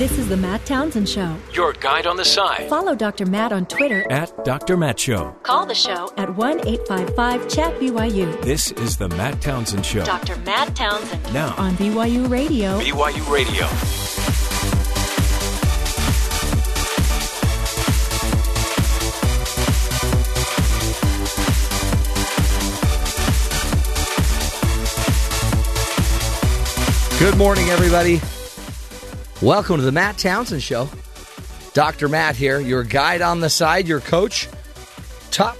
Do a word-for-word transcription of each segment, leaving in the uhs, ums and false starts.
This is the Matt Townsend Show. Your guide on the side. Follow Doctor Matt on Twitter at Doctor Matt Show. Call the show at one eight five five chat B Y U. This is the Matt Townsend Show. Doctor Matt Townsend. Now on B Y U Radio. B Y U Radio. Good morning, everybody. Welcome to the Matt Townsend Show. Doctor Matt here, your guide on the side, your coach, top.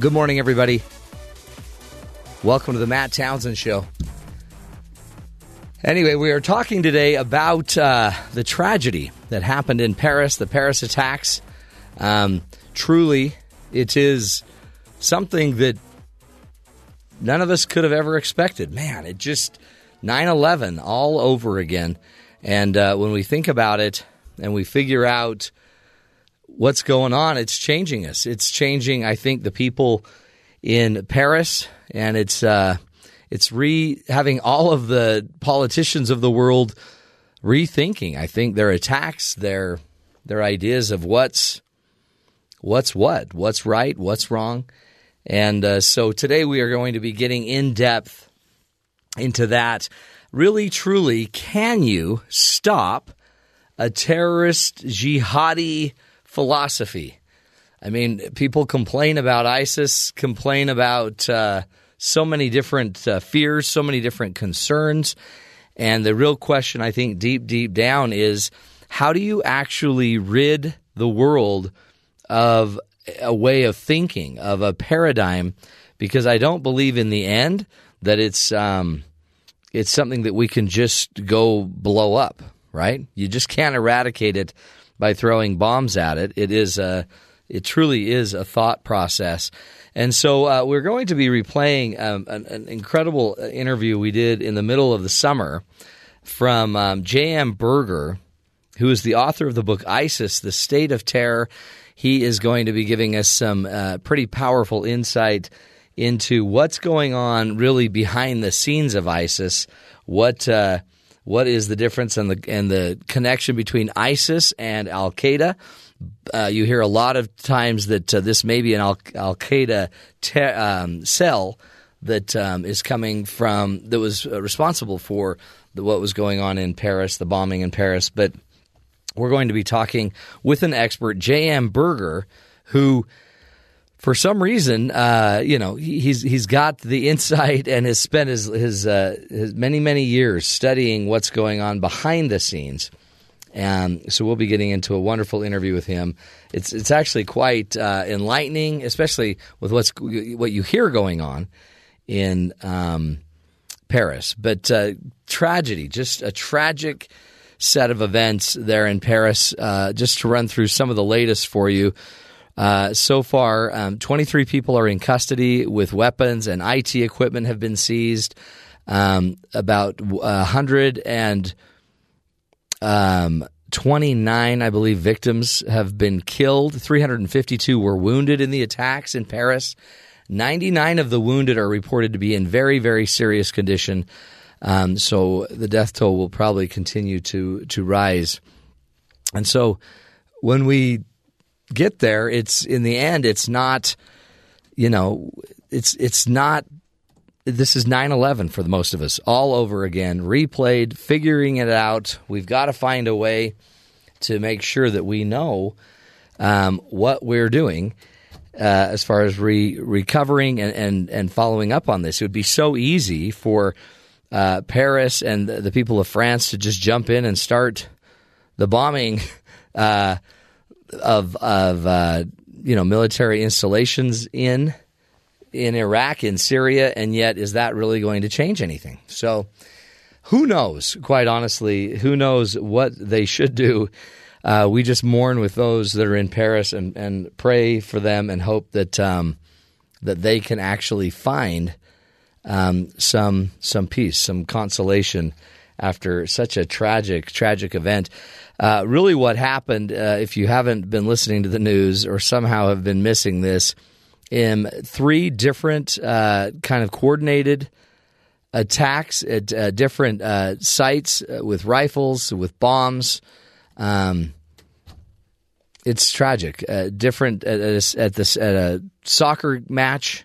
Good morning, everybody. Welcome to the Matt Townsend Show. Anyway, we are talking today about uh, the tragedy that happened in Paris, the Paris attacks. Um, truly, it is something that none of us could have ever expected. Man, it just nine eleven all over again. And uh, when we think about it and we figure out what's going on, it's changing us. It's changing, I think, the people in Paris, and it's uh, it's re having all of the politicians of the world rethinking, I think, their attacks, their their ideas of what's what's what, what's right, what's wrong. And uh, so today we are going to be getting in depth into that. Really, truly, can you stop a terrorist jihadi philosophy? I mean, people complain about ISIS, complain about uh, so many different uh, fears, so many different concerns. And the real question, I think, deep, deep down is, how do you actually rid the world of a way of thinking, of a paradigm, because I don't believe in the end that it's um, it's something that we can just go blow up, right? You just can't eradicate it by throwing bombs at it. It is a, it truly is a thought process. And so uh, we're going to be replaying um, an, an incredible interview we did in the middle of the summer from um, J M Berger, who is the author of the book ISIS, The State of Terror. He is going to be giving us some uh, pretty powerful insight into what's going on really behind the scenes of ISIS, what uh, what is the difference and the, and the connection between ISIS and al-Qaeda. Uh, you hear a lot of times that uh, this may be an Al- al-Qaeda te- um, cell that um, is coming from – that was uh, responsible for the, what was going on in Paris, the bombing in Paris, but – we're going to be talking with an expert, J M Berger, who, for some reason, uh, you know, he's he's got the insight and has spent his his, uh, his many many years studying what's going on behind the scenes. And so we'll be getting into a wonderful interview with him. It's it's actually quite uh, enlightening, especially with what's what you hear going on in um, Paris. But uh, tragedy, just a tragic set of events there in Paris. Uh, just to run through some of the latest for you. Uh, so far, um, twenty-three people are in custody with weapons, and I T equipment have been seized. Um, about one hundred twenty-nine, I believe, victims have been killed. three hundred fifty-two were wounded in the attacks in Paris. ninety-nine of the wounded are reported to be in very, very serious condition. Um, so the death toll will probably continue to to rise. And so when we get there, it's in the end, it's not, you know, it's it's not, this is nine eleven for the most of us, all over again, replayed, figuring it out. We've got to find a way to make sure that we know um, what we're doing uh, as far as re- recovering and, and, and following up on this. It would be so easy for Uh, Paris and the people of France to just jump in and start the bombing uh, of of uh, you know military installations in in Iraq, in Syria, and yet is that really going to change anything? So who knows? Quite honestly, who knows what they should do? Uh, we just mourn with those that are in Paris and, and pray for them and hope that um, that they can actually find Um, some some peace, some consolation after such a tragic, tragic event. Uh, really what happened, uh, if you haven't been listening to the news or somehow have been missing this, in three different uh, kind of coordinated attacks at uh, different uh, sites with rifles, with bombs. Um, it's tragic. Uh, different at, at, a, at, this, at a soccer match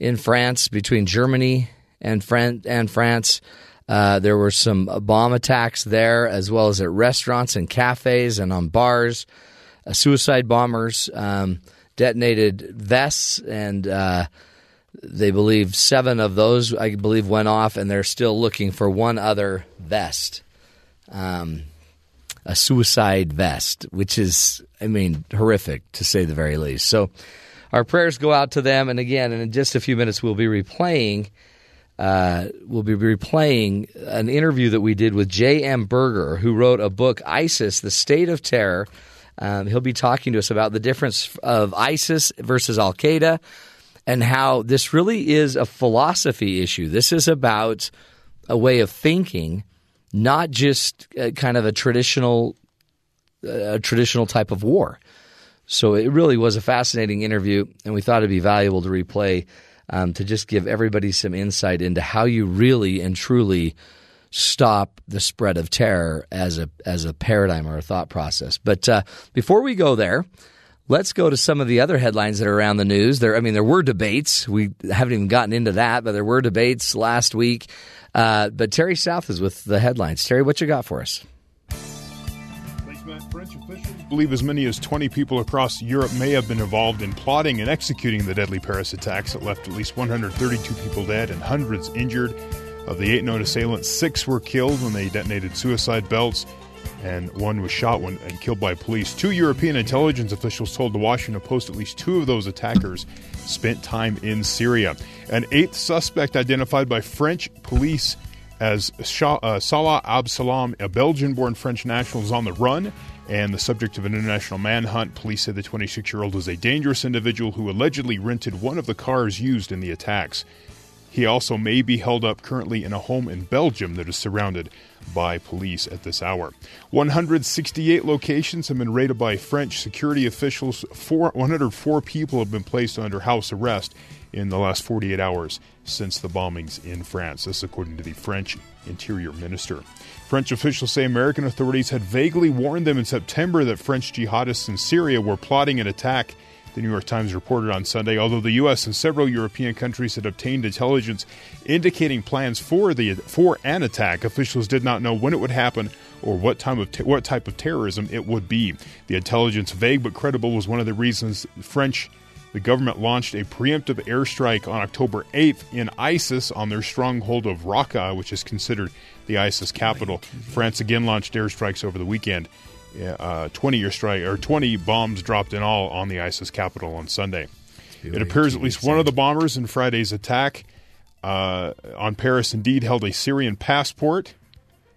in France between Germany and, Fran- and France. Uh, there were some bomb attacks there, as well as at restaurants and cafes and on bars. Uh, suicide bombers um, detonated vests, and uh, they believe seven of those, I believe, went off, and they're still looking for one other vest, um, a suicide vest, which is, I mean, horrific to say the very least. So our prayers go out to them, and again, in just a few minutes, we'll be replaying Uh, we'll be replaying an interview that we did with J M. Berger, who wrote a book, ISIS, The State of Terror. Um, he'll be talking to us about the difference of ISIS versus al-Qaeda and how this really is a philosophy issue. This is about a way of thinking, not just uh, kind of a traditional, uh, traditional type of war. So it really was a fascinating interview, and we thought it'd be valuable to replay Um, to just give everybody some insight into how you really and truly stop the spread of terror as a as a paradigm or a thought process. But uh, before we go there, let's go to some of the other headlines that are around the news. There, I mean, there were debates. We haven't even gotten into that, but there were debates last week. Uh, but Terry South is with the headlines. Terry, what you got for us? French officials believe as many as twenty people across Europe may have been involved in plotting and executing the deadly Paris attacks that left at least one hundred thirty-two people dead and hundreds injured. Of the eight known assailants, six were killed when they detonated suicide belts, and one was shot when, and killed by police. Two European intelligence officials told the Washington Post at least two of those attackers spent time in Syria. An eighth suspect identified by French police as Shah, uh, Salah Abdeslam, a Belgian-born French national, is on the run and the subject of an international manhunt. Police say the twenty-six-year-old is a dangerous individual who allegedly rented one of the cars used in the attacks. He also may be held up currently in a home in Belgium that is surrounded by police at this hour. one hundred sixty-eight locations have been raided by French security officials. one hundred four people have been placed under house arrest in the last forty-eight hours since the bombings in France. This according to the French Interior Minister. French officials say American authorities had vaguely warned them in September that French jihadists in Syria were plotting an attack. The New York Times reported on Sunday, although the U S and several European countries had obtained intelligence indicating plans for the for an attack, officials did not know when it would happen or what time of te- what type of terrorism it would be. The intelligence, vague but credible, was one of the reasons French the government launched a preemptive airstrike on October eighth in ISIS on their stronghold of Raqqa, which is considered the ISIS capital. France again launched airstrikes over the weekend. Uh, twenty strike or twenty bombs dropped in all on the ISIS capital on Sunday. It appears at least one of the bombers in Friday's attack uh, on Paris indeed held a Syrian passport,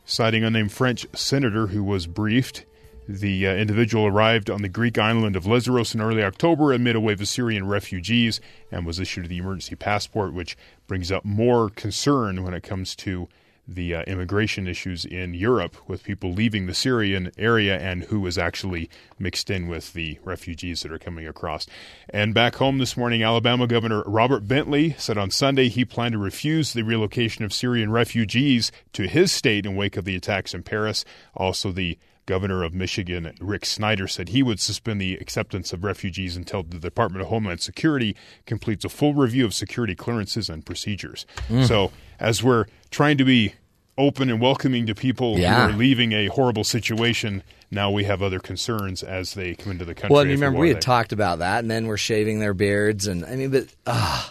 citing unnamed French senator who was briefed. The uh, individual arrived on the Greek island of Lesvos in early October amid a wave of Syrian refugees and was issued the emergency passport, which brings up more concern when it comes to the uh, immigration issues in Europe with people leaving the Syrian area and who is actually mixed in with the refugees that are coming across. And back home this morning, Alabama Governor Robert Bentley said on Sunday he planned to refuse the relocation of Syrian refugees to his state in wake of the attacks in Paris. Also, the Governor of Michigan, Rick Snyder, said he would suspend the acceptance of refugees until the Department of Homeland Security completes a full review of security clearances and procedures. Mm. So as we're trying to be open and welcoming to people yeah. who are leaving a horrible situation, now we have other concerns as they come into the country. Well, and remember, we had they. talked about that. Men were shaving their beards. And I mean, but uh,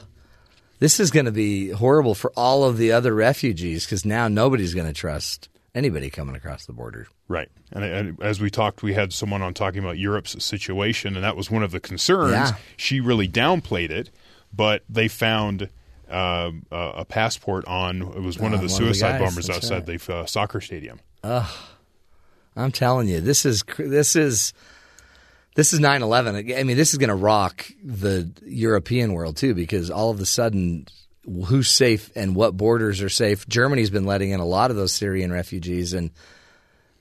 this is going to be horrible for all of the other refugees because now nobody's going to trust anybody coming across the border. Right. And, and as we talked, we had someone on talking about Europe's situation, and that was one of the concerns. Yeah. She really downplayed it, but they found uh, a passport on – it was one uh, of the one suicide of the bombers That's outside right. the uh, soccer stadium. Ugh. I'm telling you, this is this is – this is nine eleven. I mean, this is going to rock the European world too because all of a sudden – who's safe and what borders are safe. Germany's been letting in a lot of those Syrian refugees. And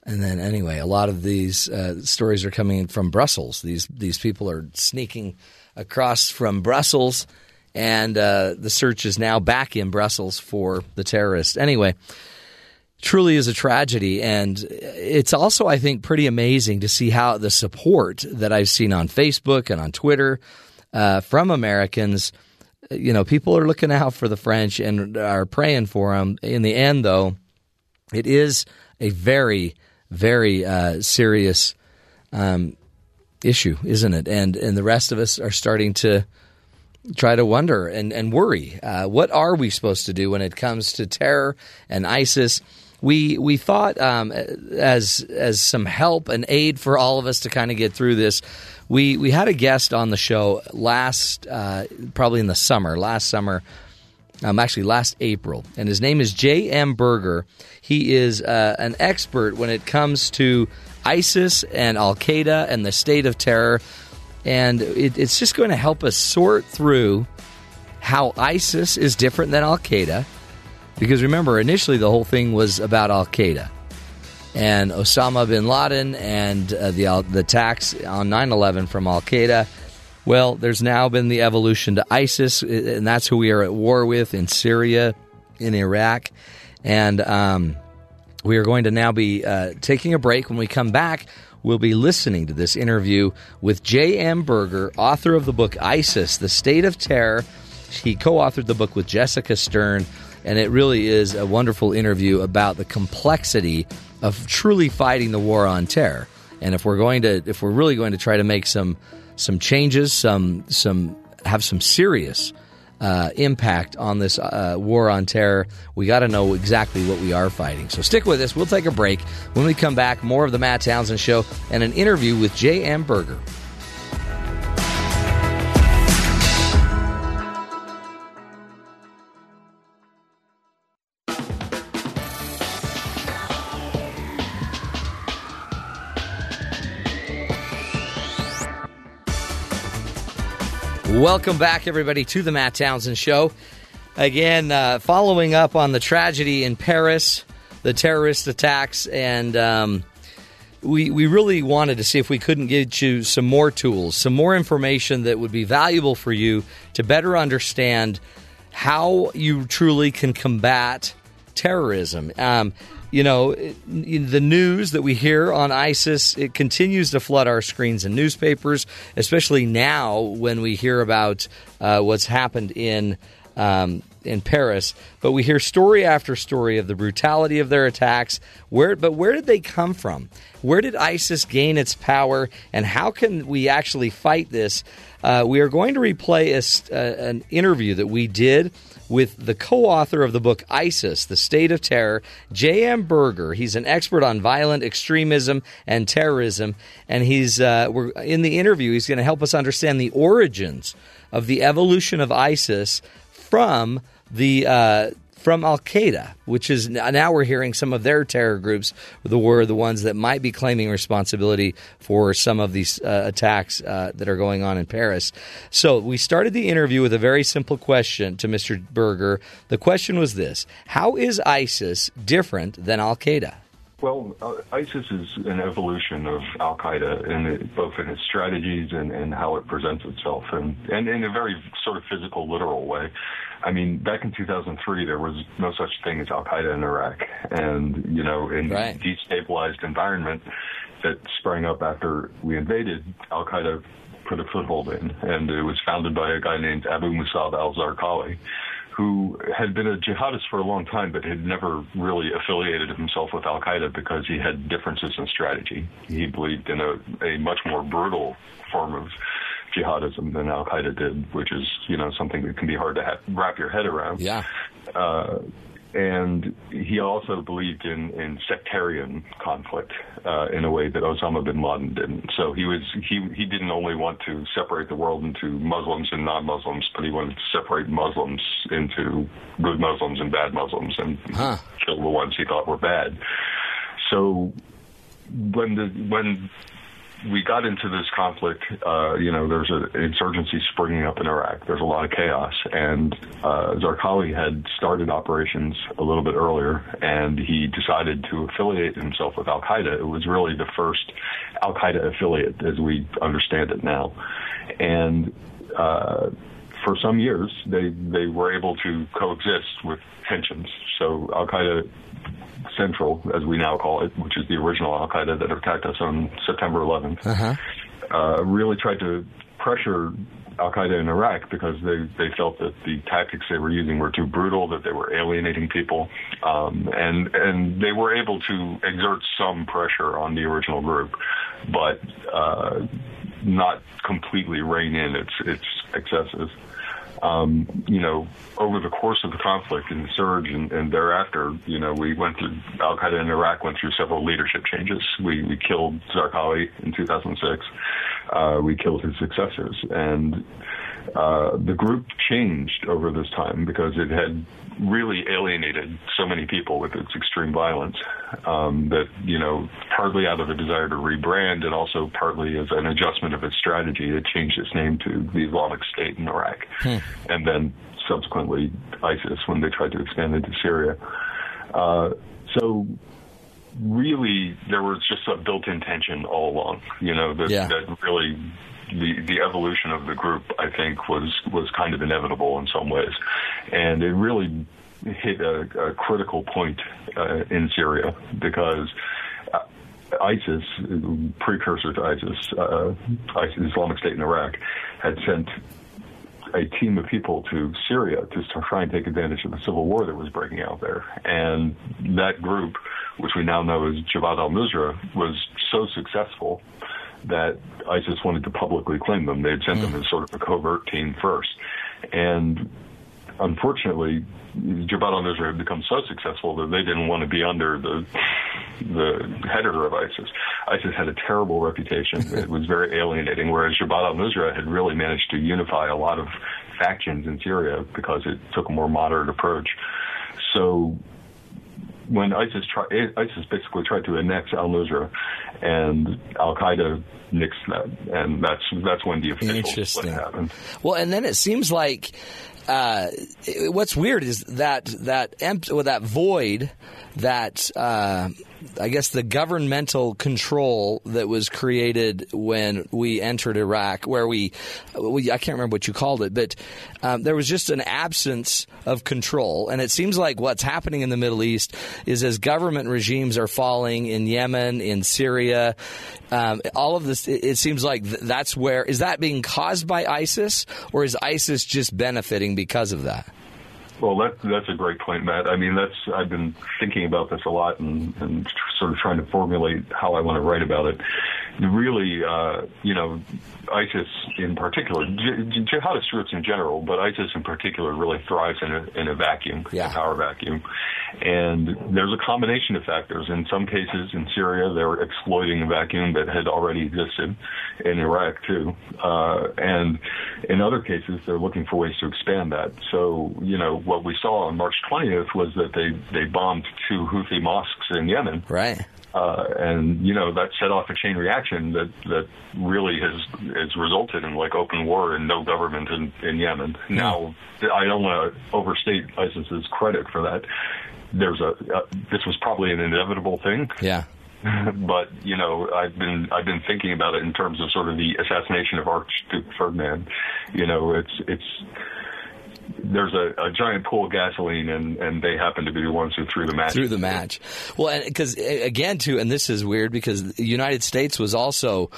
and then anyway, a lot of these uh, stories are coming in from Brussels. These these people are sneaking across from Brussels And uh, the search is now back in Brussels for the terrorists. Anyway, truly is a tragedy. And it's also, I think, pretty amazing to see how the support that I've seen on Facebook and on Twitter uh, from Americans, you know, people are looking out for the French and are praying for them. In the end, though, it is a very, very uh, serious um, issue, isn't it? And and the rest of us are starting to try to wonder and, and worry. Uh, what are we supposed to do when it comes to terror and ISIS? We we thought um, as as some help and aid for all of us to kind of get through this, we, we had a guest on the show last uh, probably in the summer, last summer, um, actually last April, and his name is J M. Berger. He is uh, an expert when it comes to ISIS and Al-Qaeda and the state of terror. And it, it's just going to help us sort through how ISIS is different than Al-Qaeda. Because remember, initially the whole thing was about Al-Qaeda and Osama bin Laden and uh, the, the attacks on nine eleven from Al-Qaeda. Well, there's now been the evolution to ISIS, and that's who we are at war with in Syria, in Iraq. And um, we are going to now be uh, taking a break. When we come back, we'll be listening to this interview with J M. Berger, author of the book ISIS, The State of Terror. He co-authored the book with Jessica Stern, and it really is a wonderful interview about the complexity of truly fighting the war on terror. And if we're going to, if we're really going to try to make some some changes, some some have some serious uh, impact on this uh, war on terror, we got to know exactly what we are fighting. So stick with us. We'll take a break. When we come back, more of the Matt Townsend Show and an interview with J M. Berger. Welcome back, everybody, to the Matt Townsend Show. Again, uh, following up on the tragedy in Paris, the terrorist attacks, and um, we we really wanted to see if we couldn't get you some more tools, some more information that would be valuable for you to better understand how you truly can combat terrorism. Um, you know, the news that we hear on ISIS, it continues to flood our screens and newspapers, especially now when we hear about uh, what's happened in um, in Paris. But we hear story after story of the brutality of their attacks. Where, but where did they come from? Where did ISIS gain its power? And how can we actually fight this? Uh, we are going to replay a, uh, an interview that we did with the co-author of the book ISIS, The State of Terror, J M. Berger. He's an expert on violent extremism and terrorism, and he's uh, we're, in the interview, he's going to help us understand the origins of the evolution of ISIS from the uh, from Al-Qaeda, which is now we're hearing some of their terror groups were the ones that might be claiming responsibility for some of these uh, attacks uh, that are going on in Paris. So we started the interview with a very simple question to Mister Berger. The question was this: how is ISIS different than Al-Qaeda? Well, uh, ISIS is an evolution of Al-Qaeda, in it, both in its strategies and, and how it presents itself, and, and in a very sort of physical, literal way. I mean, back in two thousand three, there was no such thing as Al-Qaeda in Iraq, and, you know, in right. destabilized environment that sprang up after we invaded, Al-Qaeda put a foothold in, and it was founded by a guy named Abu Musab al-Zarqawi, who had been a jihadist for a long time but had never really affiliated himself with Al-Qaeda because he had differences in strategy. He believed in a, a much more brutal form of jihadism than Al-Qaeda did, which is, you know, something that can be hard to ha- wrap your head around. Yeah. Uh, and he also believed in, in sectarian conflict uh, in a way that Osama bin Laden didn't. So he was he he didn't only want to separate the world into Muslims and non-Muslims, but he wanted to separate Muslims into good Muslims and bad Muslims and huh. kill the ones he thought were bad. So when the when we got into this conflict, uh, you know, there's an insurgency springing up in Iraq. There's a lot of chaos. And uh, Zarqawi had started operations a little bit earlier, and he decided to affiliate himself with Al-Qaeda. It was really the first Al-Qaeda affiliate, as we understand it now. And uh, for some years, they, they were able to coexist with tensions. So Al-Qaeda Central, as we now call it, which is the original Al-Qaeda that attacked us on September eleventh, uh-huh. uh, really tried to pressure Al-Qaeda in Iraq because they, they felt that the tactics they were using were too brutal, that they were alienating people, um, and and they were able to exert some pressure on the original group, but uh, not completely rein in its, its excesses. Um, you know, over the course of the conflict and the surge and, and thereafter, you know, we went through, Al-Qaeda in Iraq went through several leadership changes. We, we killed Zarqawi in two thousand six. Uh, we killed his successors. And uh, the group changed over this time because it had really alienated so many people with its extreme violence um, that, you know, partly out of a desire to rebrand and also partly as an adjustment of its strategy, it changed its name to the Islamic State in Iraq. Hmm. And then subsequently ISIS when they tried to expand into Syria. Uh, so really there was just a built-in tension all along, you know, that, yeah. that really the, the evolution of the group, I think, was, was kind of inevitable in some ways. And it really hit a, a critical point uh, in Syria because ISIS, precursor to ISIS, uh, ISIS, Islamic State in Iraq, had sent a team of people to Syria to try and take advantage of the civil war that was breaking out there. And that group, which we now know as Jabhat al-Nusra, was so successful that ISIS wanted to publicly claim them. They had sent mm. them as sort of a covert team first. And unfortunately, Jabhat al-Nusra had become so successful that they didn't want to be under the the header of ISIS. ISIS had a terrible reputation. It was very alienating, whereas Jabhat al-Nusra had really managed to unify a lot of factions in Syria because it took a more moderate approach. So when ISIS, try, ISIS basically tried to annex al-Nusra, and al-Qaeda nixed that, and that's that's when the official split happened. Well, and then it seems like Uh, what's weird is that that empt- or that void that uh, I guess the governmental control that was created when we entered Iraq, where we, we I can't remember what you called it, but um, there was just an absence of control. And it seems like what's happening in the Middle East is as government regimes are falling in Yemen, in Syria, um, all of this, it, it seems like th- that's where, is that being caused by ISIS, or is ISIS just benefiting because of that? Well, that, that's a great point, Matt. I mean, that's I've been thinking about this a lot and, and sort of trying to formulate how I want to write about it. Really, uh, you know, ISIS in particular, j- jihadist groups in general, but ISIS in particular really thrives in a, in a vacuum, yeah. a power vacuum. And there's a combination of factors. In some cases, in Syria, they were exploiting a vacuum that had already existed, in Iraq too. Uh, and in other cases, they're looking for ways to expand that. So, you know, what we saw on March twentieth was that they, they bombed two Houthi mosques in Yemen. Right. Uh, and, you know, that set off a chain reaction that, that really has, has resulted in, like, open war and no government in, in Yemen. Mm. Now, I don't want to overstate ISIS's credit for that. There's a uh, this was probably an inevitable thing. Yeah. But, you know, I've been I've been thinking about it in terms of sort of the assassination of Archduke Ferdinand. You know, it's it's there's a, a giant pool of gasoline, and, and they happen to be the ones who threw the match. Threw the match. Well, because, again, too, and this is weird, because the United States was also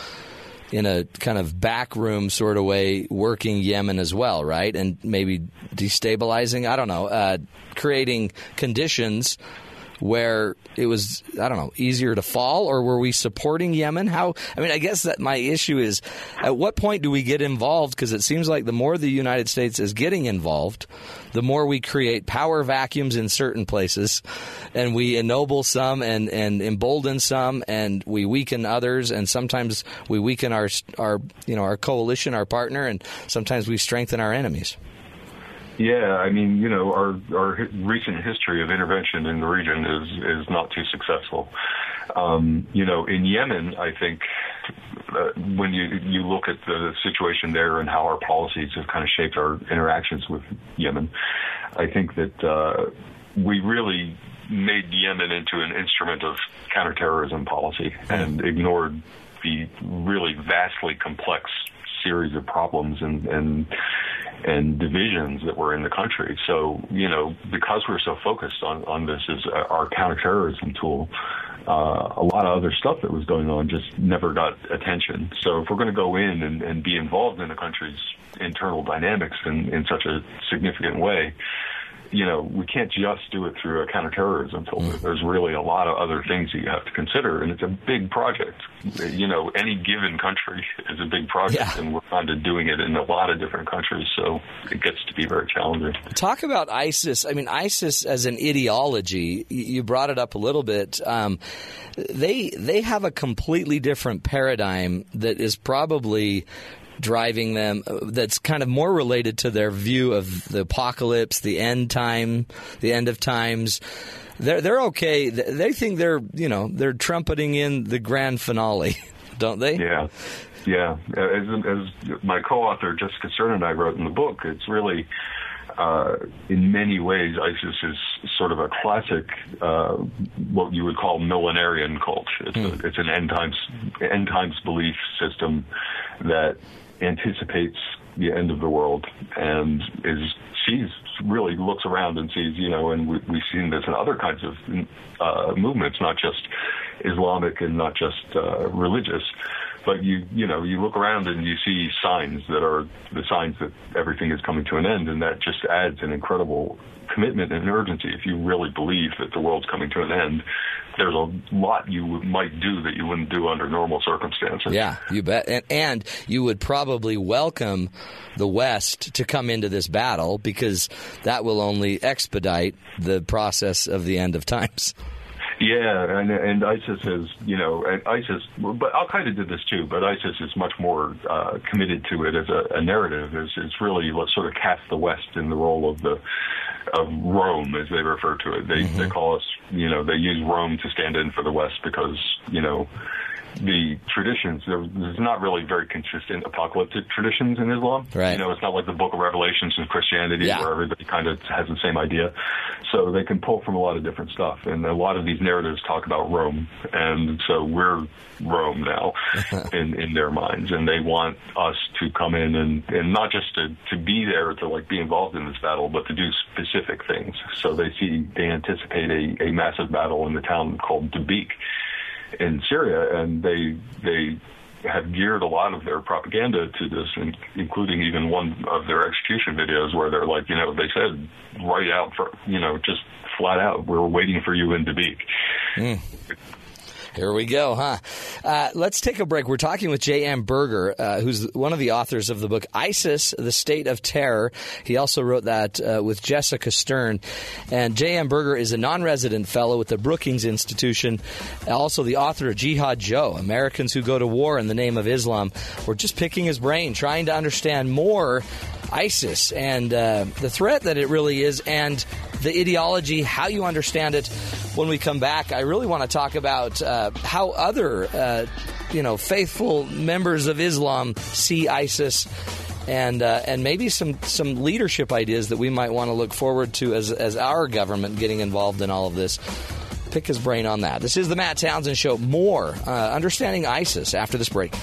in a kind of backroom sort of way working Yemen as well, right? And maybe destabilizing, I don't know, uh, creating conditions where it was, I don't know, easier to fall, or were we supporting Yemen? How? I mean, I guess that my issue is, at what point do we get involved? Because it seems like the more the United States is getting involved, the more we create power vacuums in certain places, and we ennoble some and, and embolden some, and we weaken others, and sometimes we weaken our our you know our coalition, our partner, and sometimes we strengthen our enemies. Yeah, I mean, you know, our our recent history of intervention in the region is is not too successful. Um, you know, in Yemen, I think uh, when you you look at the situation there and how our policies have kind of shaped our interactions with Yemen, I think that uh, we really made Yemen into an instrument of counterterrorism policy and ignored the really vastly complex series of problems and, and and divisions that were in the country. So, you know, because we're so focused on, on this as our counterterrorism tool, uh, a lot of other stuff that was going on just never got attention. So if we're going to go in and, and be involved in the country's internal dynamics in, in such a significant way, you know, we can't just do it through a counterterrorism filter. There's really a lot of other things that you have to consider, and it's a big project. You know, any given country is a big project, yeah. and we're kind of doing it in a lot of different countries, so it gets to be very challenging. Talk about ISIS. I mean, ISIS as an ideology, you brought it up a little bit. Um, they they have a completely different paradigm that is probably driving them, that's kind of more related to their view of the apocalypse, the end time, the end of times. They're they're okay. They think they're, you know, they're trumpeting in the grand finale, don't they? Yeah. Yeah. As, as my co-author, Jessica Stern, and I wrote in the book, it's really, uh, in many ways, ISIS is sort of a classic, uh, what you would call millenarian cult. It's, mm. a, it's an end times, end times belief system that anticipates the end of the world, and is sees really looks around and sees, you know, and we, we've seen this in other kinds of uh, movements, not just Islamic and not just uh, religious, but you you know you look around and you see signs that are the signs that everything is coming to an end, and that just adds an incredible commitment and urgency. If you really believe that the world's coming to an end, there's a lot you might do that you wouldn't do under normal circumstances. Yeah, you bet. And, and you would probably welcome the West to come into this battle, because that will only expedite the process of the end of times. Yeah, and, and ISIS is, you know, and ISIS, but Al Qaeda did this too. But ISIS is much more uh, committed to it as a, a narrative. It's, it's really what sort of cast the West in the role of the of Rome, as they refer to it. They mm-hmm. they call us, you know, they use Rome to stand in for the West because, you know, the traditions, there's not really very consistent apocalyptic traditions in Islam. Right. You know, it's not like the Book of Revelations in Christianity, yeah. where everybody kind of has the same idea. So they can pull from a lot of different stuff. And a lot of these narratives talk about Rome. And so we're Rome now in, in their minds. And they want us to come in and, and not just to, to be there, to like be involved in this battle, but to do specific things. So they see, they anticipate a, a massive battle in the town called Dabiq in Syria, and they they have geared a lot of their propaganda to this, including even one of their execution videos where they're like, you know, they said right out, for, you know, just flat out, we're waiting for you in Dabiq. Mm. Here we go, huh? Uh, let's take a break. We're talking with J M. Berger, uh, who's one of the authors of the book ISIS, The State of Terror. He also wrote that uh, with Jessica Stern. And J M. Berger is a non-resident fellow with the Brookings Institution, also the author of Jihad Joe, Americans Who Go to War in the Name of Islam. We're just picking his brain, trying to understand more ISIS and uh, the threat that it really is, and the ideology, how you understand it. When we come back, I really want to talk about uh, how other, uh, you know, faithful members of Islam see ISIS, and uh, and maybe some, some leadership ideas that we might want to look forward to as as our government getting involved in all of this. Pick his brain on that. This is the Matt Townsend Show. More uh, Understanding ISIS after this break.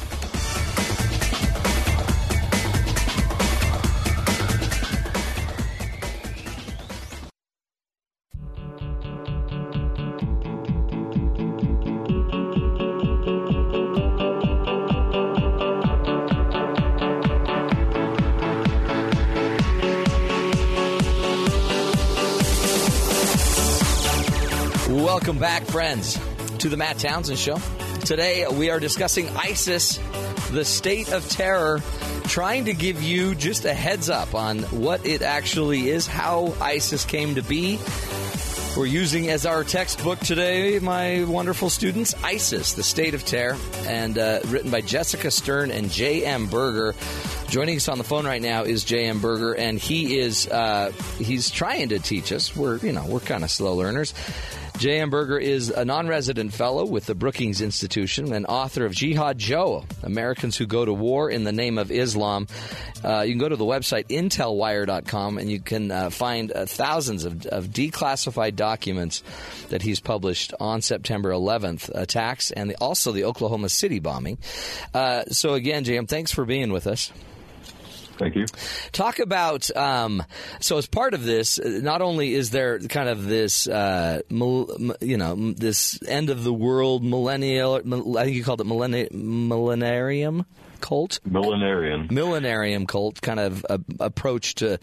Welcome back, friends, to the Matt Townsend Show. Today, we are discussing ISIS, the state of terror, trying to give you just a heads up on what it actually is, how ISIS came to be. We're using as our textbook today, my wonderful students, ISIS, the State of Terror, and uh, written by Jessica Stern and J M. Berger. Joining us on the phone right now is J M. Berger, and he is uh, he's trying to teach us. We're, you know, we're kind of slow learners. J M. Berger is a non-resident fellow with the Brookings Institution and author of Jihad Joe, Americans Who Go to War in the Name of Islam. Uh, you can go to the website Intel Wire dot com, and you can uh, find uh, thousands of, of declassified documents that he's published on September eleventh attacks, and the, also the Oklahoma City bombing. Uh, so again, J M, thanks for being with us. Thank you. Talk about, um, so as part of this, not only is there kind of this, uh, you know, this end of the world millennial, I think you called it millenni- millenarium? Cult, millenarian, millenarium cult kind of uh, approach to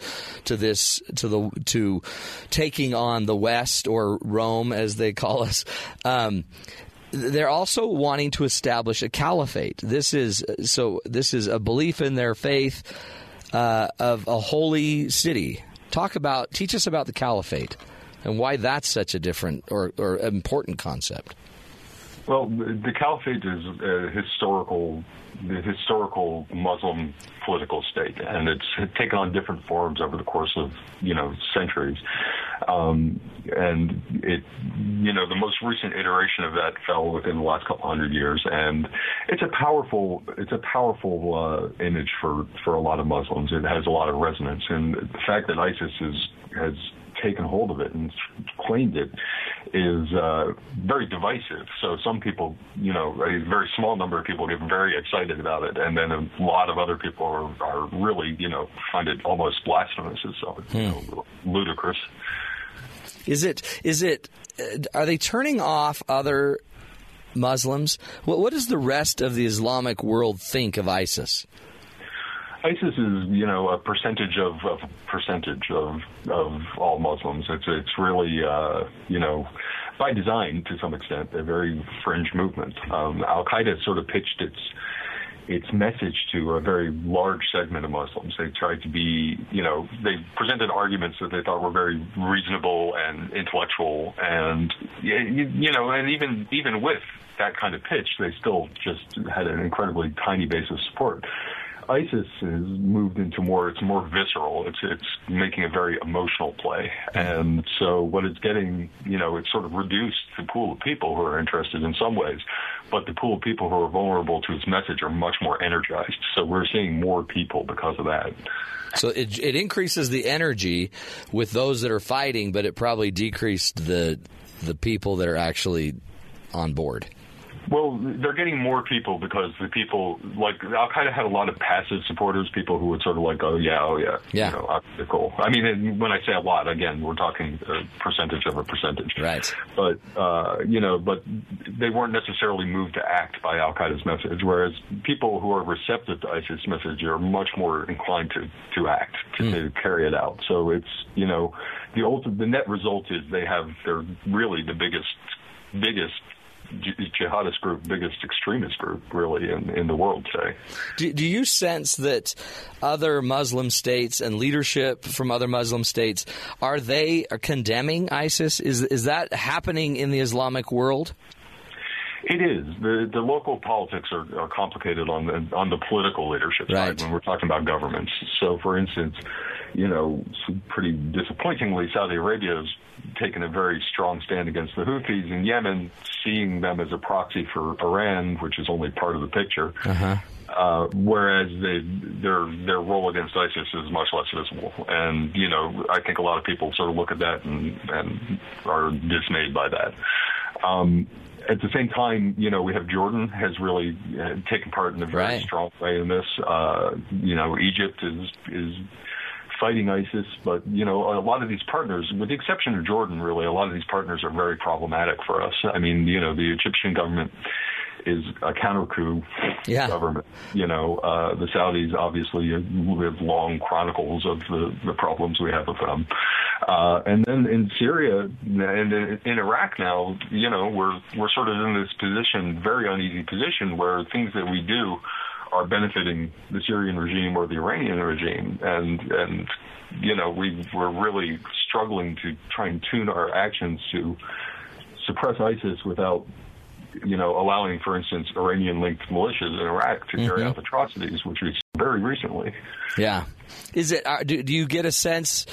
to this to the to taking on the West, or Rome as they call us. Um, they're also wanting to establish a caliphate. This is so. This is a belief in their faith uh, of a holy city. Talk about, teach us about the caliphate and why that's such a different or, or important concept. Well, the caliphate is a historical. The historical Muslim political state, and it's taken on different forms over the course of, you know, centuries. Um, and it, you know, the most recent iteration of that fell within the last couple hundred years, and it's a powerful, it's a powerful uh, image for, for a lot of Muslims. It has a lot of resonance, and the fact that ISIS is, has taken hold of it and claimed it is uh, very divisive. So some people, you know, a very small number of people get very excited about it, and then a lot of other people are, are really, you know, find it almost blasphemous itself, you know, ludicrous. Is it? Is it? Are they turning off other Muslims? What, what does the rest of the Islamic world think of ISIS? ISIS is, you know, a percentage of, of percentage of of all Muslims. It's it's really, uh, you know, by design to some extent, a very fringe movement. Um, Al Qaeda sort of pitched its its message to a very large segment of Muslims. They tried to be, you know, they presented arguments that they thought were very reasonable and intellectual, and you know, and even even with that kind of pitch, they still just had an incredibly tiny base of support. ISIS has moved into more, it's more visceral. It's it's making a very emotional play. And so what it's getting, you know, it's sort of reduced the pool of people who are interested in some ways, but the pool of people who are vulnerable to its message are much more energized. So we're seeing more people because of that. So it, it increases the energy with those that are fighting, but it probably decreased the the people that are actually on board. Well, they're getting more people because the people, like, Al-Qaeda had a lot of passive supporters, people who would sort of like, oh, yeah, oh, yeah, yeah. You know, Al-Qaeda, cool. I mean, and when I say a lot, again, we're talking a percentage of a percentage. Right. But, uh, you know, but they weren't necessarily moved to act by Al-Qaeda's message, whereas people who are receptive to ISIS message are much more inclined to, to act, to, mm. to carry it out. So it's, you know, the, ultimate, the net result is they have, they're really the biggest, biggest, jihadist group, biggest extremist group, really, in, in the world today. Do, do you sense that other Muslim states and leadership from other Muslim states, are they condemning ISIS? Is is that happening in the Islamic world? It is. The the local politics are, are complicated on the, on the political leadership right. side when we're talking about governments. So, for instance, you know, pretty disappointingly, Saudi Arabia has taken a very strong stand against the Houthis in Yemen, seeing them as a proxy for Iran, which is only part of the picture. Uh-huh. Uh, whereas they, their their role against ISIS is much less visible. And, you know, I think a lot of people sort of look at that and, and are dismayed by that. Um, At the same time, you know, we have Jordan has really uh, taken part in a very right. strong way in this. Uh, you know, Egypt is is fighting ISIS, but, you know, a lot of these partners, with the exception of Jordan, really, a lot of these partners are very problematic for us. I mean, you know, the Egyptian government is a counter-coup yeah. government. You know, uh, the Saudis obviously have long chronicles of the, the problems we have with them. Uh, and then in Syria and in Iraq now, you know, we're we're sort of in this position, very uneasy position, where things that we do are benefiting the Syrian regime or the Iranian regime. And, and you know, we, we're really struggling to try and tune our actions to suppress ISIS without, you know, allowing, for instance, Iranian-linked militias in Iraq to carry mm-hmm. out atrocities, which we saw very recently. Yeah. Is it? Do, do you get a sense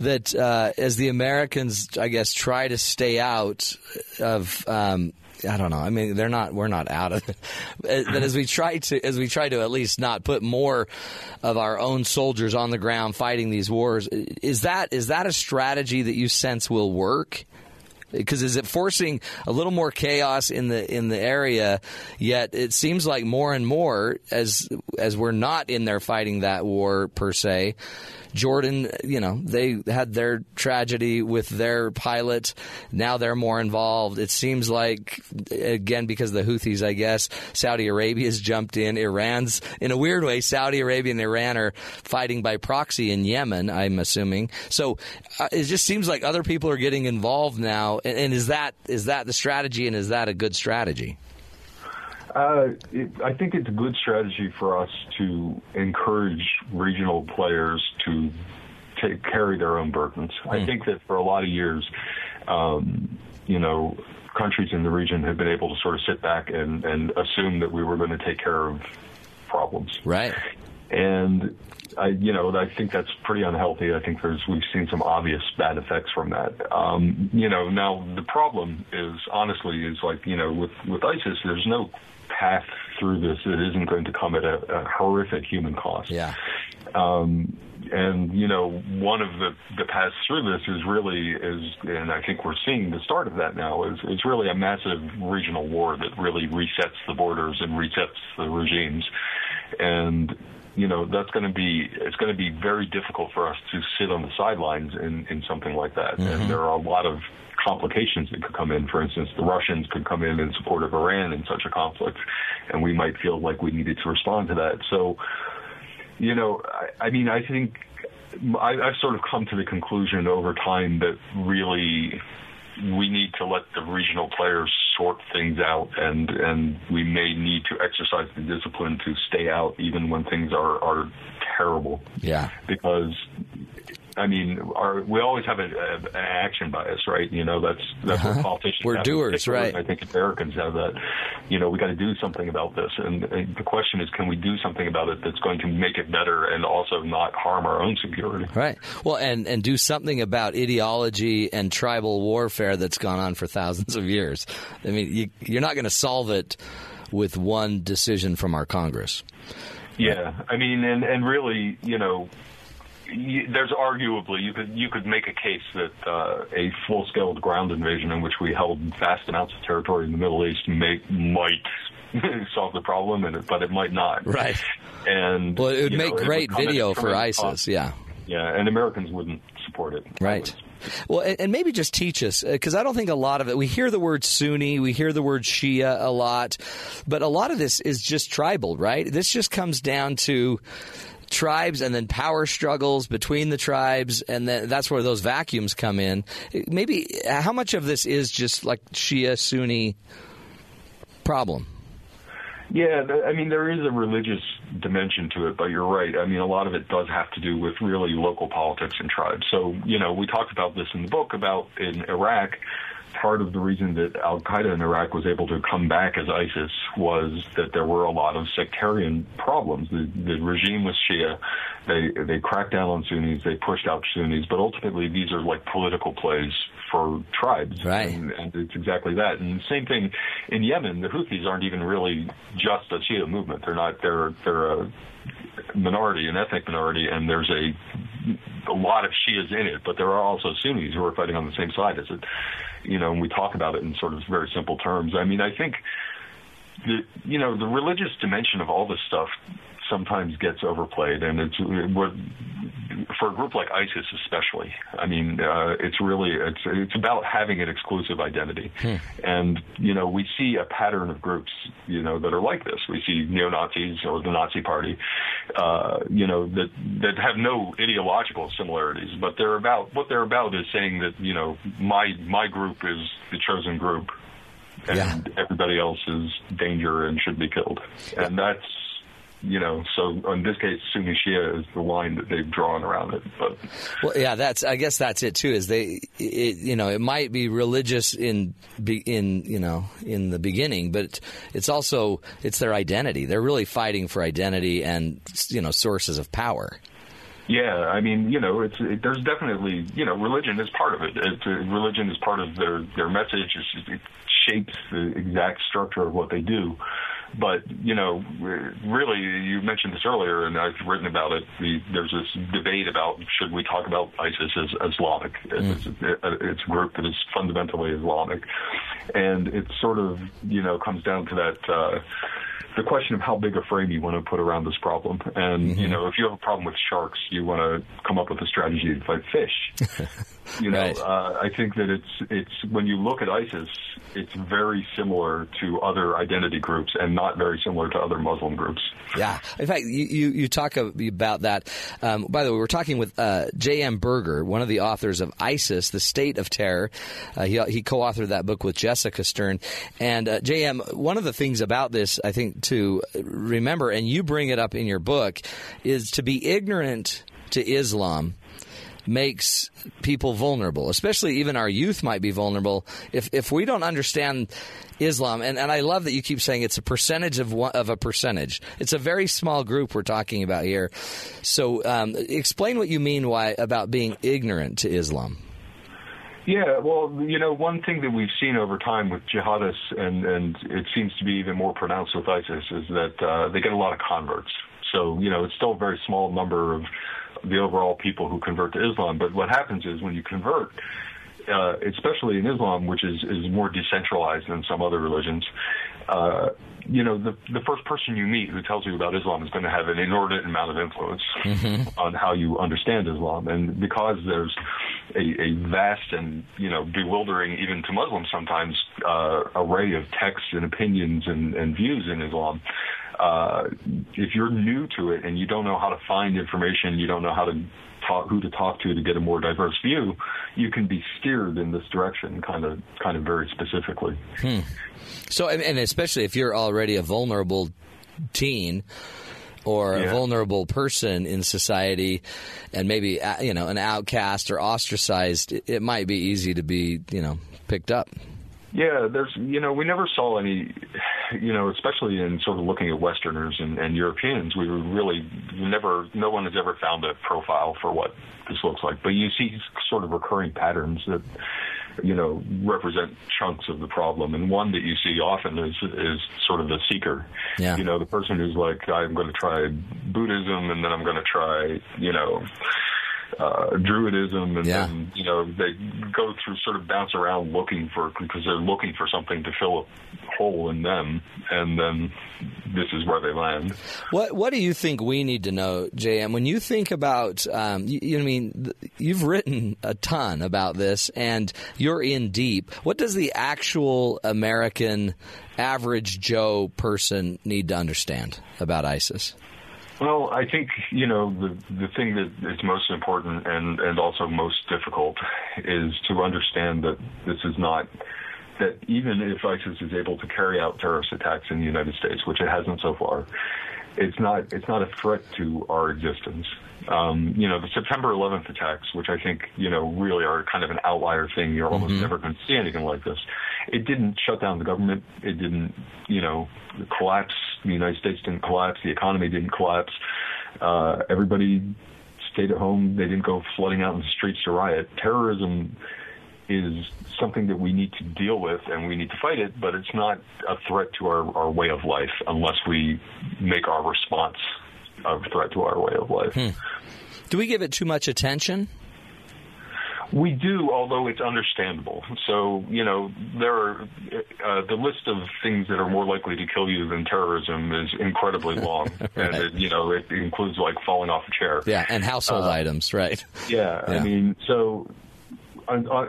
that uh, as the Americans, I guess, try to stay out of, um, I don't know, I mean, they're not, we're not out of it, that as we try to, as we try to at least not put more of our own soldiers on the ground fighting these wars, is that is that a strategy that you sense will work? Because is it forcing a little more chaos in the in the area? Yet it seems like more and more, as as we're not in there fighting that war per se. Jordan, you know, they had their tragedy with their pilot. Now they're more involved. It seems like, again, because of the Houthis, I guess, Saudi Arabia's jumped in. Iran's, in a weird way, Saudi Arabia and Iran are fighting by proxy in Yemen, I'm assuming. So uh, it just seems like other people are getting involved now. And, and is that is that the strategy, and is that a good strategy? Uh, it, I think it's a good strategy for us to encourage regional players to take, carry their own burdens. Mm. I think that for a lot of years, um, you know, countries in the region have been able to sort of sit back and, and assume that we were going to take care of problems. Right. And, I, you know, I think that's pretty unhealthy. I think there's we've seen some obvious bad effects from that. Um, you know, now the problem is, honestly, is like, you know, with, with ISIS, there's no path through this that isn't going to come at a, a horrific human cost. Yeah. Um, and, you know, one of the, the paths through this is really is, and I think we're seeing the start of that now, is it's really a massive regional war that really resets the borders and resets the regimes. And, you know, that's going to be, it's going to be very difficult for us to sit on the sidelines in, in something like that. Mm-hmm. And there are a lot of complications that could come in. For instance, the Russians could come in in support of Iran in such a conflict, and we might feel like we needed to respond to that. So, you know, I, I mean, I think I, I've sort of come to the conclusion over time that really we need to let the regional players sort things out, and, and we may need to exercise the discipline to stay out even when things are, are terrible. Yeah. Because, I mean, our, we always have a, a, an action bias, right? You know, that's that's uh-huh. what politicians We're have. We're doers, right? I think Americans have that. You know, we got to do something about this. And, and the question is, can we do something about it that's going to make it better and also not harm our own security? Right. Well, and, and do something about ideology and tribal warfare that's gone on for thousands of years. I mean, you, you're not going to solve it with one decision from our Congress. Yeah. I mean, and, and really, you know, there's arguably you could you could make a case that uh, a full-scale ground invasion in which we held vast amounts of territory in the Middle East may, might solve the problem, and but it might not. Right. And well, it would make know, great would video for ISIS. Cost. Yeah. Yeah, and Americans wouldn't support it. Right. Always. Well, and maybe just teach us, because I don't think a lot of it, we hear the word Sunni, we hear the word Shia a lot, but a lot of this is just tribal, right? This just comes down to tribes and then power struggles between the tribes, and then that's where those vacuums come in. Maybe how much of this is just like Shia, Sunni problem? Yeah, I mean, there is a religious dimension to it, but you're right. I mean, a lot of it does have to do with really local politics and tribes. So, you know, we talked about this in the book about in Iraq, part of the reason that al-Qaeda in Iraq was able to come back as ISIS was that there were a lot of sectarian problems. The, the regime was Shia. They, they cracked down on Sunnis. They pushed out Sunnis. But ultimately, these are like political plays for tribes. Right. And, and it's exactly that. And the same thing in Yemen, the Houthis aren't even really just a Shia movement. They're not, they're, they're a minority, an ethnic minority, and there's a, a lot of Shias in it, but there are also Sunnis who are fighting on the same side as it. You know, and we talk about it in sort of very simple terms. I mean, I think, the, you know, the religious dimension of all this stuff sometimes gets overplayed, and it's for a group like ISIS especially. I mean, uh, it's really it's it's about having an exclusive identity, hmm. and you know we see a pattern of groups you know that are like this. We see neo-Nazis or the Nazi Party, uh, you know that that have no ideological similarities, but they're about what they're about is saying that you know my my group is the chosen group, and yeah. everybody else is danger and should be killed, and that's. You know, so in this case, Sunni Shia is the line that they've drawn around it. But well, yeah, that's I guess that's it too. Is they, it, you know, it might be religious in in you know in the beginning, but it's also it's their identity. They're really fighting for identity and you know sources of power. Yeah, I mean, you know, it's it, there's definitely you know religion is part of it. It's, uh, religion is part of their their message. It's, it shapes the exact structure of what they do. But, you know, really, you mentioned this earlier, and I've written about it. The, there's this debate about should we talk about ISIS as Islamic. It's, mm. it's a group that is fundamentally Islamic. And it sort of, you know, comes down to that uh, the question of how big a frame you want to put around this problem. And, mm-hmm. you know, if you have a problem with sharks, you want to come up with a strategy to fight fish. You know, right. uh, I think that it's it's when you look at ISIS, it's very similar to other identity groups and not very similar to other Muslim groups. Yeah. In fact, you, you, you talk about that. Um, by the way, we're talking with uh, J M. Berger, one of the authors of ISIS, The State of Terror. Uh, he, he co-authored that book with Jessica Stern. And, uh, J M, one of the things about this, I think, to remember, and you bring it up in your book, is to be ignorant to Islam makes people vulnerable, especially even our youth might be vulnerable if if we don't understand Islam. And, and I love that you keep saying it's a percentage of one, of a percentage. It's a very small group we're talking about here. So um, explain what you mean why about being ignorant to Islam. Yeah, well, you know, one thing that we've seen over time with jihadists, and, and it seems to be even more pronounced with ISIS, is that uh, they get a lot of converts. So, you know, it's still a very small number of the overall people who convert to Islam. But what happens is when you convert, uh, especially in Islam, which is, is more decentralized than some other religions, uh, you know, the, the first person you meet who tells you about Islam is going to have an inordinate amount of influence mm-hmm. on how you understand Islam. And because there's a, a vast and, you know, bewildering, even to Muslims sometimes, uh, array of texts and opinions and, and views in Islam, Uh, if you're new to it and you don't know how to find information, you don't know how to talk, who to talk to to get a more diverse view, you can be steered in this direction kind of kind of very specifically. Hmm. So, and especially if you're already a vulnerable teen or yeah. a vulnerable person in society and maybe, you know, an outcast or ostracized, it might be easy to be, you know, picked up. Yeah, there's, you know, we never saw any, you know, especially in sort of looking at Westerners and, and Europeans, we were really never, no one has ever found a profile for what this looks like. But you see sort of recurring patterns that, you know, represent chunks of the problem. And one that you see often is is sort of the seeker. Yeah. You know, the person who's like, I'm going to try Buddhism and then I'm going to try, you know, Uh, Druidism, and yeah. then, you know, they go through sort of bounce around looking for, because they're looking for something to fill a hole in them, and then this is where they land. What What do you think we need to know, J M? When you think about, um, you, you know, I mean, you've written a ton about this, and you're in deep. What does the actual American average Joe person need to understand about ISIS? Well, I think, you know, the the thing that is most important and, and also most difficult is to understand that this is not, that even if ISIS is able to carry out terrorist attacks in the United States, which it hasn't so far, it's not it's not a threat to our existence. Um, you know, the September eleventh attacks, which I think, you know, really are kind of an outlier thing. You're almost mm-hmm. never going to see anything like this. It didn't shut down the government. It didn't, you know, collapse. The United States didn't collapse. The economy didn't collapse. Uh, everybody stayed at home. They didn't go flooding out in the streets to riot. Terrorism is something that we need to deal with and we need to fight it, but it's not a threat to our, our way of life unless we make our response a threat to our way of life. Hmm. Do we give it too much attention? We do, although it's understandable. So, you know, there are uh, the list of things that are more likely to kill you than terrorism is incredibly long. Right. And, it, you know, it includes, like, falling off a chair. Yeah, and household uh, items, right. Yeah, yeah, I mean, so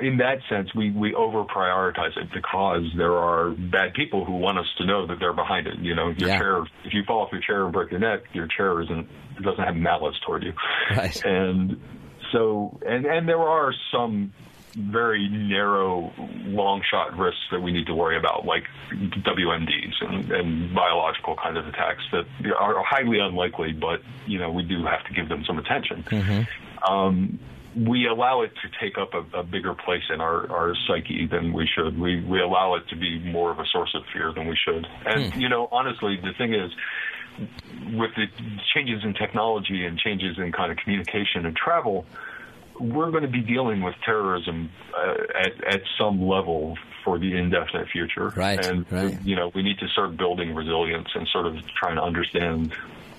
in that sense, we, we over-prioritize it because there are bad people who want us to know that they're behind it. You know, your yeah. chair, if you fall off your chair and break your neck, your chair isn't, doesn't have malice toward you. Right. And so, and, and there are some very narrow, long-shot risks that we need to worry about, like W M Ds and, and biological kind of attacks that are highly unlikely, but, you know, we do have to give them some attention. Mm-hmm. Um, we allow it to take up a, a bigger place in our, our psyche than we should. We, we allow it to be more of a source of fear than we should. And, mm. you know, honestly, the thing is, with the changes in technology and changes in kind of communication and travel, we're going to be dealing with terrorism uh, at, at some level for the indefinite future. Right, and, right. you know, we need to start building resilience and sort of trying to understand,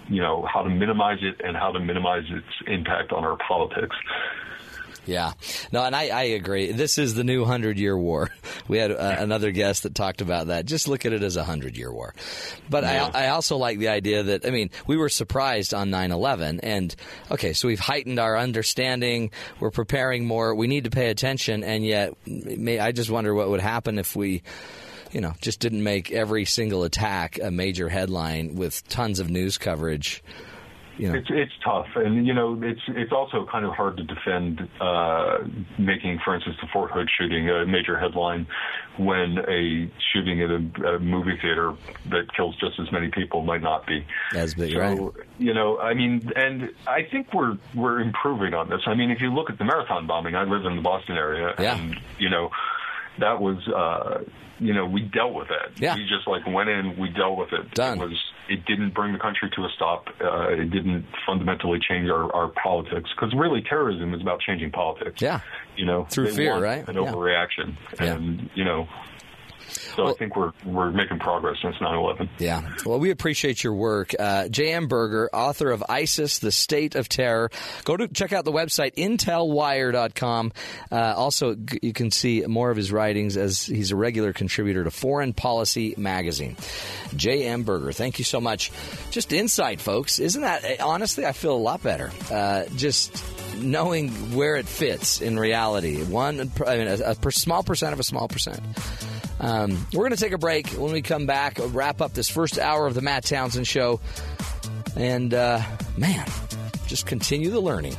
you know, how to minimize it and how to minimize its impact on our politics. Yeah. No, and I, I agree. This is the new hundred-year war. We had uh, another guest that talked about that. Just look at it as a hundred-year war. But yeah. I, I also like the idea that, I mean, we were surprised on nine eleven. And, okay, so we've heightened our understanding. We're preparing more. We need to pay attention. And yet, may, I just wonder what would happen if we, you know, just didn't make every single attack a major headline with tons of news coverage. You know. It's it's tough, and you know it's it's also kind of hard to defend uh, making, for instance, the Fort Hood shooting a major headline when a shooting at a, a movie theater that kills just as many people might not be as big. So, right? You know, I mean, and I think we're we're improving on this. I mean, if you look at the marathon bombing, I live in the Boston area, yeah. and you know. That was, uh, you know, we dealt with it. Yeah. We just, like, went in, we dealt with it. Done. It was, it didn't bring the country to a stop. Uh, it didn't fundamentally change our, our politics. Because, really, terrorism is about changing politics. Yeah. You know. Through fear, right? An yeah. overreaction. And, yeah. you know. So well, I think we're we're making progress since nine eleven. Yeah. Well, we appreciate your work. Uh, J M. Berger, author of ISIS, The State of Terror. Go to check out the website, Intel Wire dot com. Uh, also, g- you can see more of his writings as he's a regular contributor to Foreign Policy Magazine. J M. Berger, thank you so much. Just insight, folks. Isn't that, honestly, I feel a lot better. Uh, just knowing where it fits in reality. One, I mean, a, a small percent of a small percent. Um, we're going to take a break. When we come back, we'll wrap up this first hour of the Matt Townsend Show. And, uh, man, just continue the learning.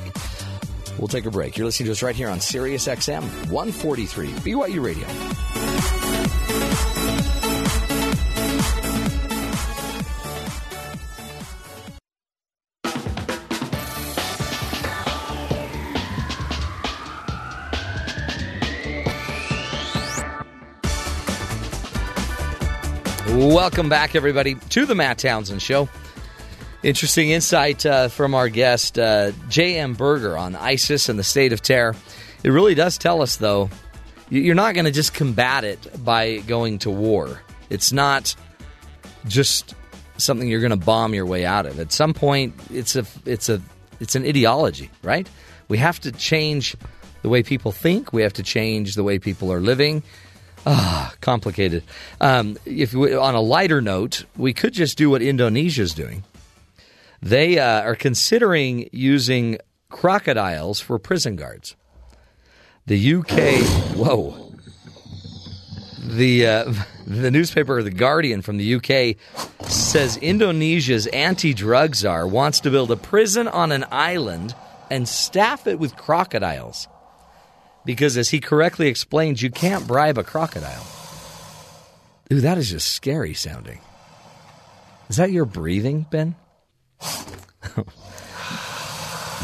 We'll take a break. You're listening to us right here on Sirius X M one forty-three, B Y U Radio. Welcome back, everybody, to the Matt Townsend Show. Interesting insight uh, from our guest, uh, J M. Berger, on ISIS and the state of terror. It really does tell us, though, you're not going to just combat it by going to war. It's not just something you're going to bomb your way out of. At some point, it's a, it's a, it's an ideology, right? We have to change the way people think. We have to change the way people are living. Ah, oh, complicated. Um, if we, on a lighter note, we could just do what Indonesia is doing. They uh, are considering using crocodiles for prison guards. The U K, whoa, the uh, the newspaper The Guardian from the U K says Indonesia's anti-drug czar wants to build a prison on an island and staff it with crocodiles. Because, as he correctly explains, you can't bribe a crocodile. Ooh, that is just scary sounding. Is that your breathing, Ben?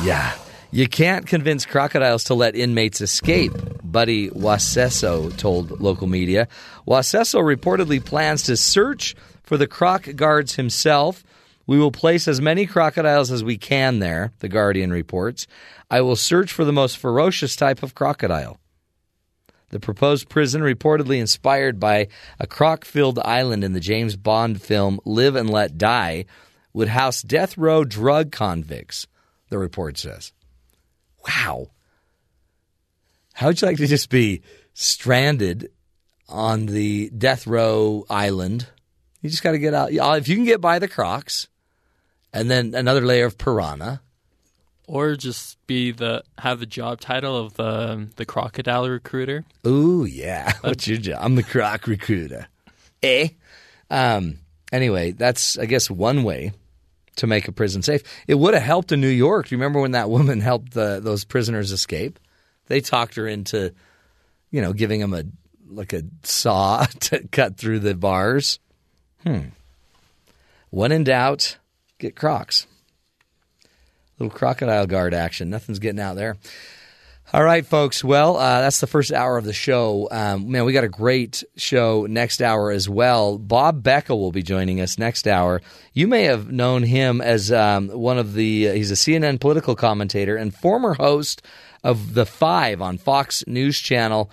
Yeah. You can't convince crocodiles to let inmates escape, Buddy Waseso told local media. Waseso reportedly plans to search for the croc guards himself. We will place as many crocodiles as we can there, The Guardian reports. I will search for the most ferocious type of crocodile. The proposed prison, reportedly inspired by a croc-filled island in the James Bond film Live and Let Die, would house death row drug convicts, the report says. Wow. How would you like to just be stranded on the death row island? You just got to get out. If you can get by the crocs. And then another layer of piranha, or just be the have the job title of the the crocodile recruiter. Ooh, yeah. What's your job? I'm the croc recruiter. Eh. Um, anyway, that's I guess one way to make a prison safe. It would have helped in New York. Do you remember when that woman helped the, those prisoners escape? They talked her into, you know, giving them a like a saw to cut through the bars. Hmm. When in doubt, get crocs. Little crocodile guard action. Nothing's getting out there. All right, folks. Well, uh, that's the first hour of the show. Um, man, we got a great show next hour as well. Bob Beckel will be joining us next hour. You may have known him as um, one of the uh, – he's a C N N political commentator and former host of The Five on Fox News Channel.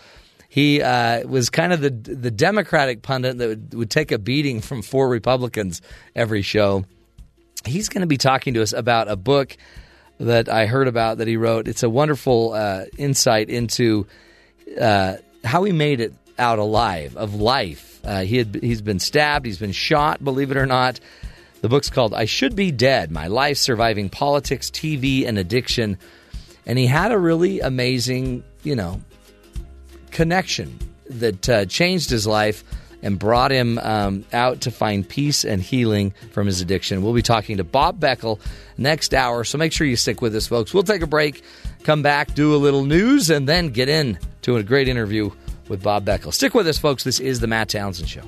He uh, was kind of the the Democratic pundit that would, would take a beating from four Republicans every show. He's going to be talking to us about a book that I heard about that he wrote. It's a wonderful uh, insight into uh, how he made it out alive, of life. Uh, he had, he's been stabbed. He's been shot, believe it or not. The book's called I Should Be Dead, My Life Surviving Politics, T V, and Addiction. And he had a really amazing, you know, connection that uh, changed his life and brought him um, out to find peace and healing from his addiction. We'll be talking to Bob Beckel next hour, so make sure you stick with us, folks. We'll take a break, come back, do a little news, and then get in to a great interview with Bob Beckel. Stick with us, folks. This is The Matt Townsend Show.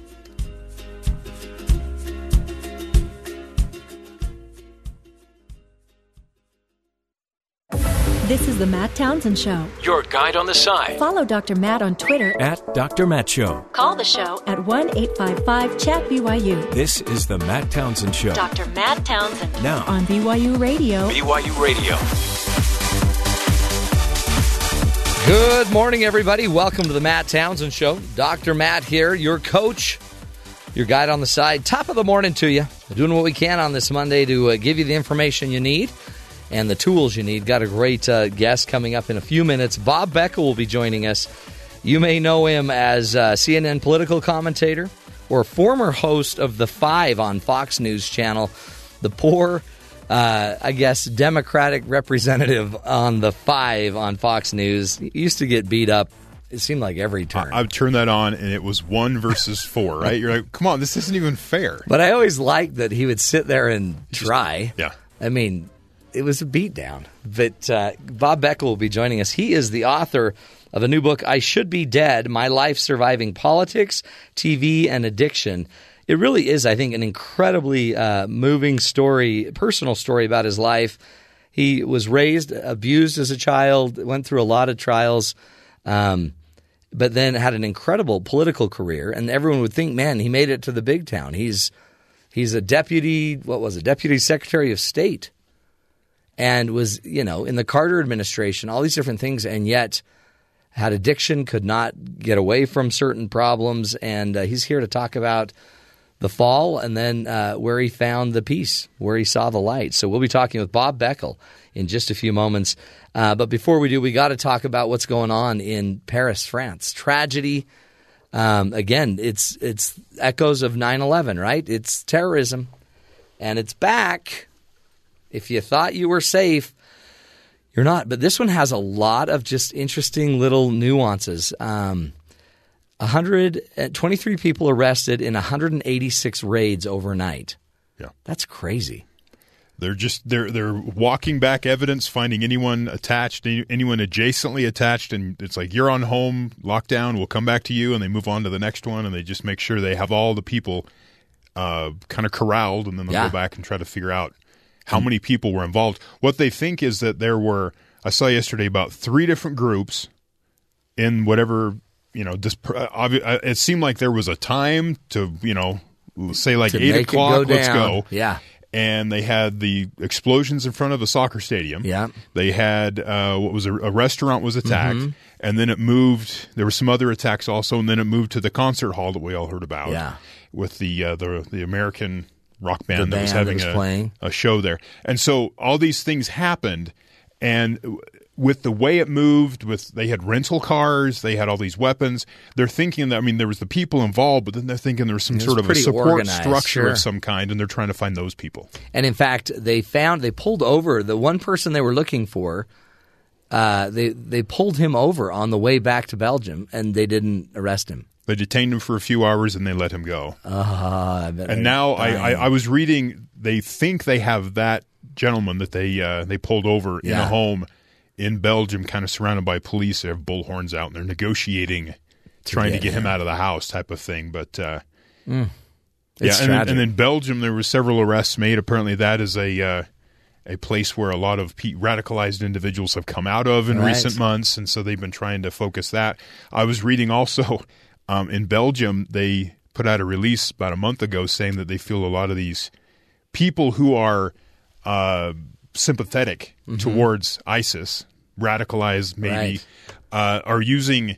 This is The Matt Townsend Show. Your guide on the side. Follow Doctor Matt on Twitter at Doctor Matt Show. Call the show at one eight five five chat B Y U. This is The Matt Townsend Show. Doctor Matt Townsend. Now on B Y U Radio. B Y U Radio. Good morning, everybody. Welcome to The Matt Townsend Show. Doctor Matt here, your coach, your guide on the side. Top of the morning to you. Doing what we can on this Monday to uh, give you the information you need and the tools you need. Got a great uh, guest coming up in a few minutes. Bob Beckel will be joining us. You may know him as uh, C N N political commentator or former host of The Five on Fox News Channel. The poor, uh, I guess, Democratic representative on The Five on Fox News. He used to get beat up. It seemed like every turn. I've turned that on, and it was one versus four, right? You're like, come on, this isn't even fair. But I always liked that he would sit there and try. Yeah. I mean, it was a beatdown. But uh, Bob Beckel will be joining us. He is the author of a new book, I Should Be Dead, My Life Surviving Politics, T V, and Addiction. It really is, I think, an incredibly uh, moving story, personal story about his life. He was raised, abused as a child, went through a lot of trials, um, but then had an incredible political career. And everyone would think, man, he made it to the big town. He's he's a deputy, what was it, deputy secretary of state. And was, you know, in the Carter administration, all these different things, and yet had addiction, could not get away from certain problems. And uh, he's here to talk about the fall and then uh, where he found the peace, where he saw the light. So we'll be talking with Bob Beckel in just a few moments. Uh, but before we do, we got to talk about what's going on in Paris, France. Tragedy. Um, again, it's it's echoes of nine eleven, right? It's terrorism. And it's back. If you thought you were safe, you're not. But this one has a lot of just interesting little nuances. Um, one hundred twenty-three people arrested in one hundred eighty-six raids overnight. Yeah, that's crazy. They're just they're they're walking back evidence, finding anyone attached, anyone adjacently attached, and it's like, you're on home lockdown. We'll come back to you, and they move on to the next one, and they just make sure they have all the people uh, kind of corralled, and then they'll yeah. go back and try to figure out how many people were involved. What they think is that there were, I saw yesterday, about three different groups in whatever, you know, disp- it seemed like there was a time to, you know, say like eight o'clock, let's go. Yeah. And they had the explosions in front of a soccer stadium. Yeah. They had, uh, what was a, a restaurant was attacked. Mm-hmm. And then it moved, there were some other attacks also. And then it moved to the concert hall that we all heard about. Yeah. With the, uh, the, the American rock band, band that was having that was a, playing. a show there. And so all these things happened, and with the way it moved, with they had rental cars, they had all these weapons. They're thinking that, I mean, there was the people involved, but then they're thinking there was some sort was of a support organized, structure sure. of some kind, and they're trying to find those people. And in fact, they found, they pulled over, the one person they were looking for, uh, they, they pulled him over on the way back to Belgium, and they didn't arrest him. They detained him for a few hours, and they let him go. Uh, I bet and now I, I, I was reading, they think they have that gentleman that they uh, they pulled over yeah. in a home in Belgium, kind of surrounded by police. They have bullhorns out, and they're negotiating, to trying get to get him. him out of the house type of thing. But uh, mm. yeah, and then, and then Belgium, there were several arrests made. Apparently that is a uh, a place where a lot of pe- radicalized individuals have come out of in right. recent months, and so they've been trying to focus that. I was reading also... Um, in Belgium, they put out a release about a month ago saying that they feel a lot of these people who are uh, sympathetic mm-hmm. towards ISIS, radicalized maybe, right. uh, are using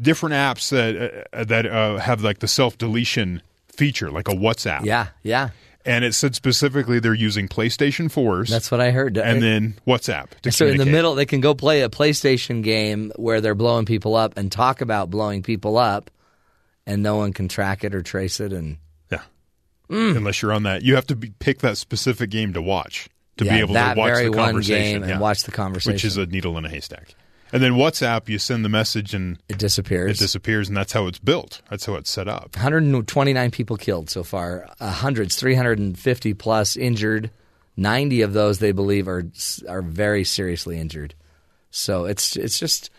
different apps that uh, that uh, have like the self-deletion feature, like a WhatsApp. Yeah, yeah. And it said specifically they're using PlayStation fours. That's what I heard. And I, then WhatsApp. To so in the middle, they can go play a PlayStation game where they're blowing people up and talk about blowing people up, and no one can track it or trace it. And yeah, mm. unless you're on that, you have to be, pick that specific game to watch to yeah, be able to watch the conversation yeah. and watch the conversation, which is a needle in a haystack. And then WhatsApp, you send the message and it disappears. It disappears, and that's how it's built. That's how it's set up. one hundred twenty-nine people killed so far. Uh, hundreds, three hundred fifty plus injured. ninety of those they believe are are very seriously injured. So it's it's just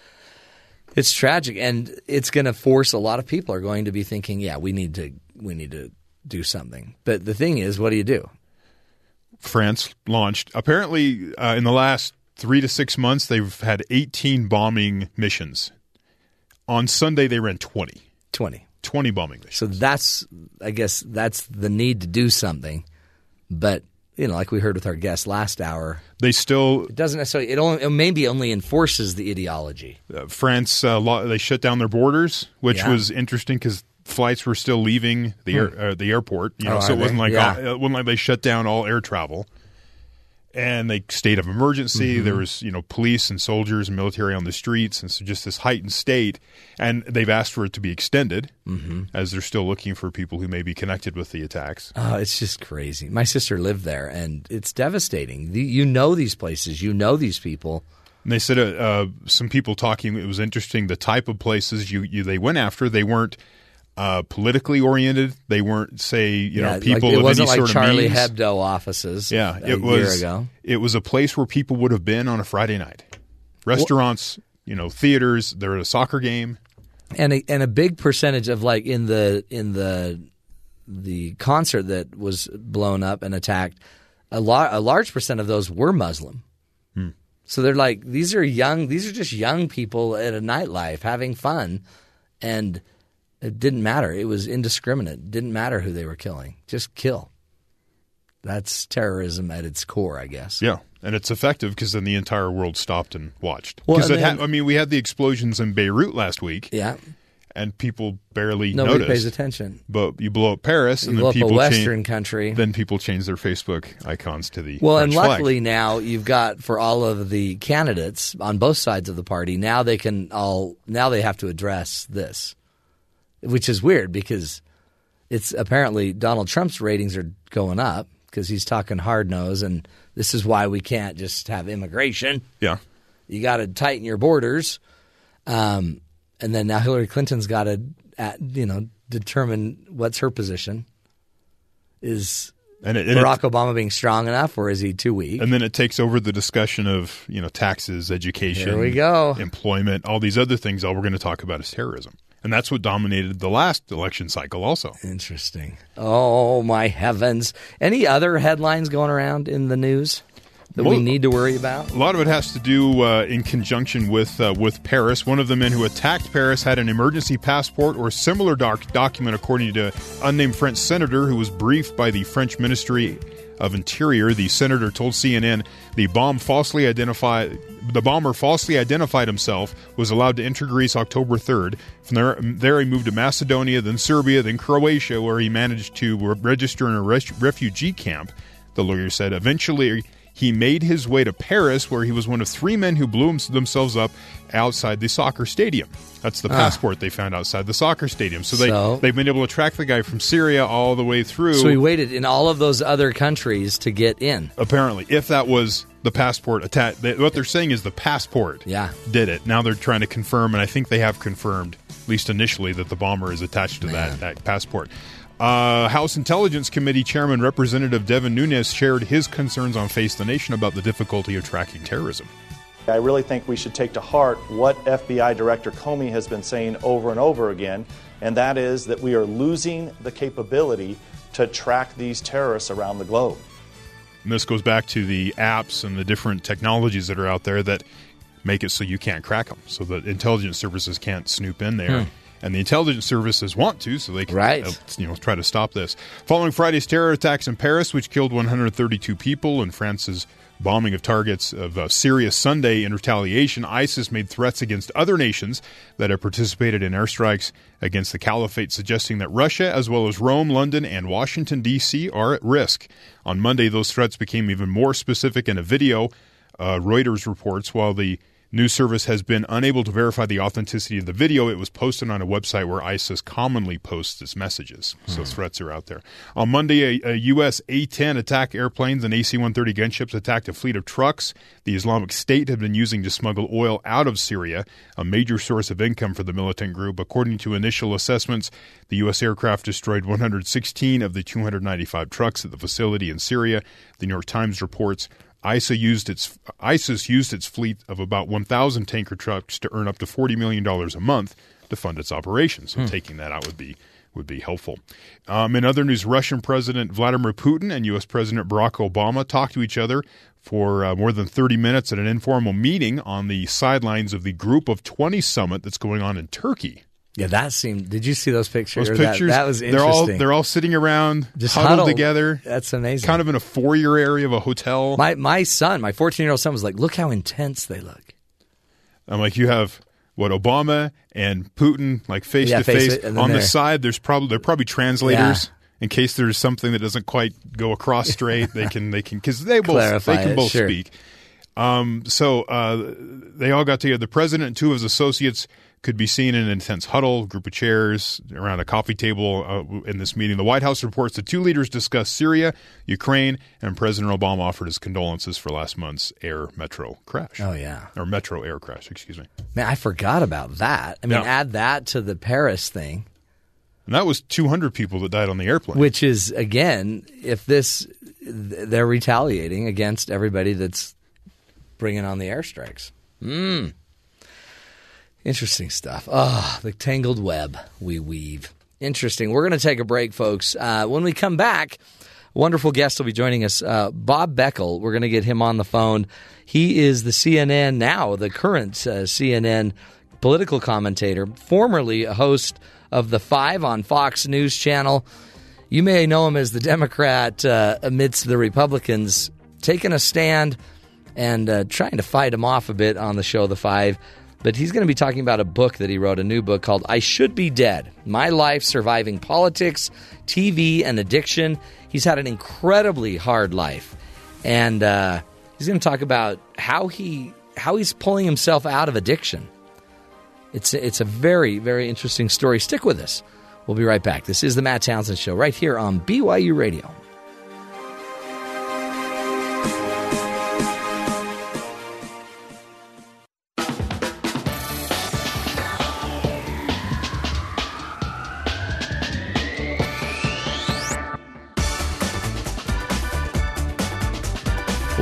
it's tragic, and it's going to force a lot of people are going to be thinking, yeah, we need to we need to do something. But the thing is, what do you do? France launched apparently uh, in the last three to six months, they've had eighteen bombing missions. On Sunday, they ran twenty. twenty. twenty bombing missions. So that's, I guess, that's the need to do something. But, you know, like we heard with our guest last hour. They still... It doesn't necessarily... It, only, it maybe only enforces the ideology. Uh, France, uh, law, they shut down their borders, which yeah. was interesting because flights were still leaving the, hmm. air, uh, the airport. You know, oh, so it wasn't like, yeah. all, it wasn't like they shut down all air travel. And the state of emergency, mm-hmm. there was, you know, police and soldiers and military on the streets, and so just this heightened state. And they've asked for it to be extended, mm-hmm. as they're still looking for people who may be connected with the attacks. Oh, it's just crazy. My sister lived there, and it's devastating. You know these places. You know these people. And they said uh, uh, some people talking, it was interesting, the type of places you, you they went after, they weren't Uh, politically oriented. They weren't, say, you yeah, know, people like, it of wasn't any like sort Charlie of means. Hebdo offices. Yeah, it a was. Year ago. It was a place where people would have been on a Friday night. Restaurants, well, you know, theaters. They're at a soccer game, and a, and a big percentage of like in the in the the concert that was blown up and attacked. A lot, a large percent of those were Muslim. Hmm. So they're like, these are young. These are just young people at a nightlife having fun, and. It didn't matter. It was indiscriminate. It didn't matter who they were killing. Just kill. That's terrorism at its core, I guess. Yeah, and it's effective because then the entire world stopped and watched. Well, and it then, ha- I mean, we had the explosions in Beirut last week. Yeah, and people barely Nobody noticed. Nobody pays attention. But you blow up Paris, you and blow then up people a Western change, country. Then people change their Facebook icons to the well. French and luckily flag. Now you've got for all of the candidates on both sides of the party. Now they can all. Now they have to address this. Which is weird because it's apparently Donald Trump's ratings are going up because he's talking hard nose, and this is why we can't just have immigration. Yeah. You got to tighten your borders. Um, and then now Hillary Clinton's got to, you know, determine what's her position. Is and it, and Barack Obama being strong enough, or is he too weak? And then it takes over the discussion of, you know, taxes, education, Here we go. employment, all these other things. All we're going to talk about is terrorism. And that's what dominated the last election cycle also. Interesting. Oh, my heavens. Any other headlines going around in the news that well, we need to worry about? A lot of it has to do uh, in conjunction with uh, with Paris. One of the men who attacked Paris had an emergency passport or similar doc- document, according to an unnamed French senator who was briefed by the French Ministry of Interior. The senator told C N N the bomb falsely identified... The bomber falsely identified himself, was allowed to enter Greece October third. From there, there he moved to Macedonia, then Serbia, then Croatia, where he managed to register in a res- refugee camp, the lawyer said. Eventually, he made his way to Paris, where he was one of three men who blew themselves up outside the soccer stadium. That's the passport ah. they found outside the soccer stadium. So, they, so they've been able to track the guy from Syria all the way through. So he waited in all of those other countries to get in. Apparently, if that was... The passport attack. What they're saying is the passport yeah. did it. Now they're trying to confirm, and I think they have confirmed, at least initially, that the bomber is attached to that, that passport. Uh, House Intelligence Committee Chairman Representative Devin Nunes shared his concerns on Face the Nation about the difficulty of tracking terrorism. I really think we should take to heart what F B I Director Comey has been saying over and over again, and that is that we are losing the capability to track these terrorists around the globe. And this goes back to the apps and the different technologies that are out there that make it so you can't crack them, so the intelligence services can't snoop in there. Hmm. And the intelligence services want to, so they can right. uh, you know, try to stop this. Following Friday's terror attacks in Paris, which killed one hundred thirty-two people, and France's Bombing of targets of uh, Syria Sunday in retaliation, ISIS made threats against other nations that have participated in airstrikes against the caliphate, suggesting that Russia, as well as Rome, London, and Washington, D C are at risk. On Monday, those threats became even more specific in a video, uh, Reuters reports. While the news service has been unable to verify the authenticity of the video, it was posted on a website where ISIS commonly posts its messages. So hmm. threats are out there. On Monday, a, a U S A ten attack airplanes and A C one thirty gunships attacked a fleet of trucks the Islamic State had been using to smuggle oil out of Syria, a major source of income for the militant group. According to initial assessments, the U S aircraft destroyed one hundred sixteen of the two hundred ninety-five trucks at the facility in Syria. The New York Times reports ISIS used its ISIS used its fleet of about one thousand tanker trucks to earn up to forty million dollars a month to fund its operations. So hmm. taking that out would be would be helpful. Um, in other news, Russian President Vladimir Putin and U S President Barack Obama talked to each other for uh, more than thirty minutes at an informal meeting on the sidelines of the Group of twenty summit that's going on in Turkey. Yeah, that seemed. Did you see those pictures? Those pictures. That, that was interesting. They're all they're all sitting around, just huddled, huddled together. That's amazing. Kind of in a foyer area of a hotel. My my son, my fourteen-year-old son, was like, "Look how intense they look." I'm like, you have what Obama and Putin like face yeah, to face. face on the side, there's probably they're probably translators. Yeah. In case there's something that doesn't quite go across straight, they can they can because they both Clarify they can it, both sure. speak. Um, so uh, they all got together. The president and two of his associates could be seen in an intense huddle, group of chairs around a coffee table uh, in this meeting. The White House reports the two leaders discussed Syria, Ukraine, and President Obama offered his condolences for last month's air metro crash. Oh, yeah. Or metro air crash, excuse me. Man, I forgot about that. I mean, yeah. add that to the Paris thing. And that was two hundred people that died on the airplane. Which is, again, if this, they're retaliating against everybody that's bringing on the airstrikes. Hmm. Interesting stuff. Oh, the tangled web we weave. Interesting. We're going to take a break, folks. Uh, when we come back, a wonderful guest will be joining us, uh, Bob Beckel. We're going to get him on the phone. He is the C N N now, the current uh, C N N political commentator, formerly a host of The Five on Fox News Channel. You may know him as the Democrat uh, amidst the Republicans, taking a stand and uh, trying to fight him off a bit on the show The Five. But he's going to be talking about a book that he wrote, a new book called I Should Be Dead, My Life Surviving Politics, T V, and Addiction. He's had an incredibly hard life. And uh, he's going to talk about how he how he's pulling himself out of addiction. It's, it's a very, very interesting story. Stick with us. We'll be right back. This is The Matt Townsend Show right here on B Y U Radio.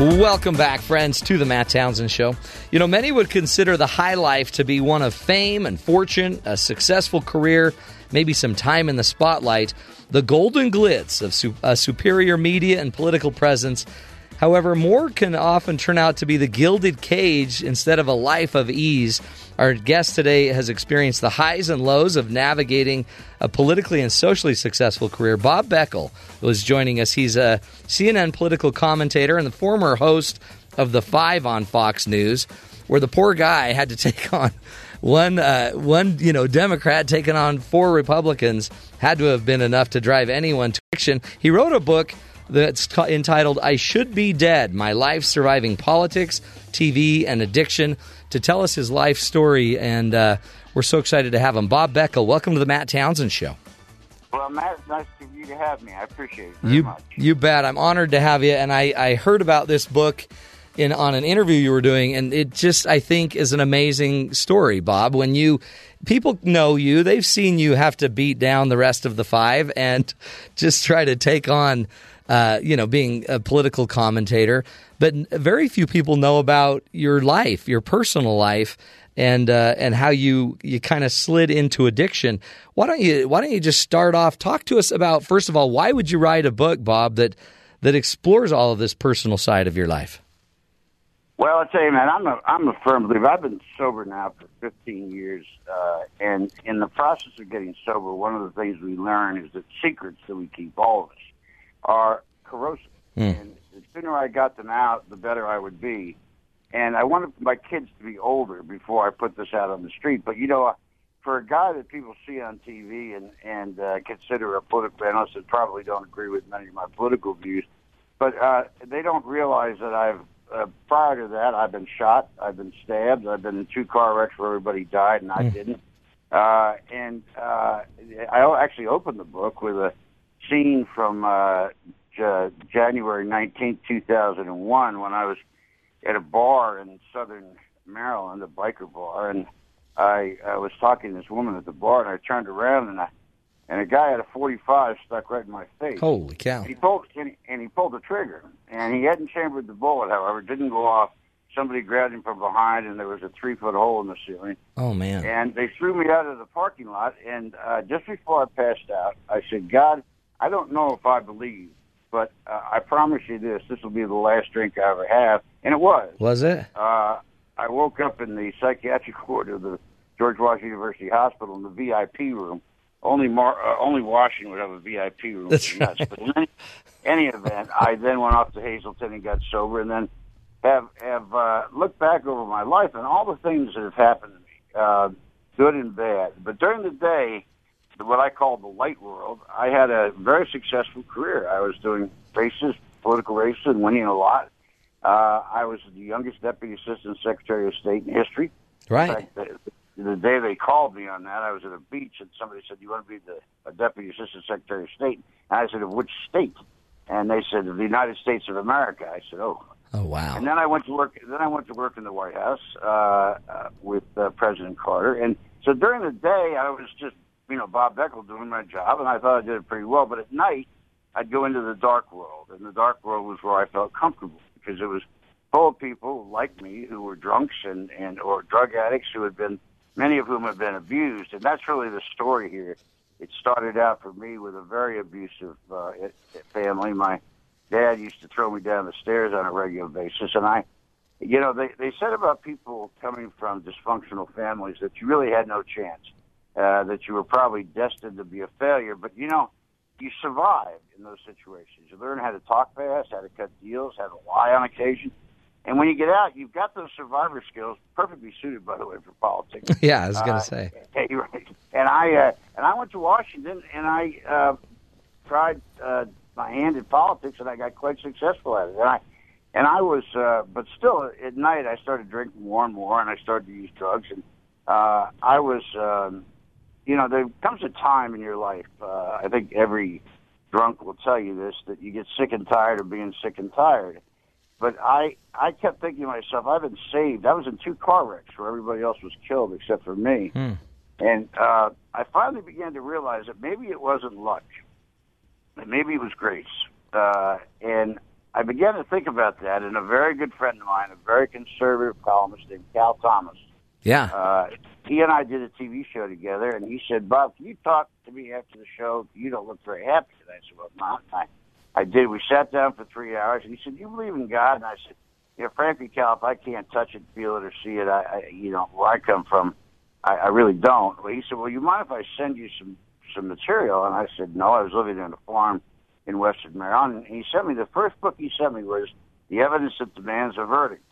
Welcome back, friends, to the Matt Townsend Show. You know, many would consider the high life to be one of fame and fortune, a successful career, maybe some time in the spotlight, the golden glitz of su- uh, superior media and political presence. However, more can often turn out to be the gilded cage instead of a life of ease. Our guest today has experienced the highs and lows of navigating a politically and socially successful career. Bob Beckel was joining us. He's a C N N political commentator and the former host of The Five on Fox News, where the poor guy had to take on one, uh, one you know, Democrat taking on four Republicans. Had to have been enough to drive anyone to action. He wrote a book that's entitled, I Should Be Dead, My Life Surviving Politics, T V, and Addiction, to tell us his life story, and uh, we're so excited to have him. Bob Beckel, welcome to the Matt Townsend Show. Well, Matt, it's nice of you to have me. I appreciate it very you, much. You bet. I'm honored to have you, and I, I heard about this book in on an interview you were doing, and it just, I think, is an amazing story, Bob. When you People know you, they've seen you have to beat down the rest of the five and just try to take on Uh, you know, being a political commentator, but very few people know about your life, your personal life, and uh, and how you, you kind of slid into addiction. Why don't you Why don't you just start off? Talk to us about, first of all, why would you write a book, Bob, that that explores all of this personal side of your life? Well, I tell you, man, I'm a I'm a firm believer. I've been sober now for fifteen years, uh, and in the process of getting sober, one of the things we learn is that secrets that we keep, all of us, are corrosive. Mm. And the sooner I got them out, the better I would be. And I wanted my kids to be older before I put this out on the street. But, you know, for a guy that people see on T V and, and uh, consider a political analyst and probably don't agree with many of my political views, but uh, they don't realize that I've, uh, prior to that, I've been shot, I've been stabbed, I've been in two car wrecks where everybody died and I mm. didn't. Uh, and uh, I actually opened the book with a scene from uh, J- January nineteenth, two thousand one, when I was at a bar in southern Maryland, a biker bar, and I, I was talking to this woman at the bar, and I turned around, and I, and a guy had a forty-five stuck right in my face. Holy cow. He pulled, and, he, and he pulled the trigger, and he hadn't chambered the bullet, however. It didn't go off. Somebody grabbed him from behind, and there was a three-foot hole in the ceiling. Oh, man. And they threw me out of the parking lot, and uh, just before I passed out, I said, God, I don't know if I believe, but uh, I promise you this, this will be the last drink I ever have. And it was. Was it? Uh, I woke up in the psychiatric ward of the George Washington University Hospital in the V I P room. Only Mar- uh, only Washington would have a V I P room. That's right. But in any, any event, I then went off to Hazleton and got sober, and then have have uh, looked back over my life and all the things that have happened to me, uh, good and bad. But during the day, what I call the light world, I had a very successful career. I was doing races, political races, and winning a lot. Uh, I was the youngest Deputy Assistant Secretary of State in history. Right. In fact, the, the day they called me on that, I was at a beach, and somebody said, you want to be the a Deputy Assistant Secretary of State? And I said, of which state? And they said, of the United States of America. I said, oh. Oh, wow. And then I went to work Then I went to work in the White House uh, uh, with uh, President Carter. And so during the day, I was just, you know, Bob Beckel doing my job, and I thought I did it pretty well. But at night, I'd go into the dark world, and the dark world was where I felt comfortable because it was full of people like me who were drunks and, and or drug addicts who had been, many of whom had been abused. And that's really the story here. It started out for me with a very abusive uh, family. My Dad used to throw me down the stairs on a regular basis. And I, you know, they, they said about people coming from dysfunctional families that you really had no chance, uh, that you were probably destined to be a failure. But, you know, you survive in those situations. You learn how to talk fast, how to cut deals, how to lie on occasion. And when you get out, you've got those survivor skills, perfectly suited, by the way, for politics. Yeah, I was going to uh, say. And I, uh, and I went to Washington, and I uh, tried uh, – my hand in politics, and I got quite successful at it. And I, and I was, uh, but still, at night, I started drinking more and more, and I started to use drugs. And uh, I was, um, you know, there comes a time in your life, uh, I think every drunk will tell you this, that you get sick and tired of being sick and tired. But I, I kept thinking to myself, I've been saved. I was in two car wrecks where everybody else was killed except for me. Mm. And uh, I finally began to realize that maybe it wasn't luck. Maybe it was grace. Uh, and I began to think about that, and a very good friend of mine, a very conservative columnist named Cal Thomas. Yeah. Uh, he and I did a T V show together, and he said, Bob, can you talk to me after the show? You don't look very happy. And I said, well, not. I, I did. We sat down for three hours, and he said, do you believe in God? And I said, you know, frankly, Cal, if I can't touch it, feel it, or see it, I, I you know, where I come from, I, I really don't. Well, he said, well, you mind if I send you some some material? And I said, no, I was living on a farm in western Maryland. And he sent me, the first book he sent me was The Evidence That Demands a Verdict.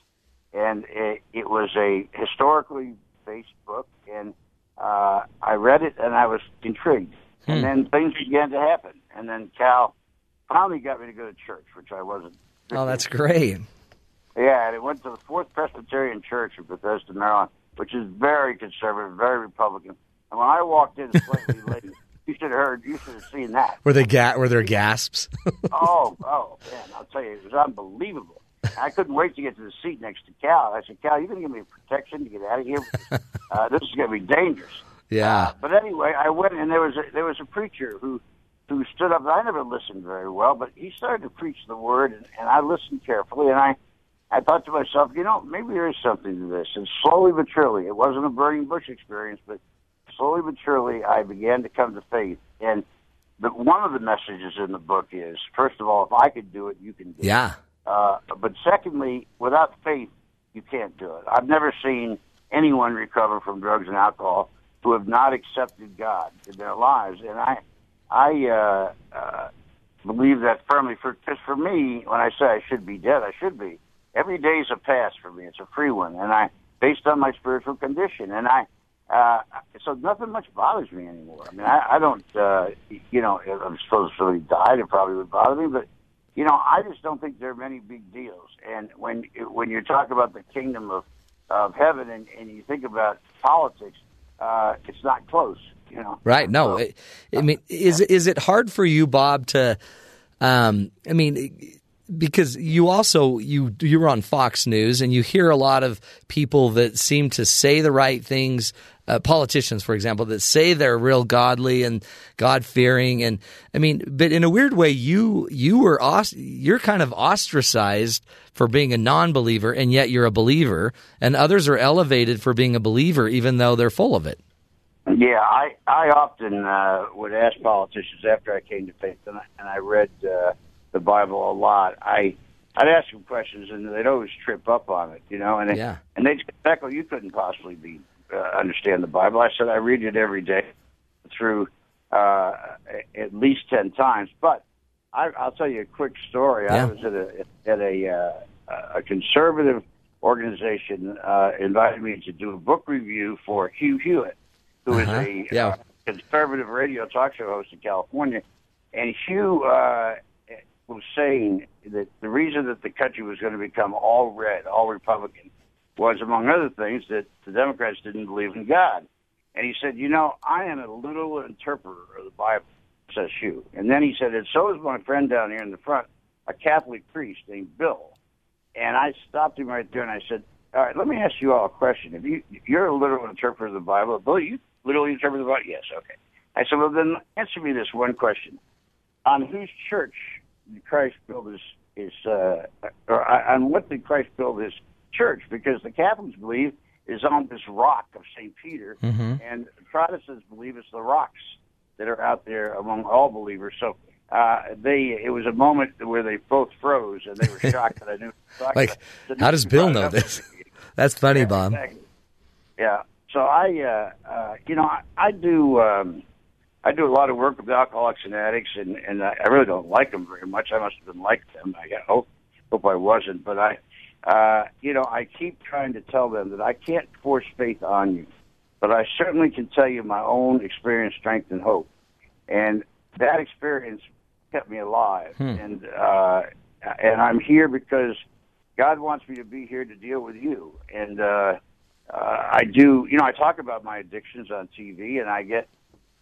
And it, it was a historically based book. And uh, I read it and I was intrigued. Hmm. And then things began to happen. And then Cal finally got me to go to church, which I wasn't. Oh, that's great. Yeah, and it went to the Fourth Presbyterian Church in Bethesda, Maryland, which is very conservative, very Republican. And when I walked in slightly late, You should have heard. You should have seen that. Were they ga- Were there gasps? oh, oh man! I'll tell you, it was unbelievable. I couldn't wait to get to the seat next to Cal. I said, Cal, you going to give me protection to get out of here? Uh, this is going to be dangerous. Yeah. Uh, but anyway, I went, and there was a, there was a preacher who who stood up. I never listened very well, but he started to preach the word, and, and I listened carefully, and I, I thought to myself, you know, maybe there is something to this. And slowly but surely, it wasn't a burning bush experience, but slowly but surely, I began to come to faith. And the, one of the messages in the book is, first of all, if I could do it, you can do yeah. it. Yeah. Uh, but secondly, without faith, you can't do it. I've never seen anyone recover from drugs and alcohol who have not accepted God in their lives. And I, I, uh, uh, believe that firmly. For, just for me, when I say I should be dead, I should be. Every day is a pass for me. It's a free one, and I, based on my spiritual condition, and I, uh, so nothing much bothers me anymore. I mean, I, I don't, uh, you know, if I'm supposed to really die, it probably would bother me, but, you know, I just don't think there are many big deals. And when when you talk about the kingdom of, of heaven and, and you think about politics, uh, it's not close, you know. Right. No. So, I mean, is, is it hard for you, Bob, to um, – I mean, because you also you, – you were on Fox News and you hear a lot of people that seem to say the right things, uh, politicians, for example, that say they're real godly and God-fearing. And I mean, but in a weird way, you you were – you're kind of ostracized for being a non-believer, and yet you're a believer, and others are elevated for being a believer even though they're full of it. Yeah, I, I often uh, would ask politicians after I came to faith, and I, and I read uh, the Bible a lot. I, I'd ask them questions, and they'd always trip up on it, you know, and, they, yeah. and they'd say, Michael, you couldn't possibly be uh, understand the Bible. I said, I read it every day through uh, at least ten times. But I, I'll tell you a quick story. Yeah. I was at a, at a, uh, a conservative organization uh, invited me to do a book review for Hugh Hewitt, who is uh-huh. a yeah. uh, conservative radio talk show host in California. And Hugh uh, was saying that the reason that the country was going to become all red, all Republican, was, among other things, that the Democrats didn't believe in God. And he said, you know, I am a literal interpreter of the Bible, says Hugh. And then he said, and so is my friend down here in the front, a Catholic priest named Bill. And I stopped him right there and I said, all right, let me ask you all a question. If, you, if you're a literal interpreter of the Bible, Bill, you literally interpret the Bible? Yes, okay. I said, well, then answer me this one question. On whose church did Christ build his, his uh, or on what did Christ build his church? Because the Catholics believe is on this rock of Saint Peter, mm-hmm. and the Protestants believe it's the rocks that are out there among all believers. So uh, they, it was a moment where they both froze, and they were shocked that I knew. Like, how does Bill know this? That's funny, yeah, Bob. Exactly. Yeah. So I, uh, uh, you know, I, I do um, I do a lot of work with alcoholics and addicts, and, and I, I really don't like them very much. I must have been like them. I hope, hope I wasn't. But, I, uh, you know, I keep trying to tell them that I can't force faith on you, but I certainly can tell you my own experience, strength, and hope. And that experience kept me alive. Hmm. And uh, and I'm here because God wants me to be here to deal with you. And uh Uh, I do, you know, I talk about my addictions on T V, and I get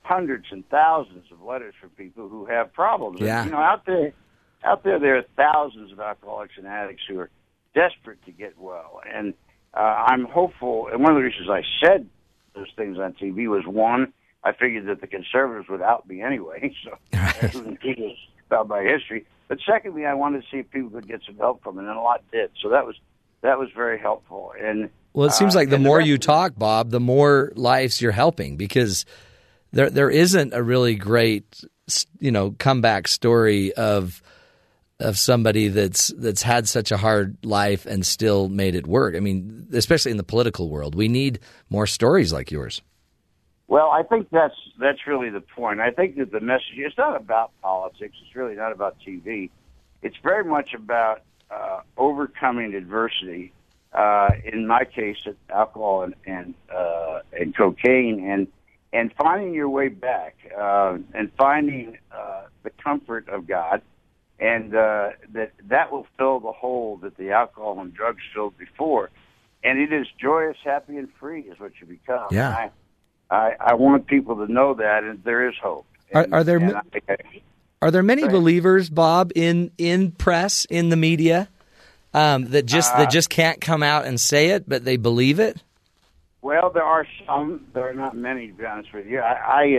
hundreds and thousands of letters from people who have problems. Yeah. And, you know, out there, out there, there are thousands of alcoholics and addicts who are desperate to get well. And uh, I'm hopeful, and one of the reasons I said those things on T V was, one, I figured that the conservatives would out me anyway, so I didn't think about my history. But secondly, I wanted to see if people could get some help from it, and a lot did. So that was that was very helpful. And well, it seems like the more you talk, Bob, the more lives you're helping, because there there isn't a really great, you know, comeback story of of somebody that's that's had such a hard life and still made it work. I mean, especially in the political world, we need more stories like yours. Well, I think that's that's really the point. I think that the message is not about politics. It's really not about T V. It's very much about uh, overcoming adversity. Uh, in my case, alcohol and and, uh, and cocaine, and and finding your way back, uh, and finding uh, the comfort of God, and uh, that that will fill the hole that the alcohol and drugs filled before. And it is joyous, happy, and free is what you become. Yeah. I, I I want people to know that, and there is hope. And, are, are there and I, I, are there many believers, Bob, in in press, in the media? Um, that just uh, that just can't come out and say it, but they believe it? Well, there are some. There are not many, to be honest with you. I,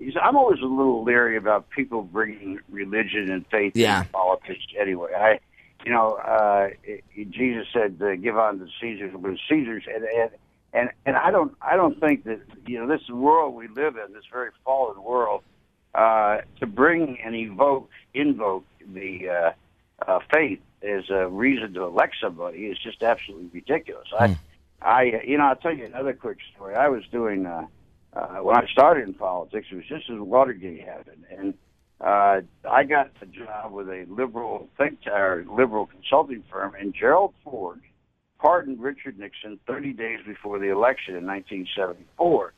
I, uh, I'm always a little leery about people bringing religion and faith yeah. into politics anyway. I, you know, uh, it, Jesus said, uh, give on to Caesar what is Caesar's. And, and, and, and I don't I don't think that, you know, this world we live in, this very fallen world, uh, to bring and evoke, invoke the uh, uh, faith, is a reason to elect somebody is just absolutely ridiculous. Mm. I, I, you know, I'll tell you another quick story. I was doing, uh, uh, when I started in politics, it was just as Watergate happened. And Uh, I got a job with a liberal think or liberal consulting firm, and Gerald Ford pardoned Richard Nixon thirty days before the election in nineteen seventy-four,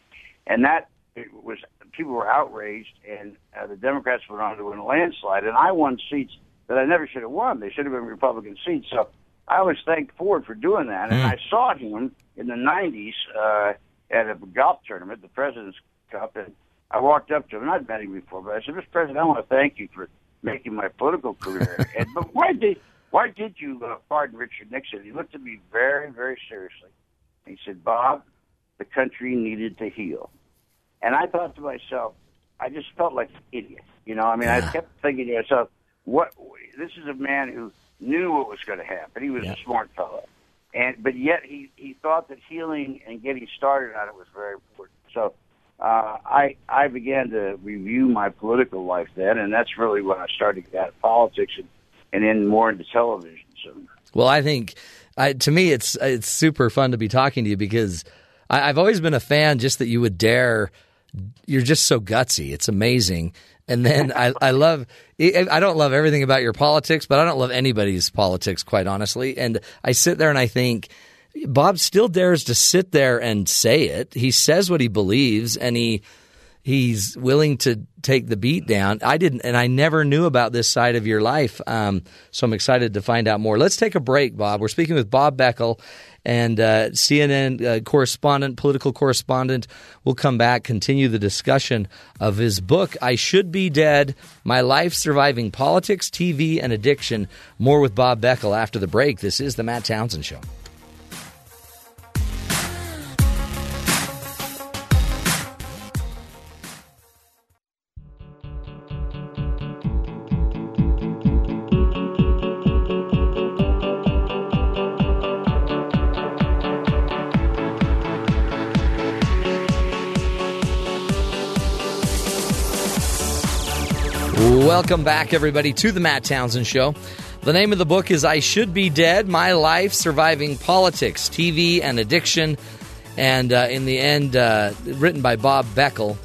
and that it was people were outraged, and uh, the Democrats went on to win a landslide, and I won seats that I never should have won. They should have been Republican seats. So I always thanked Ford for doing that, and mm. I saw him in the nineties uh, at a golf tournament, the President's Cup, and I walked up to him, and I'd met him before, but I said, "Mister President, I want to thank you for making my political career. and, but why did why did you uh, pardon Richard Nixon?" He looked at me very, very seriously. He said, "Bob, the country needed to heal." And I thought to myself, I just felt like an idiot. You know, I mean, yeah. I kept thinking to myself, "What? This is a man who knew what was going to happen. He was yeah. a smart fellow, and but yet he, he thought that healing and getting started on it was very important." So. Uh, I I began to review my political life then, and that's really when I started getting out of politics and, and then more into television. So, well, I think I, to me it's it's super fun to be talking to you because I, I've always been a fan just that you would dare. You're just so gutsy. It's amazing. And then I, I love – I don't love everything about your politics, but I don't love anybody's politics, quite honestly. And I sit there and I think – Bob still dares to sit there and say it. He says what he believes, and he he's willing to take the beat down. I didn't, and I never knew about this side of your life, um, so I'm excited to find out more. Let's take a break, Bob. We're speaking with Bob Beckel, and uh, C N N uh, correspondent, political correspondent. We'll come back, continue the discussion of his book, I Should Be Dead, My Life Surviving Politics, T V, and Addiction. More with Bob Beckel after the break. This is The Matt Townsend Show. Welcome back, everybody, to The Matt Townsend Show. The name of the book is I Should Be Dead, My Life Surviving Politics, T V, and Addiction. And uh, in the end, uh, written by Bob Beckel.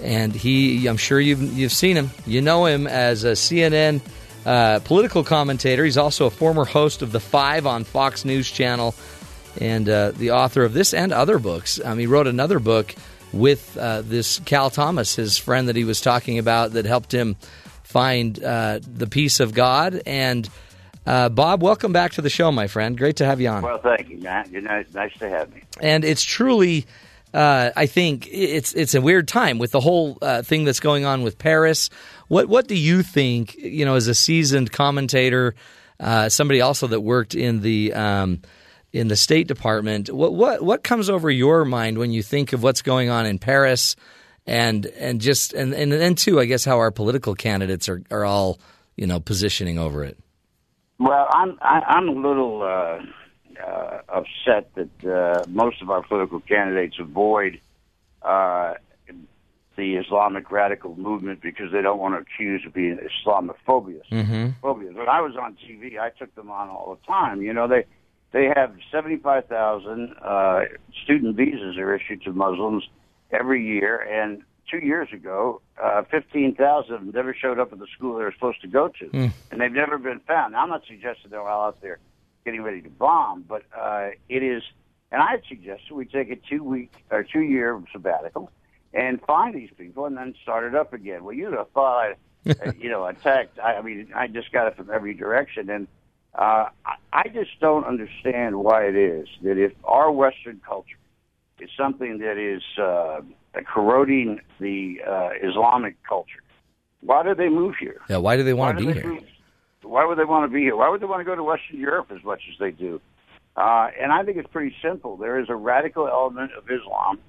And he, I'm sure you've, you've seen him. You know him as a C N N uh, political commentator. He's also a former host of The Five on Fox News Channel and uh, the author of this and other books. Um, he wrote another book with uh, this Cal Thomas, his friend that he was talking about that helped him find uh, the peace of God. And uh, Bob, welcome back to the show, my friend. Great to have you on. Well, thank you, Matt. You're nice, nice to have me. And it's truly, uh, I think, it's it's a weird time with the whole uh, thing that's going on with Paris. What what do you think, you know, as a seasoned commentator, uh, somebody also that worked in the um, in the State Department, what, what what comes over your mind when you think of what's going on in Paris? And and just and, and then too, I guess how our political candidates are, are all, you know, positioning over it. Well, I'm I, I'm a little uh, uh, upset that uh, most of our political candidates avoid uh, the Islamic radical movement because they don't want to accuse of being Islamophobia. Mm-hmm. When I was on T V, I took them on all the time. You know, they they have seventy-five thousand uh, student visas are issued to Muslims every year, and two years ago, uh, fifteen thousand of them never showed up at the school they were supposed to go to, mm. and they've never been found. Now, I'm not suggesting they're all out there getting ready to bomb, but uh, it is, and I'd suggested we take a two-week or two-year sabbatical and find these people and then start it up again. Well, you'd have thought, I, you know, attacked. I, I mean, I just got it from every direction, and uh, I, I just don't understand why it is that if our Western culture is something that is uh, corroding the uh, Islamic culture. Why do they move here? Yeah, why do they want why to be here? Move? Why would they want to be here? Why would they want to go to Western Europe as much as they do? Uh, and I think it's pretty simple. There is a radical element of Islam,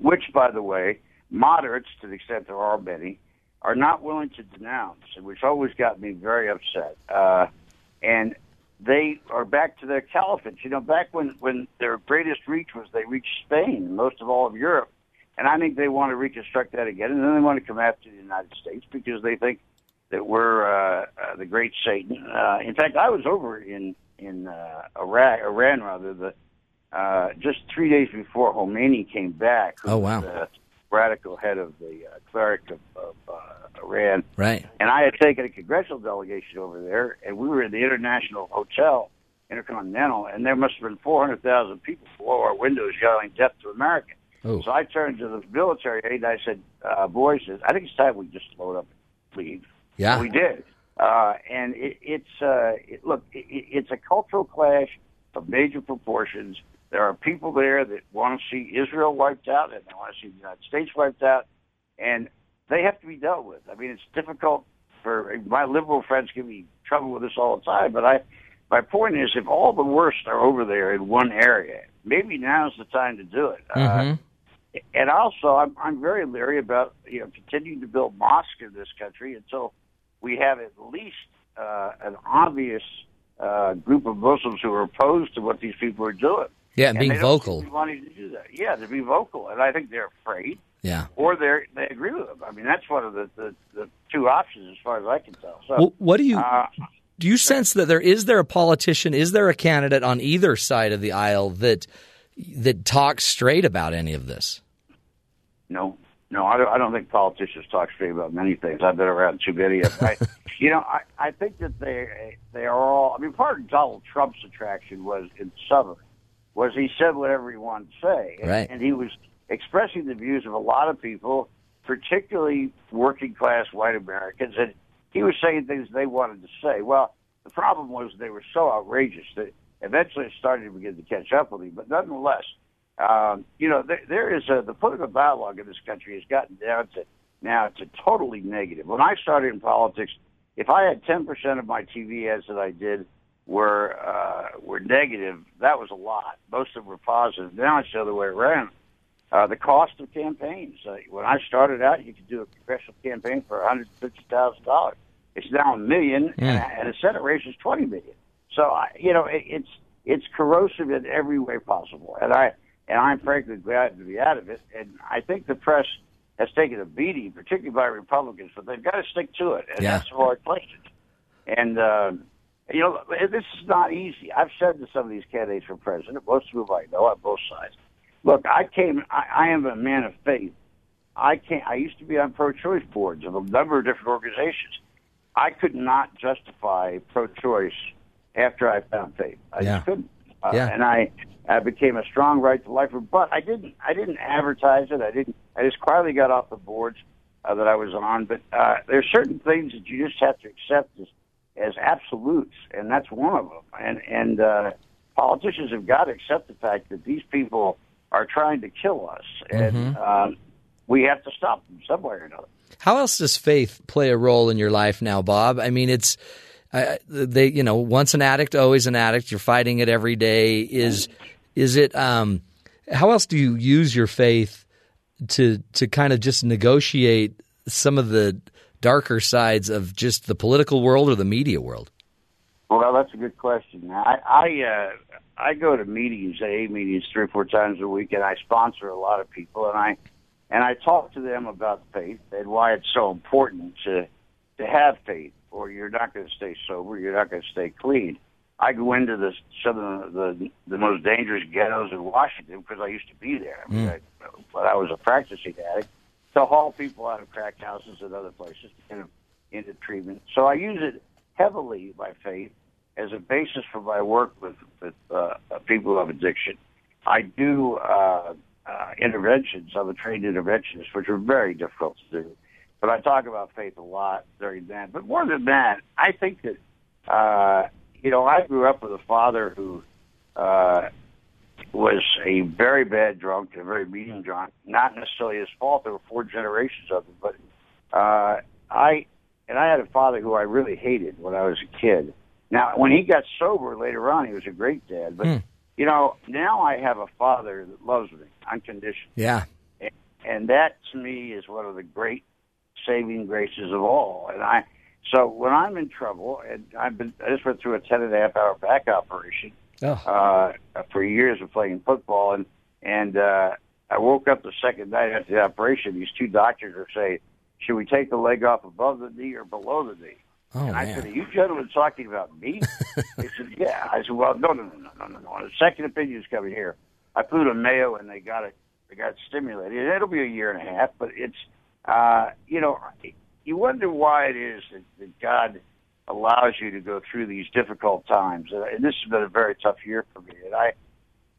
which, by the way, moderates, to the extent there are many, are not willing to denounce, which always got me very upset. Uh, and They are back to their caliphate. You know, back when, when their greatest reach was they reached Spain, most of all of Europe. And I think they want to reconstruct that again. And then they want to come after the United States because they think that we're uh, uh, the great Satan. Uh, in fact, I was over in, in uh, Iraq, Iran, rather, the, uh, just three days before Khomeini came back. Who oh, wow. Was the radical head of the uh, cleric of, of uh, Iran. Right. And I had taken a congressional delegation over there, and we were in the International Hotel, Intercontinental, and there must have been four hundred thousand people below our windows yelling, "Death to America." Ooh. So I turned to the military aide, and I said, uh, boys, I think it's time we just load up and leave. Yeah. We did. Uh, and it, it's, uh, it, look, it, it's a cultural clash of major proportions. There are people there that want to see Israel wiped out, and they want to see the United States wiped out, and they have to be dealt with. I mean, it's difficult for my liberal friends give me trouble with this all the time, but I, my point is, if all the worst are over there in one area, maybe now's the time to do it. Mm-hmm. Uh, and also, I'm, I'm very leery about you know continuing to build mosques in this country until we have at least uh, an obvious uh, group of Muslims who are opposed to what these people are doing. Yeah, and, and being vocal. Wanting to do that. Yeah, to be vocal, and I think they're afraid. Yeah, or they they agree with them. I mean, that's one of the, the, the two options as far as I can tell. So, well, what do you uh, do? You sense that there is there a politician, is there a candidate on either side of the aisle that that talks straight about any of this? No, no, I don't, I don't think politicians talk straight about many things. I've been around too many of them. I, you know, I, I think that they they are all. I mean, part of Donald Trump's attraction was in Southern. was he said whatever he wanted to say. And, right. and he was expressing the views of a lot of people, particularly working-class white Americans, and he was saying things they wanted to say. Well, the problem was they were so outrageous that eventually it started to begin to catch up with him. But nonetheless, um, you know, there, there is a, the political dialogue in this country has gotten down to now to totally negative. When I started in politics, if I had ten percent of my T V ads that I did, were uh, were negative, that was a lot. Most of them were positive. Now it's the other way around. Uh, the cost of campaigns. Uh, when I started out, you could do a congressional campaign for one hundred fifty thousand dollars. It's now a million, yeah. and a Senate race is twenty million dollars. So I, you know, it, it's it's corrosive in every way possible. And I and I'm frankly glad to be out of it. And I think the press has taken a beating, particularly by Republicans, but they've got to stick to it. And yeah. that's the hard question. And uh, You know, this is not easy. I've said to some of these candidates for president, most of them I know on both sides, look, I came, I, I am a man of faith. I can't, I used to be on pro-choice boards of a number of different organizations. I could not justify pro-choice after I found faith. I yeah. just couldn't. Uh, yeah. And I, I became a strong right to life, but I didn't, I didn't advertise it. I didn't, I just quietly got off the boards uh, that I was on. But uh, there are certain things that you just have to accept as as absolutes, and that's one of them. And and uh, politicians have got to accept the fact that these people are trying to kill us, and mm-hmm. um, we have to stop them some way or another. How else does faith play a role in your life now, Bob? I mean, it's uh, they you know once an addict, always an addict. You're fighting it every day. Is is it? Um, how else do you use your faith to to kind of just negotiate some of the darker sides of just the political world or the media world? Well, that's a good question. I I, uh, I go to meetings, A A meetings, three or four times a week, and I sponsor a lot of people, and I and I talk to them about faith and why it's so important to to have faith, or you're not going to stay sober, you're not going to stay clean. I go into the, some of the, the, the most dangerous ghettos in Washington because I used to be there. I mean, mm. I, but I was a practicing addict, to haul people out of crack houses and other places into, into treatment. So I use it heavily, my faith, as a basis for my work with, with uh, people who have addiction. I do uh, uh, interventions. I'm a trained interventionist, which are very difficult to do. But I talk about faith a lot during that. But more than that, I think that, uh, you know, I grew up with a father who uh, was a very bad drunk, a very medium drunk. Not necessarily his fault. There were four generations of it, but uh, I and I had a father who I really hated when I was a kid. Now, when he got sober later on, he was a great dad. But mm. you know, now I have a father that loves me unconditionally. Yeah, and, and that to me is one of the great saving graces of all. And I, so when I'm in trouble, and I've been, I just went through a ten and a half hour back operation. Oh. Uh, for years of playing football, and and uh, I woke up the second night after the operation. These two doctors were saying, "Should we take the leg off above the knee or below the knee?" Oh, and I man. said, "Are you gentlemen talking about me?" They said, "Yeah." I said, "Well, no, no, no, no, no, no. The second opinion's coming here." I flew to Mayo, and they got it. They got it stimulated. It'll be a year and a half, but it's uh, you know, you wonder why it is that, that God allows you to go through these difficult times. And this has been a very tough year for me. And I,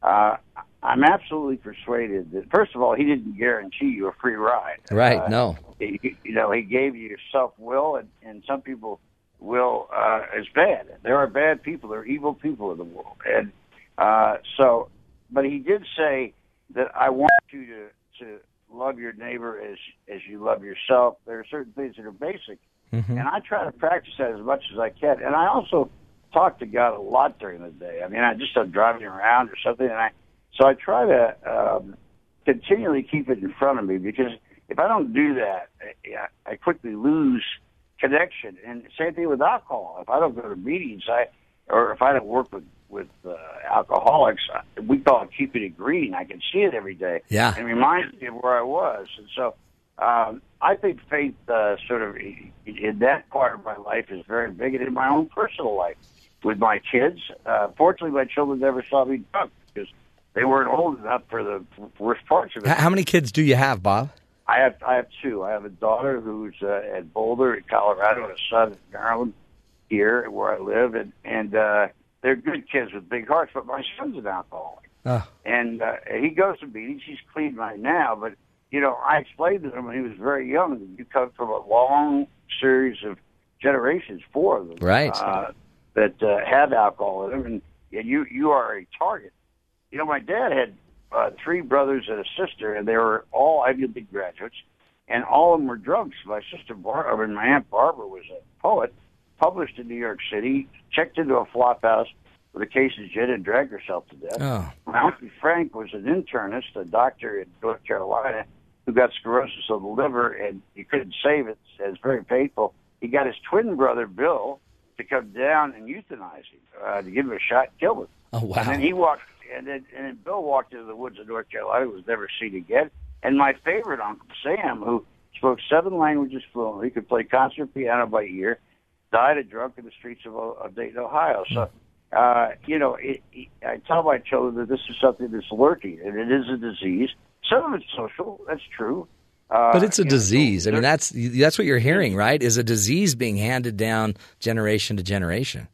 uh, I'm absolutely persuaded that, first of all, he didn't guarantee you a free ride. Right, uh, no. He, you know, he gave you self-will, and, and some people will uh, is bad. There are bad people. There are evil people in the world. And uh, so, but he did say that I want you to, to love your neighbor as, as you love yourself. There are certain things that are basic. Mm-hmm. And I try to practice that as much as I can. And I also talk to God a lot during the day. I mean, I just I'm driving around or something, and I so I try to um, continually keep it in front of me, because if I don't do that, I, I quickly lose connection. And same thing with alcohol. If I don't go to meetings, I or if I don't work with with uh, alcoholics, we call it keeping it green. I can see it every day. Yeah, and it reminds me of where I was, and so. Um, I think faith uh, sort of in that part of my life is very big, and in my own personal life with my kids. Uh, fortunately, my children never saw me drunk because they weren't old enough for the worst parts of it. How many kids do you have, Bob? I have I have two. I have a daughter who's uh, at Boulder in Colorado and a son in Maryland here where I live, and, and uh, they're good kids with big hearts, but my son's an alcoholic. Oh. And uh, he goes to meetings. He's clean right now, but... You know, I explained to him when he was very young that you come from a long series of generations, four of them, right. uh, that uh, had alcohol in them, and, and you, you are a target. You know, my dad had uh, three brothers and a sister, and they were all Ivy League graduates, and all of them were drunks. My sister, Bar- I mean, my Aunt Barbara was a poet, published in New York City, checked into a flop house with a case of gin and dragged herself to death. Oh. My Uncle Frank was an internist, a doctor in North Carolina, who got cirrhosis of the liver, and he couldn't save it. It's very painful. He got his twin brother, Bill, to come down and euthanize him, uh, to give him a shot, kill him. Oh, wow. And then he walked, and then, and then Bill walked into the woods of North Carolina, was never seen again. And my favorite Uncle Sam, who spoke seven languages fluently, could play concert piano by ear, died a drunk in the streets of, of Dayton, Ohio. So, uh, you know, it, it, I tell my children that this is something that's lurking, and it is a disease. Some of it's social, that's true. Uh, but it's a disease. Know, I mean, that's that's what you're hearing, right, is a disease being handed down generation to generation.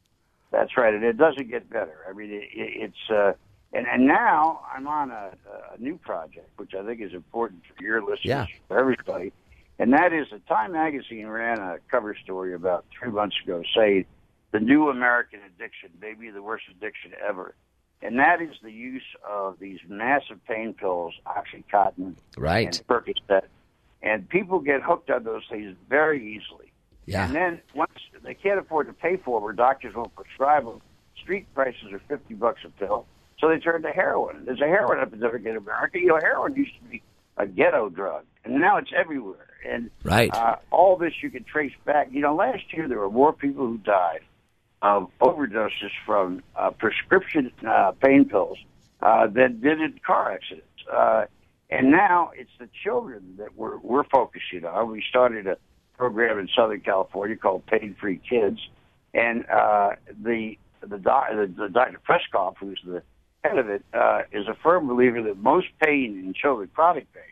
That's right, and it doesn't get better. I mean, it, it's uh, – and, and now I'm on a, a new project, which I think is important for your listeners, yeah. for everybody, and that is that Time Magazine ran a cover story about three months ago saying the new American addiction may be the worst addiction ever. And that is the use of these massive pain pills, Oxycontin right. and Percocet. And people get hooked on those things very easily. Yeah. And then once they can't afford to pay for them or doctors won't prescribe them, street prices are fifty bucks a pill. So they turn to heroin. There's a heroin epidemic in America. You know, heroin used to be a ghetto drug, and now it's everywhere. And right. uh, all this you can trace back. You know, last year there were more people who died of overdoses from uh, prescription uh, pain pills uh, than did in car accidents. Uh, and now it's the children that we're, we're focusing on. We started a program in Southern California called Pain-Free Kids. And uh, the, the, doc, the, the Doctor Preskoff, who's the head of it, uh, is a firm believer that most pain in children, chronic pain,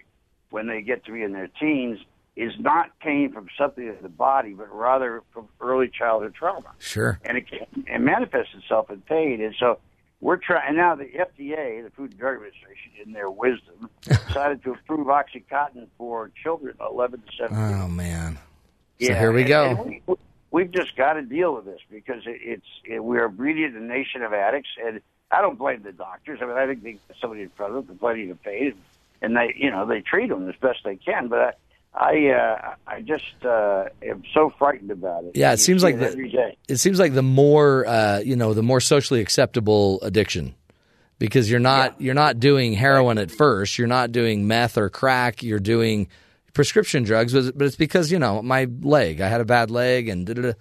when they get to be in their teens, is not pain from something in the body, but rather from early childhood trauma. Sure. And it, can, it manifests itself in pain. And so we're trying, and now the F D A, the Food and Drug Administration, in their wisdom, decided to approve Oxycontin for children eleven to seventeen. Oh, man. Yeah, so here we and, go. And we, we've just got to deal with this because it, it's it, we are breeding a nation of addicts. And I don't blame the doctors. I mean, I think they, somebody in front of them complaining of pain, and they, you know, they treat them as best they can. But I, I uh, I just uh, am so frightened about it. Yeah, it seems like the, it seems like the more uh, you know, the more socially acceptable addiction, because you're not yeah. you're not doing heroin at first, you're not doing meth or crack, you're doing prescription drugs, but it's because you know my leg, I had a bad leg, and da da da.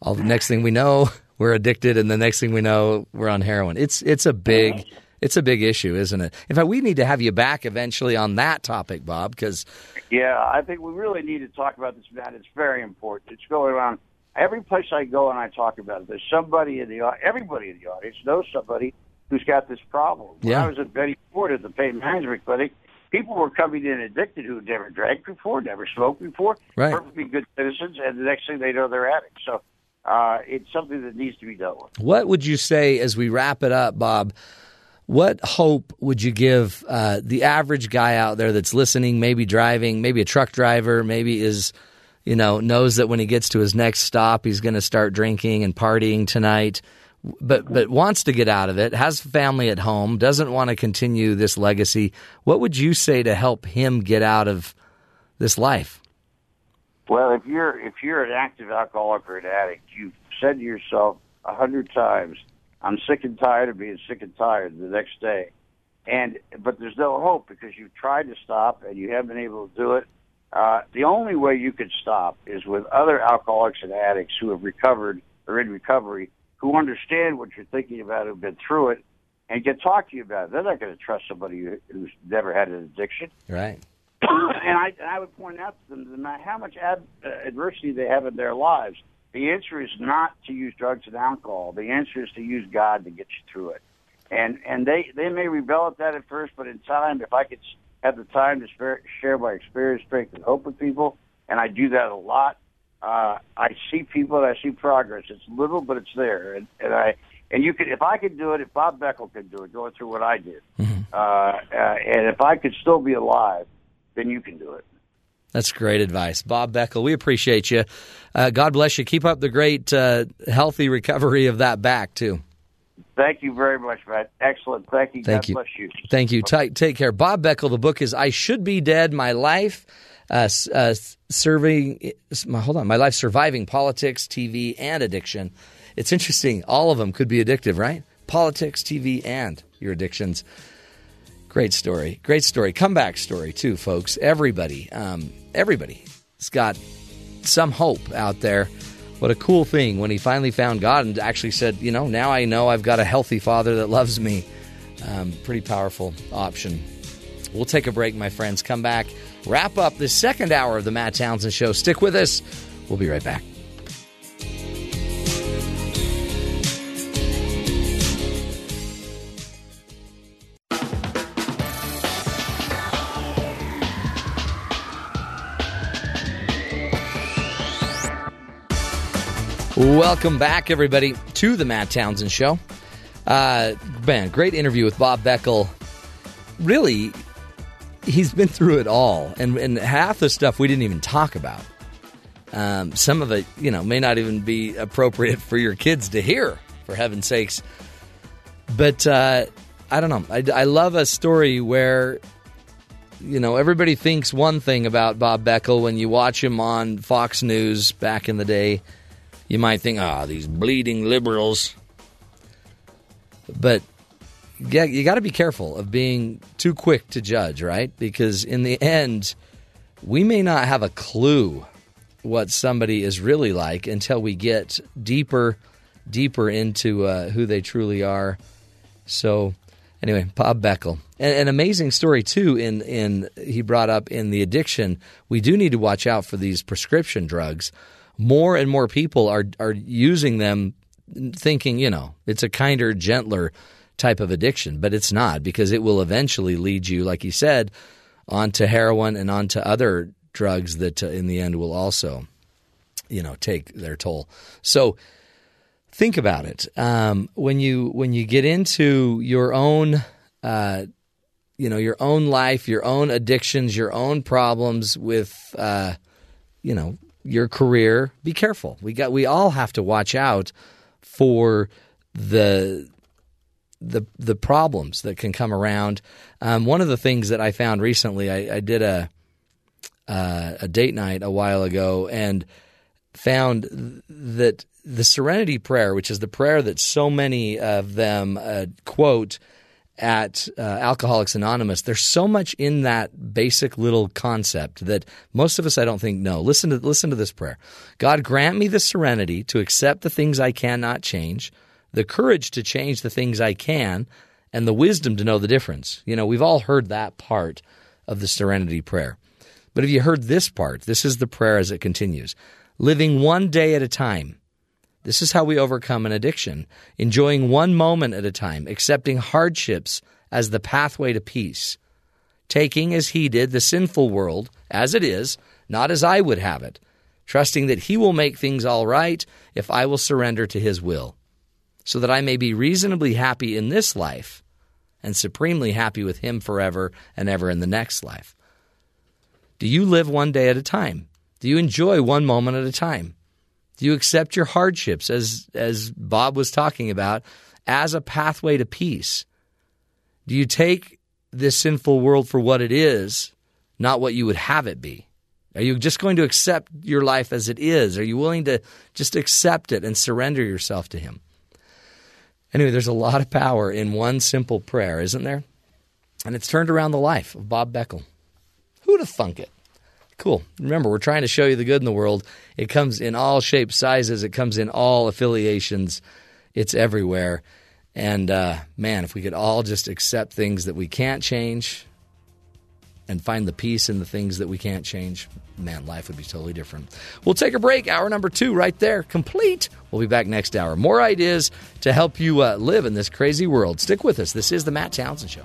All the next thing we know, we're addicted, and the next thing we know, we're on heroin. It's it's a big. It's a big issue, isn't it? In fact, we need to have you back eventually on that topic, Bob, because... Yeah, I think we really need to talk about this, Matt. It's very important. It's going around. Every place I go and I talk about it, there's somebody in the... Everybody in the audience knows somebody who's got this problem. When yeah. I was at Betty Ford at the Pain Management Clinic, People were coming in addicted who had never drank before, never smoked before, right. perfectly good citizens, and the next thing they know, they're addicts. So uh, it's something that needs to be dealt with. What would you say, as we wrap it up, Bob, what hope would you give uh, the average guy out there that's listening, maybe driving, maybe a truck driver, maybe is, you know, knows that when he gets to his next stop, he's going to start drinking and partying tonight, but but wants to get out of it, has family at home, doesn't want to continue this legacy. What would you say to help him get out of this life? Well, if you're if you're an active alcoholic or an addict, you've said to yourself a hundred times, I'm sick and tired of being sick and tired the next day. And but there's no hope because you've tried to stop and you haven't been able to do it. Uh, the only way you could stop is with other alcoholics and addicts who have recovered or in recovery, who understand what you're thinking about, who've been through it, and can talk to you about it. They're not going to trust somebody who's never had an addiction. Right. And I, and I would point out to them that how much ad, uh, adversity they have in their lives. The answer is not to use drugs and alcohol. The answer is to use God to get you through it. And and they, they may rebel at that at first, but in time, if I could have the time to spare, share my experience, strength, and hope with people, and I do that a lot, Uh, I see people and I see progress. It's little, but it's there. And, and I and you could, if I could do it, if Bob Beckel could do it, going through what I did, mm-hmm. uh, uh, and if I could still be alive, then you can do it. That's great advice, Bob Beckel. We appreciate you. Uh, God bless you. Keep up the great, uh, healthy recovery of that back too. Thank you very much, Matt. Excellent. Thank you. Thank God you. Bless you. Thank you. T- take care, Bob Beckel. The book is "I Should Be Dead: My Life." Uh, uh, serving, hold on, my life surviving politics, T V, and addiction. It's interesting. All of them could be addictive, right? Politics, T V, and your addictions. Great story. Great story. Comeback story, too, folks. Everybody, um, everybody has got some hope out there. What a cool thing when he finally found God and actually said, you know, now I know I've got a healthy father that loves me. Um, pretty powerful option. We'll take a break, my friends. Come back. Wrap up the second hour of the Matt Townsend Show. Stick with us. We'll be right back. Welcome back, everybody, to the Matt Townsend Show. Uh, man, great interview with Bob Beckel. Really, he's been through it all, and, and half the stuff we didn't even talk about. Um, some of it, you know, may not even be appropriate for your kids to hear, for heaven's sakes. But uh, I don't know. I, I love a story where, you know, everybody thinks one thing about Bob Beckel. When you watch him on Fox News back in the day, you might think, ah, oh, these bleeding liberals. But yeah, you got to be careful of being too quick to judge, right? Because in the end, we may not have a clue what somebody is really like until we get deeper, deeper into uh, who they truly are. So anyway, Bob Beckel. And an amazing story, too, in, in he brought up in the addiction. We do need to watch out for these prescription drugs. More and more people are are using them thinking, you know, it's a kinder, gentler type of addiction, but it's not, because it will eventually lead you, like you said, onto heroin and onto other drugs that uh, in the end will also, you know, take their toll. So think about it. Um, when you when you get into your own, uh, you know, your own life, your own addictions, your own problems with, uh, you know, your career, be careful. We got we all have to watch out for the. the the problems that can come around. Um, one of the things that I found recently, I, I did a uh, a date night a while ago and found that the Serenity Prayer, which is the prayer that so many of them uh, quote at uh, Alcoholics Anonymous, there's so much in that basic little concept that most of us, I don't think, know. Listen to, listen to this prayer. God, grant me the serenity to accept the things I cannot change, the courage to change the things I can, and the wisdom to know the difference. You know, we've all heard that part of the Serenity Prayer. But have you heard this part? This is the prayer as it continues. Living one day at a time. This is how we overcome an addiction. Enjoying one moment at a time. Accepting hardships as the pathway to peace. taking as he did the sinful world as it is, not as I would have it, trusting that he will make things all right if I will surrender to his will, so that I may be reasonably happy in this life and supremely happy with him forever and ever in the next life. Do you live one day at a time? Do you enjoy one moment at a time? Do you accept your hardships, as as Bob was talking about, as a pathway to peace? Do you take this sinful world for what it is, not what you would have it be? Are you just going to accept your life as it is? Are you willing to just accept it and surrender yourself to him? Anyway, there's a lot of power in one simple prayer, isn't there? And it's turned around the life of Bob Beckel. Who would have thunk it? Cool. Remember, we're trying to show you the good in the world. It comes in all shapes, sizes. It comes in all affiliations. It's everywhere. And uh, man, if we could all just accept things that we can't change and find the peace in the things that we can't change, man, life would be totally different. We'll take a break. Hour number two right there, complete. We'll be back next hour. More ideas to help you uh, live in this crazy world. Stick with us. This is The Matt Townsend Show.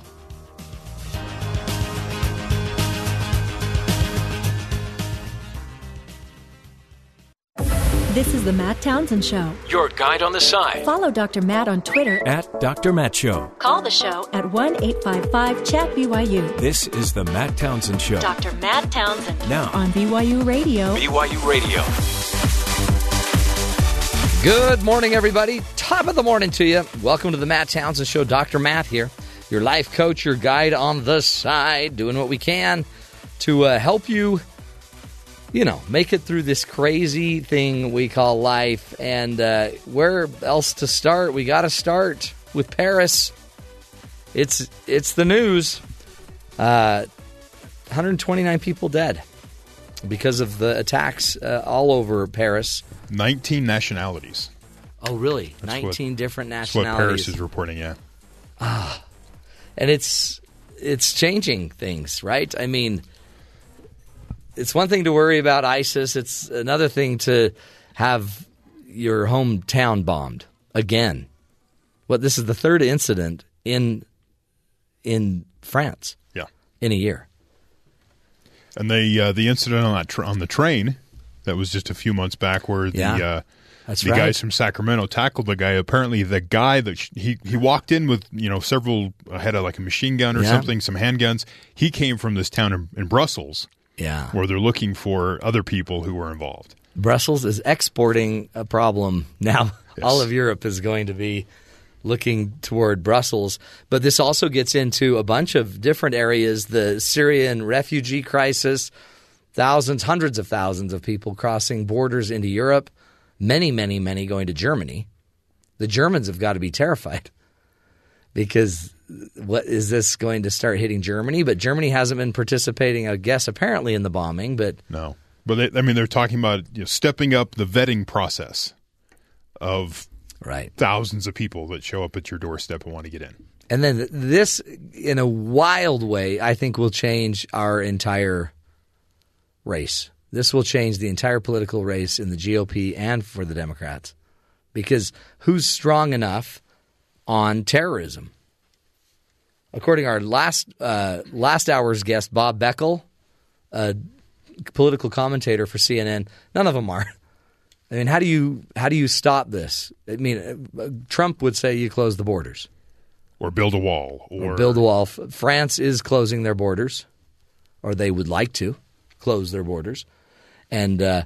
This is The Matt Townsend Show. Your guide on the side. Follow Doctor Matt on Twitter at Doctor Matt Show. Call the show at one eight five five chat B Y U. This is The Matt Townsend Show. Doctor Matt Townsend. Now on B Y U Radio. B Y U Radio. Good morning, everybody. Top of the morning to you. Welcome to The Matt Townsend Show. Doctor Matt here, your life coach, your guide on the side, doing what we can to uh, help you, you know, make it through this crazy thing we call life. And uh, where else to start? We got to start with Paris. It's it's the news. Uh, one hundred twenty-nine people dead because of the attacks uh, all over Paris. nineteen nationalities. Oh, really? That's nineteen what, different nationalities. That's what Paris is reporting, yeah. Ah, and it's it's changing things, right? I mean, it's one thing to worry about ISIS. It's another thing to have your hometown bombed again. Well, this is the third incident in in France. Yeah, in a year. And the uh, the incident on that tr- on the train that was just a few months back, where the yeah, uh, that's the right. guys from Sacramento tackled the guy. Apparently, the guy that sh- he he walked in with, you know, several uh, had a, like a machine gun or yeah. something, some handguns. He came from this town in, in Brussels. Yeah. Where they're looking for other people who were involved. Brussels is exporting a problem now. Yes. All of Europe is going to be looking toward Brussels. But this also gets into a bunch of different areas, the Syrian refugee crisis, thousands, hundreds of thousands of people crossing borders into Europe, many, many, many going to Germany. The Germans have got to be terrified because – what is this going to start hitting Germany? But Germany hasn't been participating, I guess, apparently in the bombing. But no, but they, I mean, they're talking about, you know, stepping up the vetting process of right. thousands of people that show up at your doorstep and want to get in. And then this, in a wild way, I think will change our entire race. This will change the entire political race in the G O P and for the Democrats, because who's strong enough on terrorism? According to our last uh, last hour's guest, Bob Beckel, a political commentator for C N N, none of them are. I mean, how do you how do you stop this? I mean, Trump would say you close the borders. Or build a wall. Or, or build a wall. France is closing their borders, or they would like to close their borders. And uh,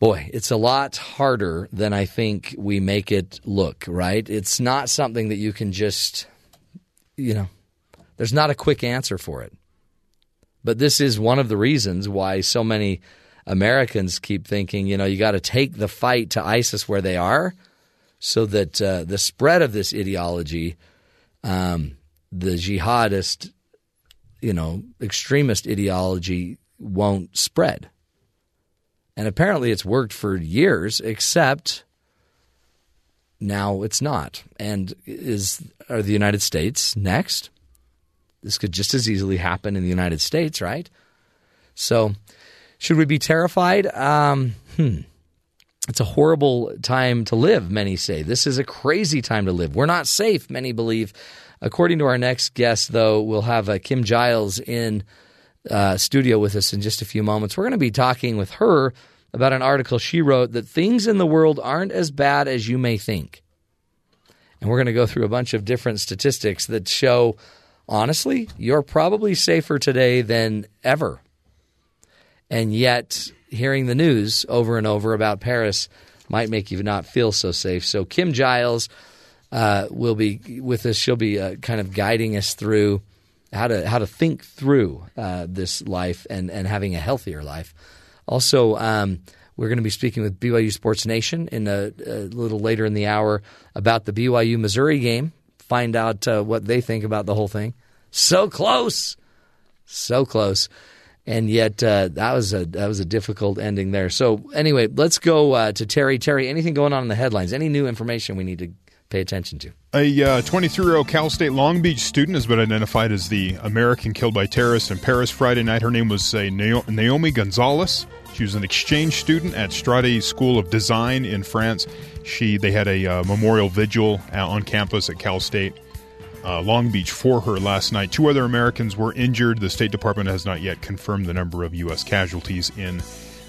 boy, it's a lot harder than I think we make it look, right? It's not something that you can just... You know, there's not a quick answer for it. But this is one of the reasons why so many Americans keep thinking, you know, you got to take the fight to ISIS where they are so that uh, the spread of this ideology, um, the jihadist, you know, extremist ideology won't spread. And apparently it's worked for years, except now it's not. And is are the United States next? This could just as easily happen in the United States, right? So should we be terrified? Um, hmm. It's a horrible time to live, many say. This is a crazy time to live. We're not safe, many believe. According to our next guest, though, we'll have uh, Kim Giles in uh, studio with us in just a few moments. We're going to be talking with her about an article she wrote that things in the world aren't as bad as you may think. And we're going to go through a bunch of different statistics that show, honestly, you're probably safer today than ever. And yet hearing the news over and over about Paris might make you not feel so safe. So Kim Giles uh, will be with us. She'll be uh, kind of guiding us through how to how to think through uh, this life and, and having a healthier life. Also, um, we're going to be speaking with B Y U Sports Nation in a, a little later in the hour about the B Y U-Missouri game. Find out uh, what they think about the whole thing. So close, so close, and yet uh, that was a that was a difficult ending there. So anyway, let's go uh, to Terry. Terry, anything going on in the headlines? Any new information we need to pay attention to? A uh, twenty-three-year-old Cal State Long Beach student has been identified as the American killed by terrorists in Paris Friday night. Her name was uh, Naomi Gonzalez. She was an exchange student at Strade School of Design in France. She They had a uh, memorial vigil on campus at Cal State uh, Long Beach for her last night. Two other Americans were injured. The State Department has not yet confirmed the number of U S casualties in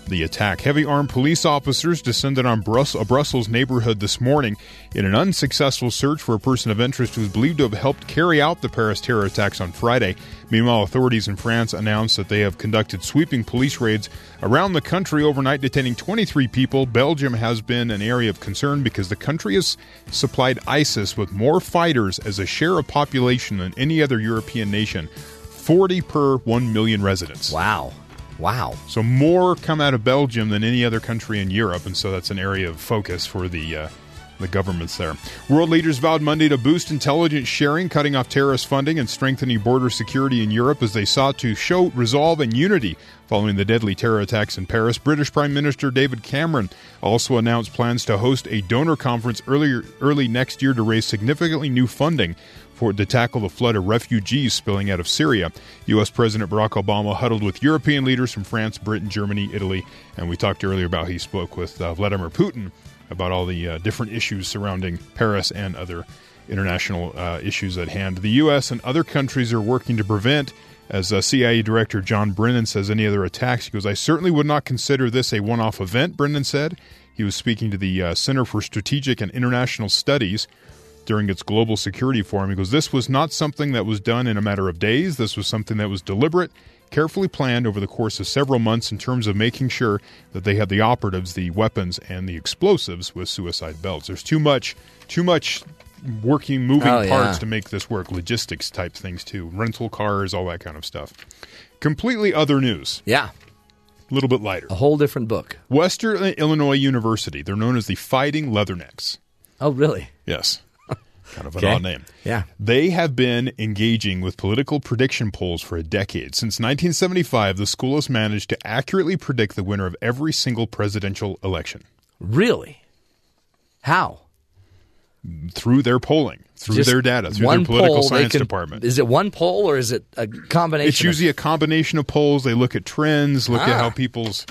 the attack. Heavy armed police officers descended on Brussels, a Brussels neighborhood this morning in an unsuccessful search for a person of interest who is believed to have helped carry out the Paris terror attacks on Friday. Meanwhile, authorities in France announced that they have conducted sweeping police raids around the country overnight, detaining twenty-three people. Belgium has been an area of concern because the country has supplied ISIS with more fighters as a share of population than any other European nation, forty per one million residents. Wow. Wow. So more come out of Belgium than any other country in Europe, and so that's an area of focus for the uh, the governments there. World leaders vowed Monday to boost intelligence sharing, cutting off terrorist funding, and strengthening border security in Europe as they sought to show resolve and unity following the deadly terror attacks in Paris. British Prime Minister David Cameron also announced plans to host a donor conference earlier, early next year to raise significantly new funding for to tackle the flood of refugees spilling out of Syria. U S. President Barack Obama huddled with European leaders from France, Britain, Germany, Italy, and we talked earlier about he spoke with uh, Vladimir Putin about all the uh, different issues surrounding Paris and other international uh, issues at hand. The U S and other countries are working to prevent, as uh, C I A Director John Brennan says, any other attacks. He goes, "I certainly would not consider this a one-off event," Brennan said. He was speaking to the uh, Center for Strategic and International Studies during its Global Security Forum. He goes, "This was not something that was done in a matter of days. This was something that was deliberate, carefully planned over the course of several months in terms of making sure that they had the operatives, the weapons, and the explosives with suicide belts." There's too much, too much working, moving oh, parts yeah. to make this work. Logistics type things too. Rental cars, all that kind of stuff. Completely other news. Yeah. A little bit lighter. A whole different book. Western Illinois University. They're known as the Fighting Leathernecks. Oh, really? Yes. Kind of an okay. odd name. Yeah. They have been engaging with political prediction polls for a decade. Since nineteen seventy-five, the school has managed to accurately predict the winner of every single presidential election. Really? How? Through their polling, through Just their data, through their political science can, department. Is it one poll or is it a combination? It's usually of... a combination of polls. They look at trends, look ah. at how people's...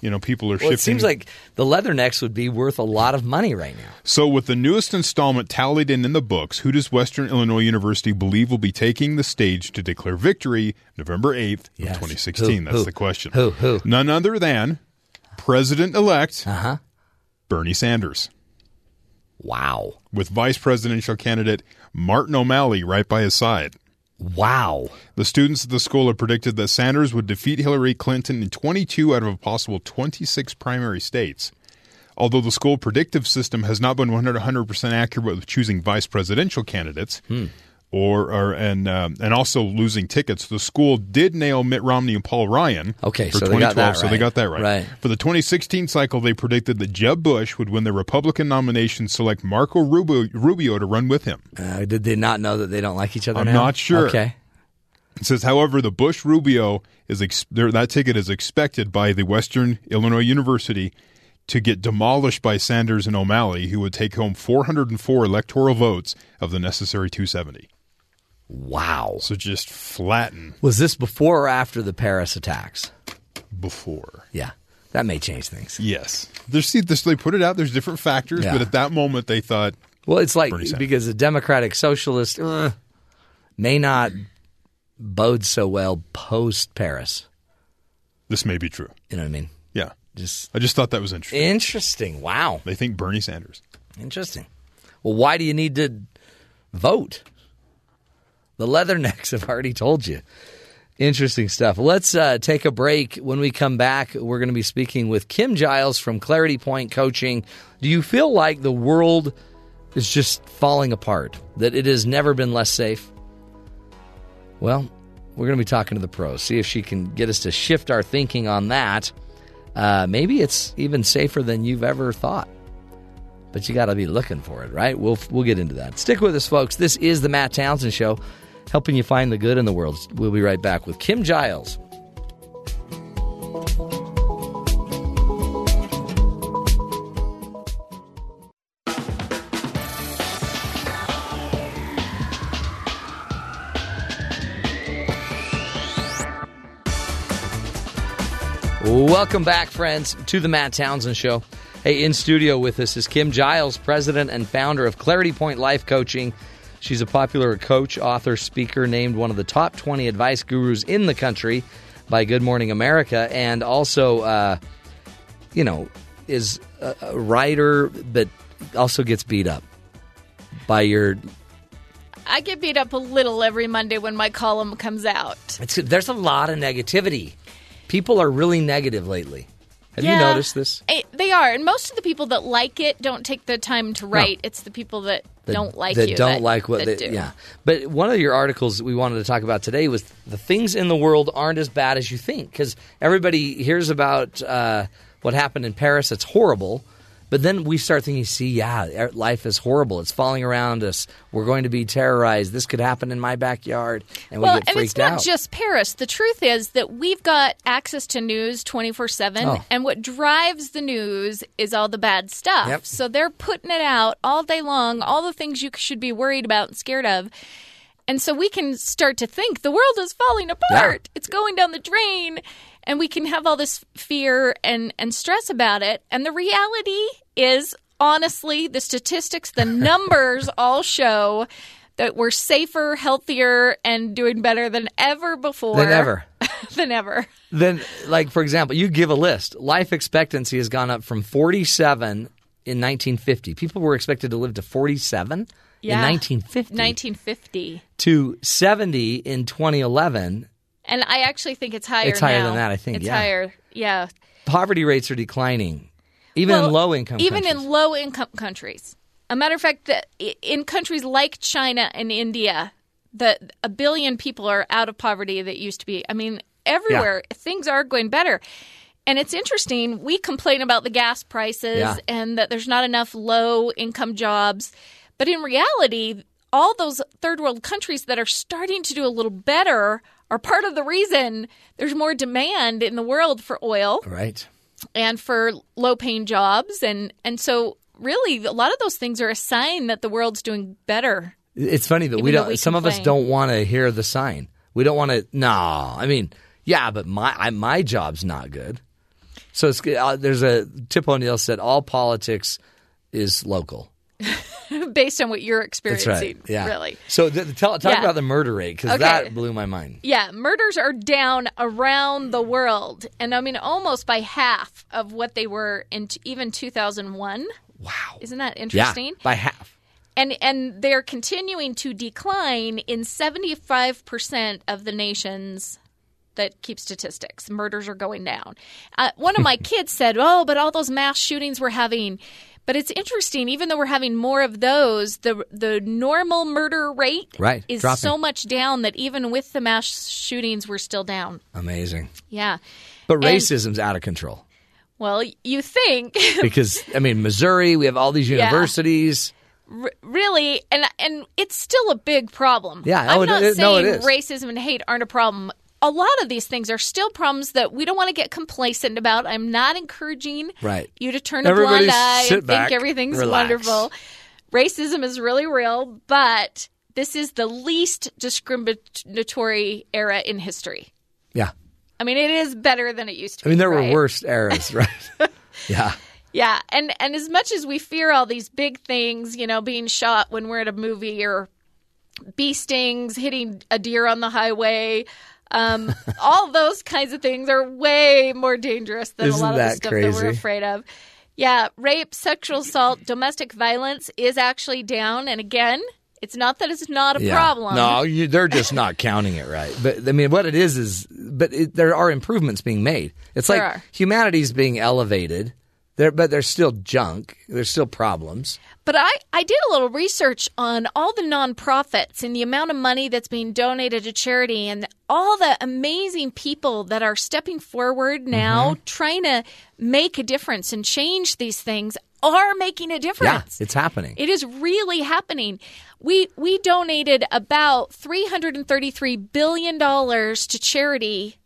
You know, people are well, shifting. It seems like the leathernecks would be worth a lot of money right now. So with the newest installment tallied in in the books, who does Western Illinois University believe will be taking the stage to declare victory November eighth yes. of twenty sixteen? Who, That's who, the question. Who, who? None other than President-elect uh-huh. Bernie Sanders. Wow. With vice presidential candidate Martin O'Malley right by his side. Wow. The students at the school have predicted that Sanders would defeat Hillary Clinton in twenty-two out of a possible twenty-six primary states. Although the school predictive system has not been one hundred percent accurate with choosing vice presidential candidates hmm. or, or and um, and also losing tickets, the school did nail Mitt Romney and Paul Ryan okay, for so twenty twelve, they got that right. so they got that right. right. For the twenty sixteen cycle, they predicted that Jeb Bush would win the Republican nomination, select Marco Rubio, Rubio to run with him. Uh, did they not know that they don't like each other I'm now? I'm not sure. Okay. It says, however, the Bush-Rubio, is ex- that ticket is expected by the Western Illinois University to get demolished by Sanders and O'Malley, who would take home four hundred four electoral votes of the necessary two seventy. Wow. So just flatten. Was this before or after the Paris attacks? Before. Yeah. That may change things. Yes. There's, see, this, they put it out. There's different factors. Yeah. But at that moment, they thought, well, it's like because the Democratic Socialist... Uh, may not bode so well post-Paris. This may be true. You know what I mean? Yeah. Just I just thought that was interesting. Interesting. Wow. They think Bernie Sanders. Interesting. Well, why do you need to vote? The leathernecks have already told you. Interesting stuff. Let's uh, take a break. When we come back, we're going to be speaking with Kim Giles from Clarity Point Coaching. Do you feel like the world is just falling apart, that it has never been less safe? Well, we're going to be talking to the pros, see if she can get us to shift our thinking on that. Uh, maybe it's even safer than you've ever thought, but you got to be looking for it, right? We'll we'll get into that. Stick with us, folks. This is the Matt Townsend Show, helping you find the good in the world. We'll be right back with Kim Giles. Welcome back, friends, to the Matt Townsend Show. Hey, in studio with us is Kim Giles, president and founder of Clarity Point Life Coaching. She's a popular coach, author, speaker, named one of the top twenty advice gurus in the country by Good Morning America, and also, uh, you know, is a, a writer, but also gets beat up by your... I get beat up a little every Monday when my column comes out. It's, there's a lot of negativity. People are really negative lately. Have yeah, you noticed this? It, they are. And most of the people that like it don't take the time to write. No. It's the people that the, don't like that you. Don't that don't like what they do. Yeah. But one of your articles we wanted to talk about today was the things in the world aren't as bad as you think. Because everybody hears about uh, what happened in Paris. It's horrible. But then we start thinking, see, yeah, life is horrible. It's falling around us. We're going to be terrorized. This could happen in my backyard. And we well, get freaked out. Well, and it's not out. just Paris. The truth is that we've got access to news twenty-four seven. Oh. And what drives the news is all the bad stuff. Yep. So they're putting it out all day long, all the things you should be worried about and scared of. And so we can start to think the world is falling apart. Yeah. It's going down the drain. And we can have all this fear and, and stress about it. And the reality is, honestly, the statistics, the numbers all show that we're safer, healthier, and doing better than ever before. Than ever. than ever. Then, like, for example, you give a list. Life expectancy has gone up from forty-seven in nineteen fifty. People were expected to live to forty-seven yeah. in nineteen fifty. nineteen fifty. To seventy in twenty eleven. And I actually think it's higher now. It's higher now. than that, I think, it's yeah. It's higher, yeah. Poverty rates are declining, even well, in low-income even countries. Even in low-income countries. A matter of fact, the, in countries like China and India, the a billion people are out of poverty that used to be. I mean, everywhere, yeah. things are going better. And it's interesting. We complain about the gas prices yeah. and that there's not enough low-income jobs. But in reality, all those third-world countries that are starting to do a little better are part of the reason there's more demand in the world for oil right, and for low-paying jobs. And, and so really a lot of those things are a sign that the world's doing better. It's funny that we don't. We some complain. of us don't want to hear the sign. We don't want to – no. I mean, yeah, but my I, my job's not good. So it's, uh, there's a – Tip O'Neill said all politics is local. Based on what you're experiencing, That's right. yeah. really. So th- tell, talk yeah. about the murder rate, because okay. that blew my mind. Yeah, murders are down around the world, and I mean almost by half of what they were in t- even two thousand one. Wow. Isn't that interesting? Yeah, by half. And, and they're continuing to decline in seventy-five percent of the nations that keep statistics. Murders are going down. Uh, one of my kids said, oh, but all those mass shootings we're having – But it's interesting, even though we're having more of those, the the normal murder rate right, is dropping. so much down that even with the mass shootings, we're still down. Amazing. Yeah. But racism's and, out of control. Well, you think. Because, I mean, Missouri, we have all these universities. Yeah. R- really, and and it's still a big problem. Yeah. I'm oh, not it, saying no, it is. racism and hate aren't a problem. A lot of these things are still problems that we don't want to get complacent about. I'm not encouraging right. you to turn a Everybody blind eye sit and back, think everything's relax. wonderful. Racism is really real, but this is the least discriminatory era in history. Yeah. I mean, it is better than it used to be. I mean, there right? were worse eras, right? yeah. Yeah. And, and as much as we fear all these big things, you know, being shot when we're at a movie or bee stings, hitting a deer on the highway. Um, all those kinds of things are way more dangerous than Isn't a lot of the stuff crazy? that we're afraid of. Yeah, rape, sexual assault, domestic violence is actually down. And again, it's not that it's not a yeah. problem. No, you, they're just not counting it right. But I mean, what it is is, but it, there are improvements being made. It's there like are. humanity's being elevated. There, but there's still junk. There's still problems. But I, I did a little research on all the nonprofits and the amount of money that's being donated to charity and all the amazing people that are stepping forward now mm-hmm. trying to make a difference and change these things are making a difference. Yeah, it's happening. It is really happening. We we donated about three hundred thirty-three billion dollars to charity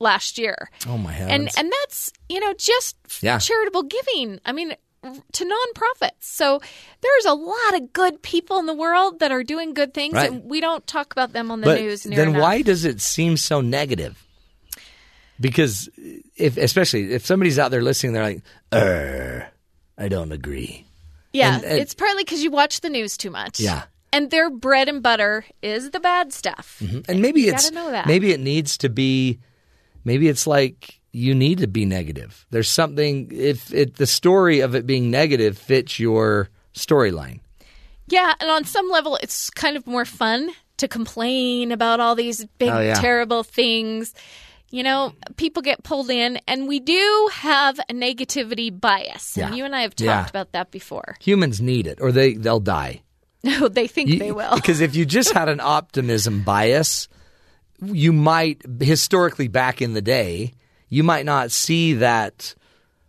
last year. Oh, my heavens. And, and that's, you know, just yeah. charitable giving. I mean, to nonprofits. So there's a lot of good people in the world that are doing good things, right. and we don't talk about them on the but news near then enough. Why does it seem so negative? Because if, especially if somebody's out there listening, they're like, er, I don't agree. Yeah, and, and, it's partly because you watch the news too much. Yeah. And their bread and butter is the bad stuff. Mm-hmm. And, and maybe it's know that. maybe it needs to be Maybe it's like you need to be negative. There's something – if it, the story of it being negative fits your storyline. Yeah, and on some level it's kind of more fun to complain about all these big, oh, yeah. terrible things. You know, people get pulled in, and we do have a negativity bias. And yeah. you and I have talked yeah. about that before. Humans need it or they, they'll die. No, they think you, they will. Because if you just had an optimism bias – you might historically back in the day, you might not see that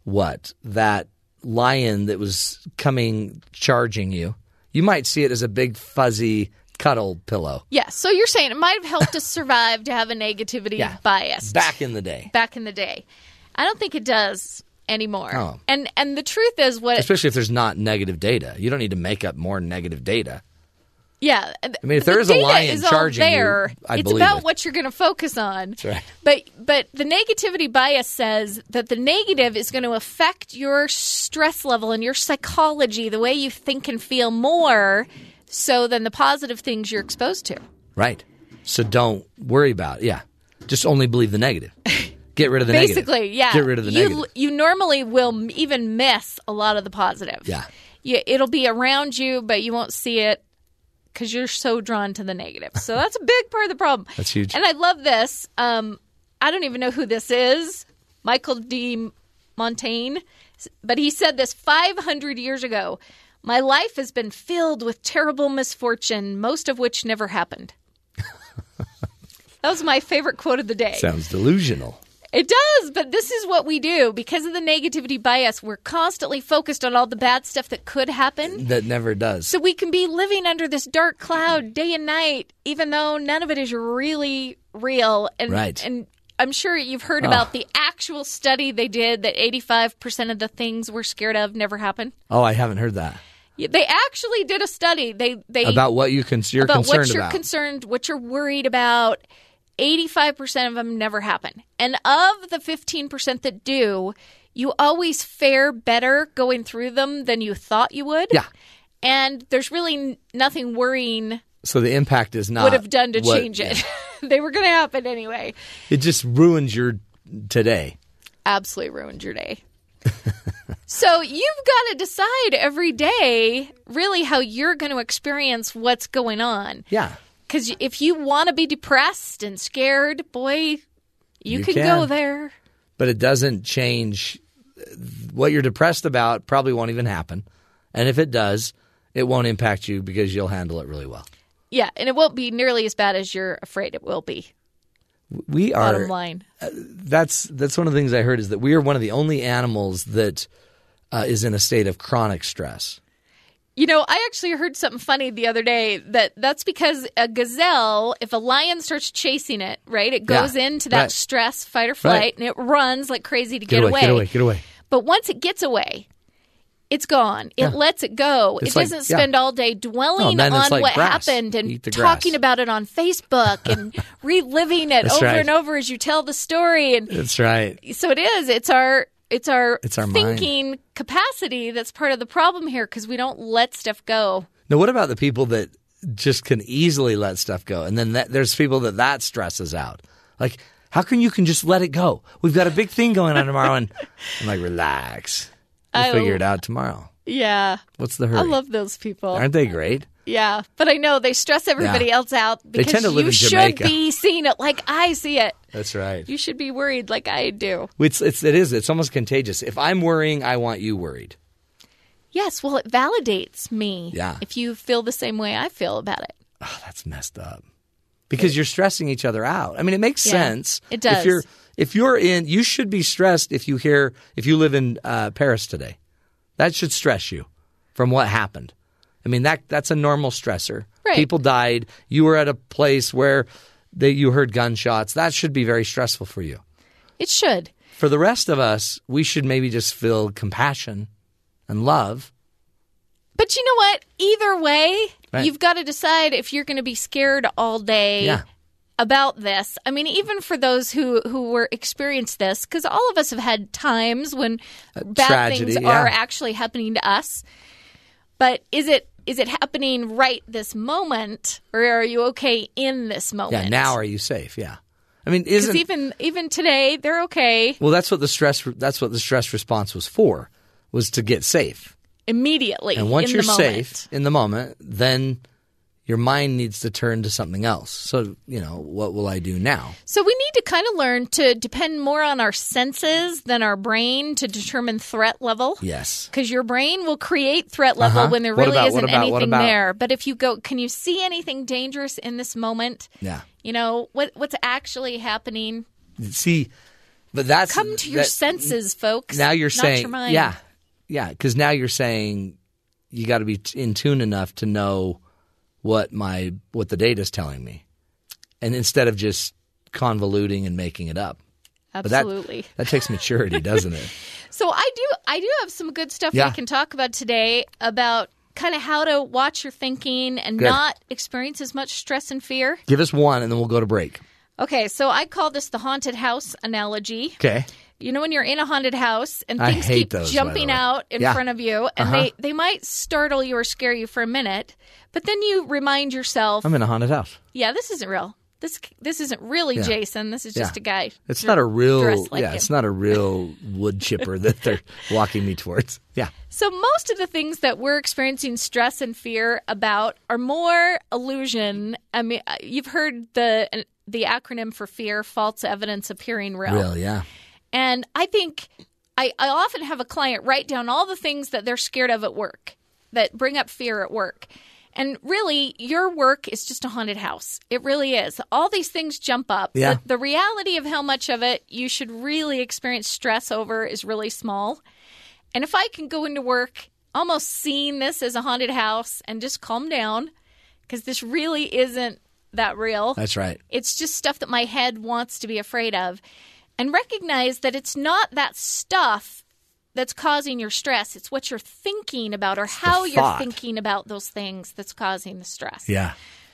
what that lion that was coming charging you. You might see it as a big fuzzy cuddle pillow. Yeah. So you're saying it might have helped us survive to have a negativity yeah, bias back in the day. Back in the day, I don't think it does anymore. Oh. And and the truth is what, especially if there's not negative data, you don't need to make up more negative data. Yeah. I mean, if there the is a lion is charging there, you, I it's believe about it. what you're going to focus on. That's right. But, but the negativity bias says that the negative is going to affect your stress level and your psychology, the way you think and feel more so than the positive things you're exposed to. Right. So don't worry about it. Yeah. Just only believe the negative. Get rid of the Basically, negative. Basically, yeah. Get rid of the you, negative. You normally will even miss a lot of the positive. Yeah. You, it'll be around you, but you won't see it. Because you're so drawn to the negative. So that's a big part of the problem. That's huge. And I love this. Um, I don't even know who this is. Michael D. Montaigne. But he said this five hundred years ago. My life has been filled with terrible misfortune, most of which never happened. That was my favorite quote of the day. Sounds delusional. It does, but this is what we do. Because of the negativity bias, we're constantly focused on all the bad stuff that could happen. That never does. So we can be living under this dark cloud day and night, even though none of it is really real. And, right. and I'm sure you've heard oh. about the actual study they did that eighty-five percent of the things we're scared of never happen. Oh, I haven't heard that. They actually did a study. They they About what you con- you're about concerned about. About what you're about. concerned, what you're worried about. eighty-five percent of them never happen. And of the fifteen percent that do, you always fare better going through them than you thought you would. Yeah. And there's really nothing worrying. So the impact is not. Would have done to what, change it. Yeah. They were going to happen anyway. It just ruins your today. Absolutely ruins your day. So you've got to decide every day really how you're going to experience what's going on. Yeah. Because if you want to be depressed and scared, boy, you, you can, can go there. But it doesn't change what you're depressed about. Probably won't even happen. And if it does, it won't impact you because you'll handle it really well. Yeah. And it won't be nearly as bad as you're afraid it will be. We are. Bottom line. Uh, that's that's one of the things I heard is that we are one of the only animals that uh, is in a state of chronic stress. You know, I actually heard something funny the other day that that's because a gazelle, if a lion starts chasing it, right, it goes yeah, into that right. stress, fight or flight, right. and it runs like crazy to get, get away, away. Get away, get away. But once it gets away, it's gone. It yeah. lets it go. It's it doesn't like, spend yeah. all day dwelling no, on like what grass. happened and talking about it on Facebook and reliving it over right. and over as you tell the story. And that's right. So it is. It's our... It's our, it's our thinking mind. capacity that's part of the problem here because we don't let stuff go. Now, what about the people that just can easily let stuff go. And then that, there's people that that stresses out. Like, how can you can just let it go? We've got a big thing going on tomorrow. And I'm like, relax. We'll I figure it out tomorrow. Yeah. What's the hurry? I love those people. Aren't they great? Yeah. But I know they stress everybody yeah. else out because they tend to live you in should be seeing it like I see it. That's right. You should be worried like I do. It's, it's, it is. It's almost contagious. If I'm worrying, I want you worried. Yes. Well, it validates me yeah. if you feel the same way I feel about it. Oh, that's messed up. Because you're stressing each other out. I mean, it makes yeah, sense. It does. If you're, if you're in – you should be stressed if you hear – if you live in uh, Paris today. That should stress you from what happened. I mean, that that's a normal stressor. Right. People died. You were at a place where they, you heard gunshots. That should be very stressful for you. It should. For the rest of us, we should maybe just feel compassion and love. But you know what? Either way, right. you've got to decide if you're going to be scared all day yeah. about this. I mean, even for those who, who were experienced this, because all of us have had times when A bad tragedy, things yeah. are actually happening to us. But is it is it happening right this moment, or are you okay in this moment? Yeah, now are you safe? Yeah. I mean, isn't even even today they're okay? Well, that's what the stress that's what the stress response was for, was to get safe. Immediately. And once in you're the safe in the moment, then your mind needs to turn to something else. So, you know, what will I do now? So we need to kind of learn to depend more on our senses than our brain to determine threat level. Yes. Because your brain will create threat level uh-huh. when there really about, isn't about, anything there. But if you go, can you see anything dangerous in this moment? Yeah. You know, what what's actually happening? See, but that's... Come to your that, senses, folks. Now you're not saying... your mind. Yeah. Yeah, because now you're saying you got to be in tune enough to know what my what the data is telling me, and instead of just convoluting and making it up. Absolutely, but that, that takes maturity, doesn't it? So I do, I do have some good stuff yeah. we can talk about today about kind of how to watch your thinking and good. Not experience as much stress and fear. Give us one, and then we'll go to break. Okay, so I call this the haunted house analogy. Okay. You know, when you're in a haunted house and things keep those, jumping out in yeah. front of you, and uh-huh. they, they might startle you or scare you for a minute, but then you remind yourself, I'm in a haunted house. Yeah, this isn't real. This this isn't really yeah. Jason. This is yeah. just a guy. It's not a real like yeah, him. It's not a real wood chipper that they're walking me towards. Yeah. So most of the things that we're experiencing stress and fear about are more illusion. I mean, you've heard the the acronym for fear, false evidence appearing real. Real, yeah. And I think I, I often have a client write down all the things that they're scared of at work, that bring up fear at work. And really, your work is just a haunted house. It really is. All these things jump up. Yeah. The, the reality of how much of it you should really experience stress over is really small. And if I can go into work almost seeing this as a haunted house and just calm down, because this really isn't that real. That's right. It's just stuff that my head wants to be afraid of. And recognize that it's not that stuff that's causing your stress. It's what you're thinking about or how you're thinking about those things that's causing the stress. Yeah.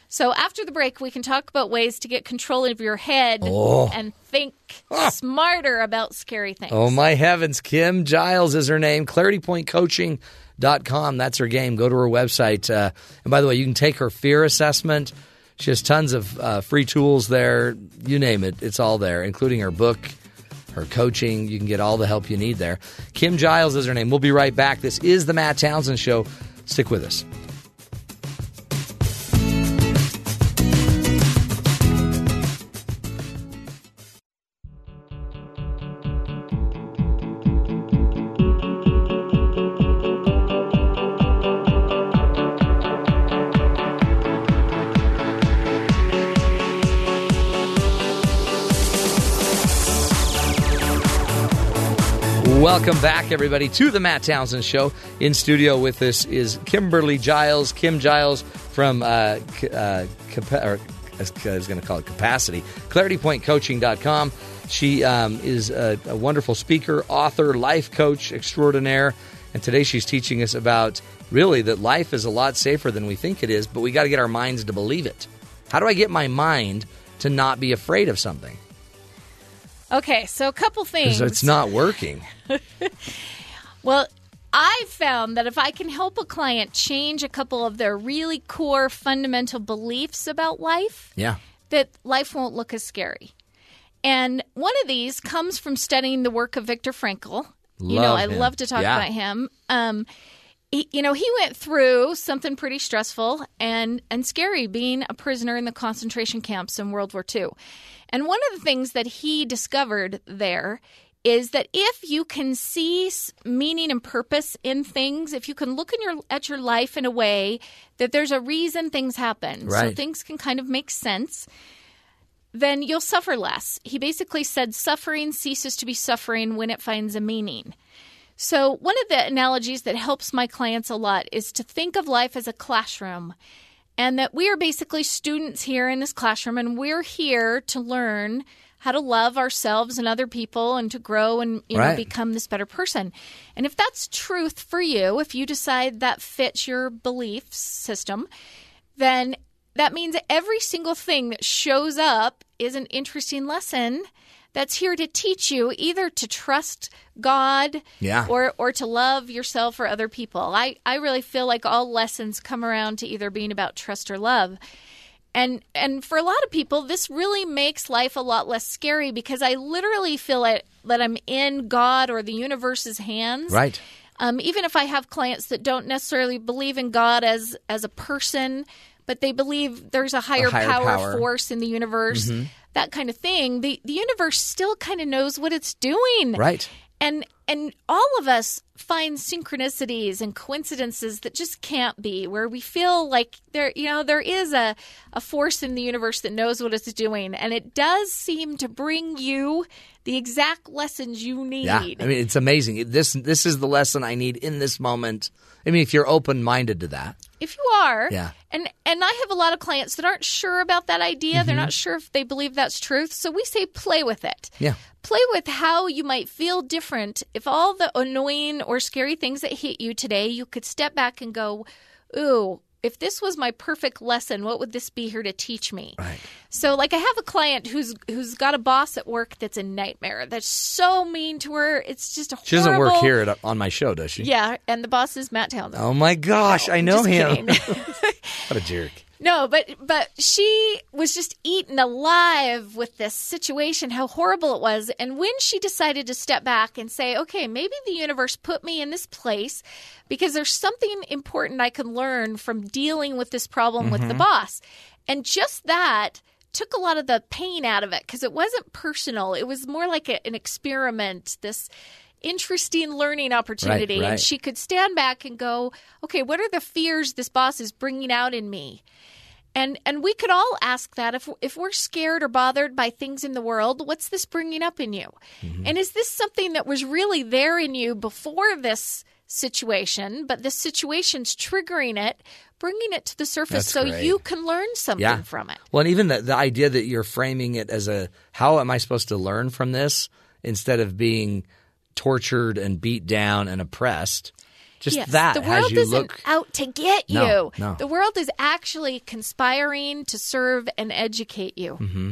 So after the break, we can talk about ways to get control of your head oh. and think ah. smarter about scary things. Oh, my heavens. Kim Giles is her name. clarity point coaching dot com. That's her game. Go to her website. Uh, and by the way, you can take her fear assessment. She has tons of uh, free tools there. You name it. It's all there, including her book, her coaching. You can get all the help you need there. Kim Giles is her name. We'll be right back. This is The Matt Townsend Show. Stick with us. Welcome back, everybody, to The Matt Townsend Show. In studio with us is Kimberly Giles. Kim Giles from, uh, uh, Cap- or I was going to call it Capacity, clarity point coaching dot com. She um, is a, a wonderful speaker, author, life coach extraordinaire. And today she's teaching us about, really, that life is a lot safer than we think it is, but we got to get our minds to believe it. How do I get my mind to not be afraid of something? Okay, so a couple things. It's not working. Well, I've found that if I can help a client change a couple of their really core fundamental beliefs about life, yeah. that life won't look as scary. And one of these comes from studying the work of Viktor Frankl. Love you know, I him. love to talk yeah. about him. Um, he, you know, he went through something pretty stressful and, and scary, being a prisoner in the concentration camps in World War Two. And one of the things that he discovered there is that if you can see meaning and purpose in things, if you can look in your at your life in a way that there's a reason things happen, right. so things can kind of make sense, then you'll suffer less. He basically said suffering ceases to be suffering when it finds a meaning. So one of the analogies that helps my clients a lot is to think of life as a classroom, and that we are basically students here in this classroom, and we're here to learn how to love ourselves and other people and to grow and you right. know, become this better person. And if that's truth for you, if you decide that fits your belief system, then that means every single thing that shows up is an interesting lesson that's here to teach you either to trust God yeah. or, or to love yourself or other people. I, I really feel like all lessons come around to either being about trust or love. And and for a lot of people, this really makes life a lot less scary, because I literally feel like that I'm in God or the universe's hands. Right. Um, even if I have clients that don't necessarily believe in God as, as a person, but they believe there's a higher, a higher power, power force in the universe, mm-hmm. that kind of thing, the, the universe still kind of knows what it's doing. Right. And and all of us find synchronicities and coincidences that just can't be, where we feel like there, you know, there is a, a force in the universe that knows what it's doing, and it does seem to bring you the exact lessons you need. Yeah, I mean, it's amazing. This this is the lesson I need in this moment. I mean, if you're open-minded to that. If you are, yeah. and and I have a lot of clients that aren't sure about that idea. Mm-hmm. They're not sure if they believe that's truth. So we say play with it. Yeah. Play with how you might feel different if all the annoying or scary things that hit you today, you could step back and go, ooh, if this was my perfect lesson, what would this be here to teach me? Right. So like I have a client who's who's got a boss at work that's a nightmare, that's so mean to her. It's just a horrible. She doesn't work here at, on my show, does she? Yeah, and the boss is Matt Townsend. Oh my gosh, no, I know him. What a jerk. No, but but she was just eaten alive with this situation, how horrible it was. And when she decided to step back and say, okay, maybe the universe put me in this place because there's something important I can learn from dealing with this problem mm-hmm. with the boss. And just that took a lot of the pain out of it, because it wasn't personal. It was more like a, an experiment, this interesting learning opportunity. Right, right. And she could stand back and go, okay, what are the fears this boss is bringing out in me? And and we could all ask that. If, if we're scared or bothered by things in the world, what's this bringing up in you? Mm-hmm. And is this something that was really there in you before this situation, but the situation's triggering it, bringing it to the surface That's so great. You can learn something yeah. from it? Well, and even the, the idea that you're framing it as a, how am I supposed to learn from this, instead of being tortured and beat down and oppressed. Just yes, that the world as you isn't look out to get you. No, no. The world is actually conspiring to serve and educate you mm-hmm.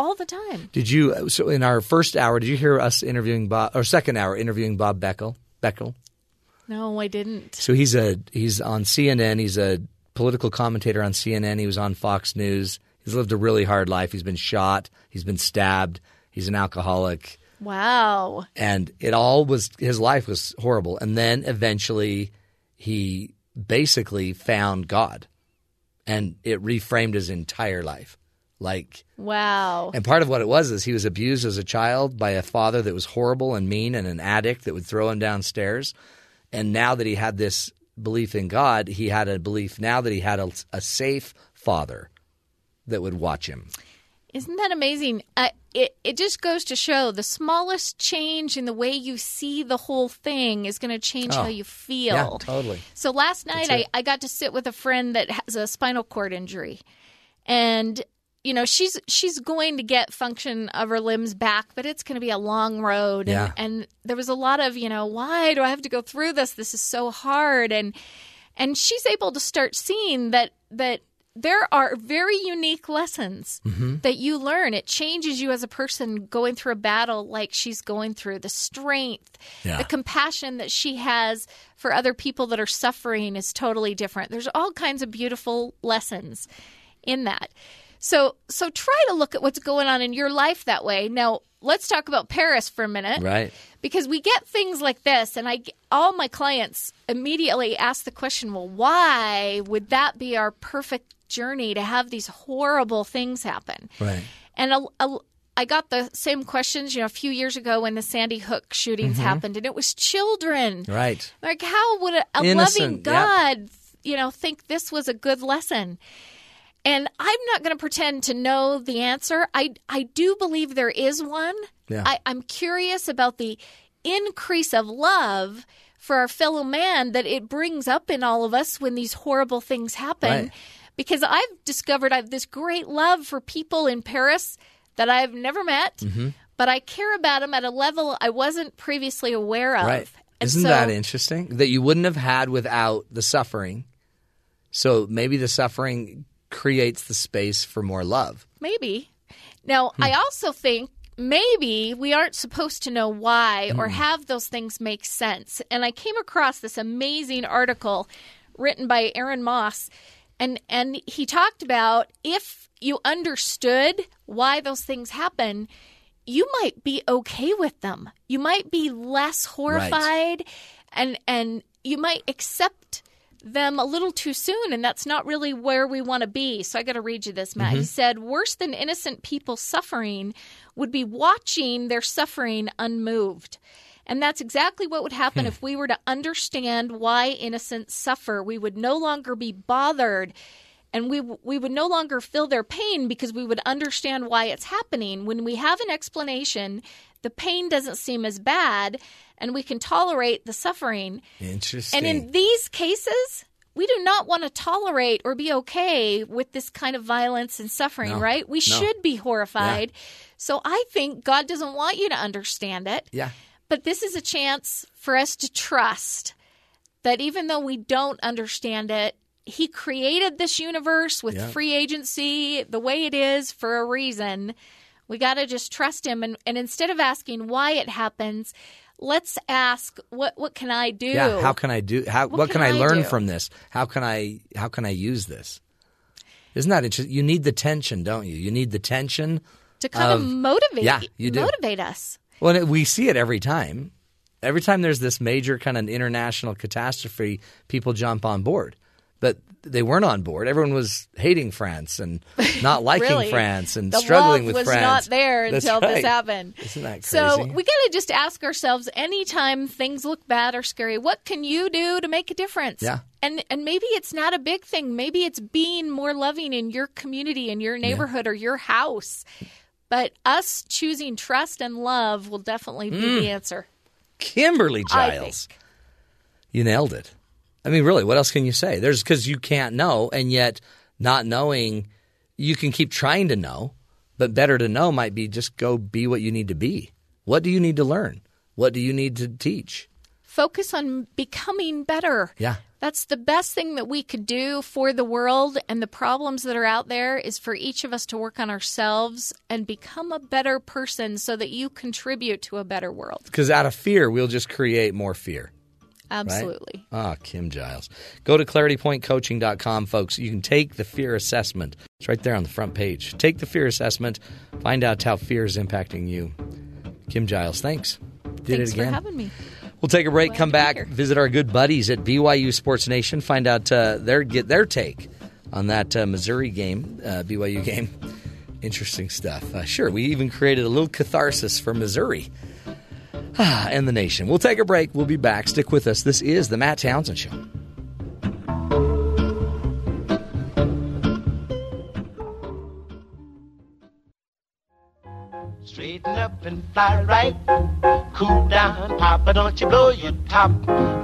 all the time. Did you so in our first hour, did you hear us interviewing Bob or second hour interviewing Bob Beckel? Beckel? No, I didn't. So he's a he's on C N N, he's a political commentator on C N N, he was on Fox News. He's lived a really hard life. He's been shot, he's been stabbed, he's an alcoholic. Wow. And it all was – his life was horrible. And then eventually he basically found God, and it reframed his entire life. Like – wow. And part of what it was is he was abused as a child by a father that was horrible and mean and an addict that would throw him downstairs. And now that he had this belief in God, he had a belief now that he had a, a safe father that would watch him. Isn't that amazing? Uh, it, it just goes to show the smallest change in the way you see the whole thing is going to change oh, how you feel. Yeah, totally. So last night I, I got to sit with a friend that has a spinal cord injury. And, you know, she's she's going to get function of her limbs back, but it's going to be a long road. Yeah. And, and there was a lot of, you know, why do I have to go through this? This is so hard. And and she's able to start seeing that that. there are very unique lessons mm-hmm. that you learn. It changes you as a person going through a battle like she's going through. The strength, yeah. the compassion that she has for other people that are suffering is totally different. There's all kinds of beautiful lessons in that. So so try to look at what's going on in your life that way. Now, let's talk about Paris for a minute. Right. Because we get things like this, and I, all my clients immediately ask the question, well, why would that be our perfect journey to have these horrible things happen? Right. And a, a, I got the same questions, you know, a few years ago when the Sandy Hook shootings mm-hmm. happened, and it was children. Right. Like, how would a, a loving God, yep. you know, think this was a good lesson? And I'm not going to pretend to know the answer. I, I do believe there is one. Yeah. I, I'm curious about the increase of love for our fellow man that it brings up in all of us when these horrible things happen. Right. Because I've discovered I have this great love for people in Paris that I've never met, mm-hmm. but I care about them at a level I wasn't previously aware of. Right. Isn't so, that interesting? That you wouldn't have had without the suffering. So maybe the suffering creates the space for more love. Maybe. Now, hmm. I also think maybe we aren't supposed to know why hmm. or have those things make sense. And I came across this amazing article written by Aaron Moss, and, and he talked about if you understood why those things happen, you might be okay with them. You might be less horrified, right. and and you might accept them a little too soon, and that's not really where we want to be. So I got to read you this, Matt. Mm-hmm. He said, worse than innocent people suffering would be watching their suffering unmoved. And that's exactly what would happen if we were to understand why innocents suffer. We would no longer be bothered, and we we would no longer feel their pain because we would understand why it's happening. When we have an explanation, the pain doesn't seem as bad, and we can tolerate the suffering. Interesting. And in these cases, we do not want to tolerate or be okay with this kind of violence and suffering, no, right? We no. should be horrified. Yeah. So I think God doesn't want you to understand it. Yeah. But this is a chance for us to trust that even though we don't understand it, He created this universe with yep. free agency the way it is for a reason. We got to just trust Him. And, and instead of asking why it happens, let's ask, what what can I do? Yeah, how can I do? How What, what can, can I, I learn do? from this? How can I How can I use this? Isn't that interesting? You need the tension, don't you? You need the tension to kind of, of motivate, yeah, you do. motivate us. Well, we see it every time. Every time there's this major kind of international catastrophe, people jump on board. But they weren't on board. Everyone was hating France and not liking really? France and the struggling with France. The love was not there until right. this happened. Isn't that crazy? So we got to just ask ourselves, anytime things look bad or scary, what can you do to make a difference? Yeah. And and maybe it's not a big thing. Maybe it's being more loving in your community, in your neighborhood, yeah. or your house. But us choosing trust and love will definitely be mm. the answer. Kimberly Giles, you nailed it. I mean, really, what else can you say? There's because you can't know, and yet not knowing, you can keep trying to know, but better to know might be just go be what you need to be. What do you need to learn? What do you need to teach? Focus on becoming better. Yeah. That's the best thing that we could do for the world and the problems that are out there is for each of us to work on ourselves and become a better person so that you contribute to a better world. Because out of fear, we'll just create more fear. Absolutely. Right? Oh, Kim Giles. Go to clarity point coaching dot com, folks. You can take the fear assessment. It's right there on the front page. Take the fear assessment. Find out how fear is impacting you. Kim Giles, thanks. Did thanks it again. for having me. We'll take a break, Glad come back, visit our good buddies at B Y U Sports Nation, find out uh, their get their take on that uh, Missouri game, uh, B Y U game. Interesting stuff. Uh, sure, we even created a little catharsis for Missouri. Ah, and the nation. We'll take a break. We'll be back. Stick with us. This is The Matt Townsend Show. Straighten up and fly right. Cool down, Papa, don't you blow your top.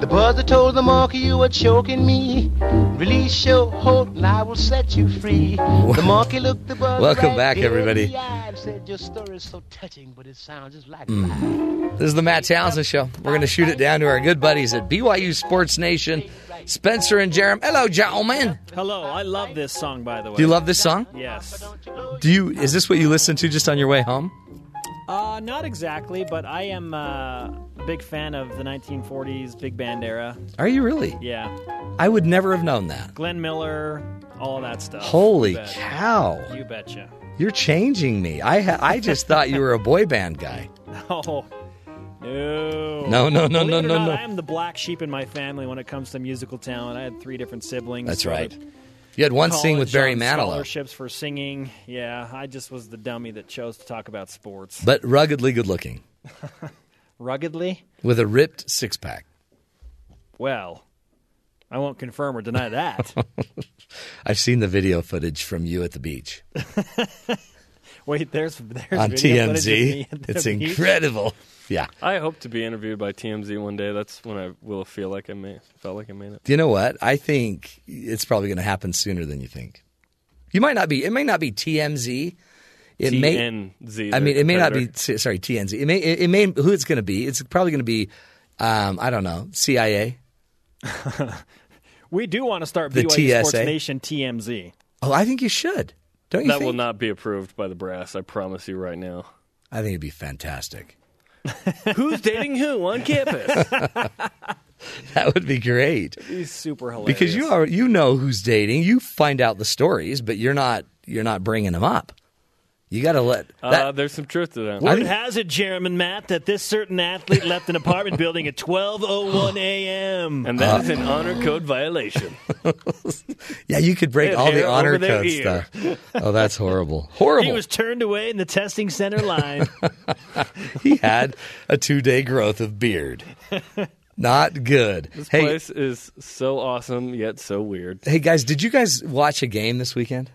The buzzer told the monkey you were choking me. Release your hold and I will set you free. The monkey looked the buzzer. Welcome right back, everybody. Said, your story is so touching, but it sounds just like mm. This is the Matt Townsend Show. We're going to shoot it down to our good buddies at B Y U Sports Nation. Spencer and Jerem. Hello, gentlemen. Hello. I love this song, by the way. Do you love this song? Yes. Do you? Is this what you listen to just on your way home? Uh, not exactly, but I am uh, a big fan of the nineteen forties big band era. Are you really? Yeah. I would never have known that. Glenn Miller, all that stuff. Holy cow. You betcha. You're changing me. I ha- I just thought you were a boy band guy. Oh, no. No, no, no, no, no, no. I am the black sheep in my family when it comes to musical talent. I had three different siblings. That's right. You had one scene with Barry Manilow. Scholarships for singing. Yeah, I just was the dummy that chose to talk about sports. But ruggedly good looking. Ruggedly? With a ripped six pack. Well, I won't confirm or deny that. I've seen the video footage from you at the beach. Wait, there's, there's on video T M Z. Footage of me at the it's beach? Incredible. Yeah, I hope to be interviewed by T M Z one day. That's when I will feel like I made, felt like I made it. Do you know what? I think it's probably going to happen sooner than you think. You might not be. It may not be T M Z. It T N Z. May. I mean, it competitor. May not be. Sorry, T N Z. It may. It, it may. Who it's going to be? It's probably going to be. Um, I don't know. C I A. We do want to start the B Y U T S A. Sports Nation T M Z. Oh, I think you should. Don't you? That think? Will not be approved by the brass. I promise you right now. I think it'd be fantastic. Who's dating who on campus? That would be great. He's super hilarious. Because you are, you know who's dating. You find out the stories, but you're not you're not bringing them up. You got to let that, uh, there's some truth to that. Word has it, Jerem and Matt, that this certain athlete left an apartment building at twelve oh one a.m. And that uh, is an honor code violation. Yeah, you could break all the honor code stuff. Oh, that's horrible. Horrible. He was turned away in the testing center line. He had a two-day growth of beard. Not good. This hey, place is so awesome, yet so weird. Hey, guys, did you guys watch a game this weekend?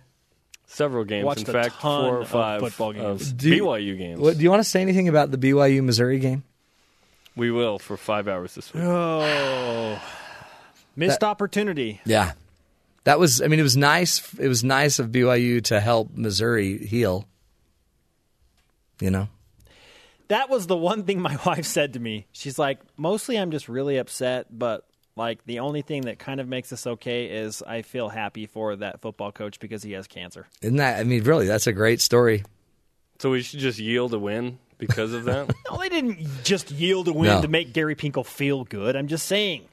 Several games, watched in fact, four or five football games. Do you, B Y U games. What, do you want to say anything about the B Y U-Missouri game? We will for five hours this week. Oh, missed that, opportunity. Yeah, that was. I mean, it was nice. It was nice of B Y U to help Missouri heal. You know, that was the one thing my wife said to me. She's like, mostly I'm just really upset, but. Like, the only thing that kind of makes this okay is I feel happy for that football coach because he has cancer. Isn't that, I mean, really, that's a great story. So we should just yield a win because of that? No, they didn't just yield a win no. to make Gary Pinkel feel good. I'm just saying.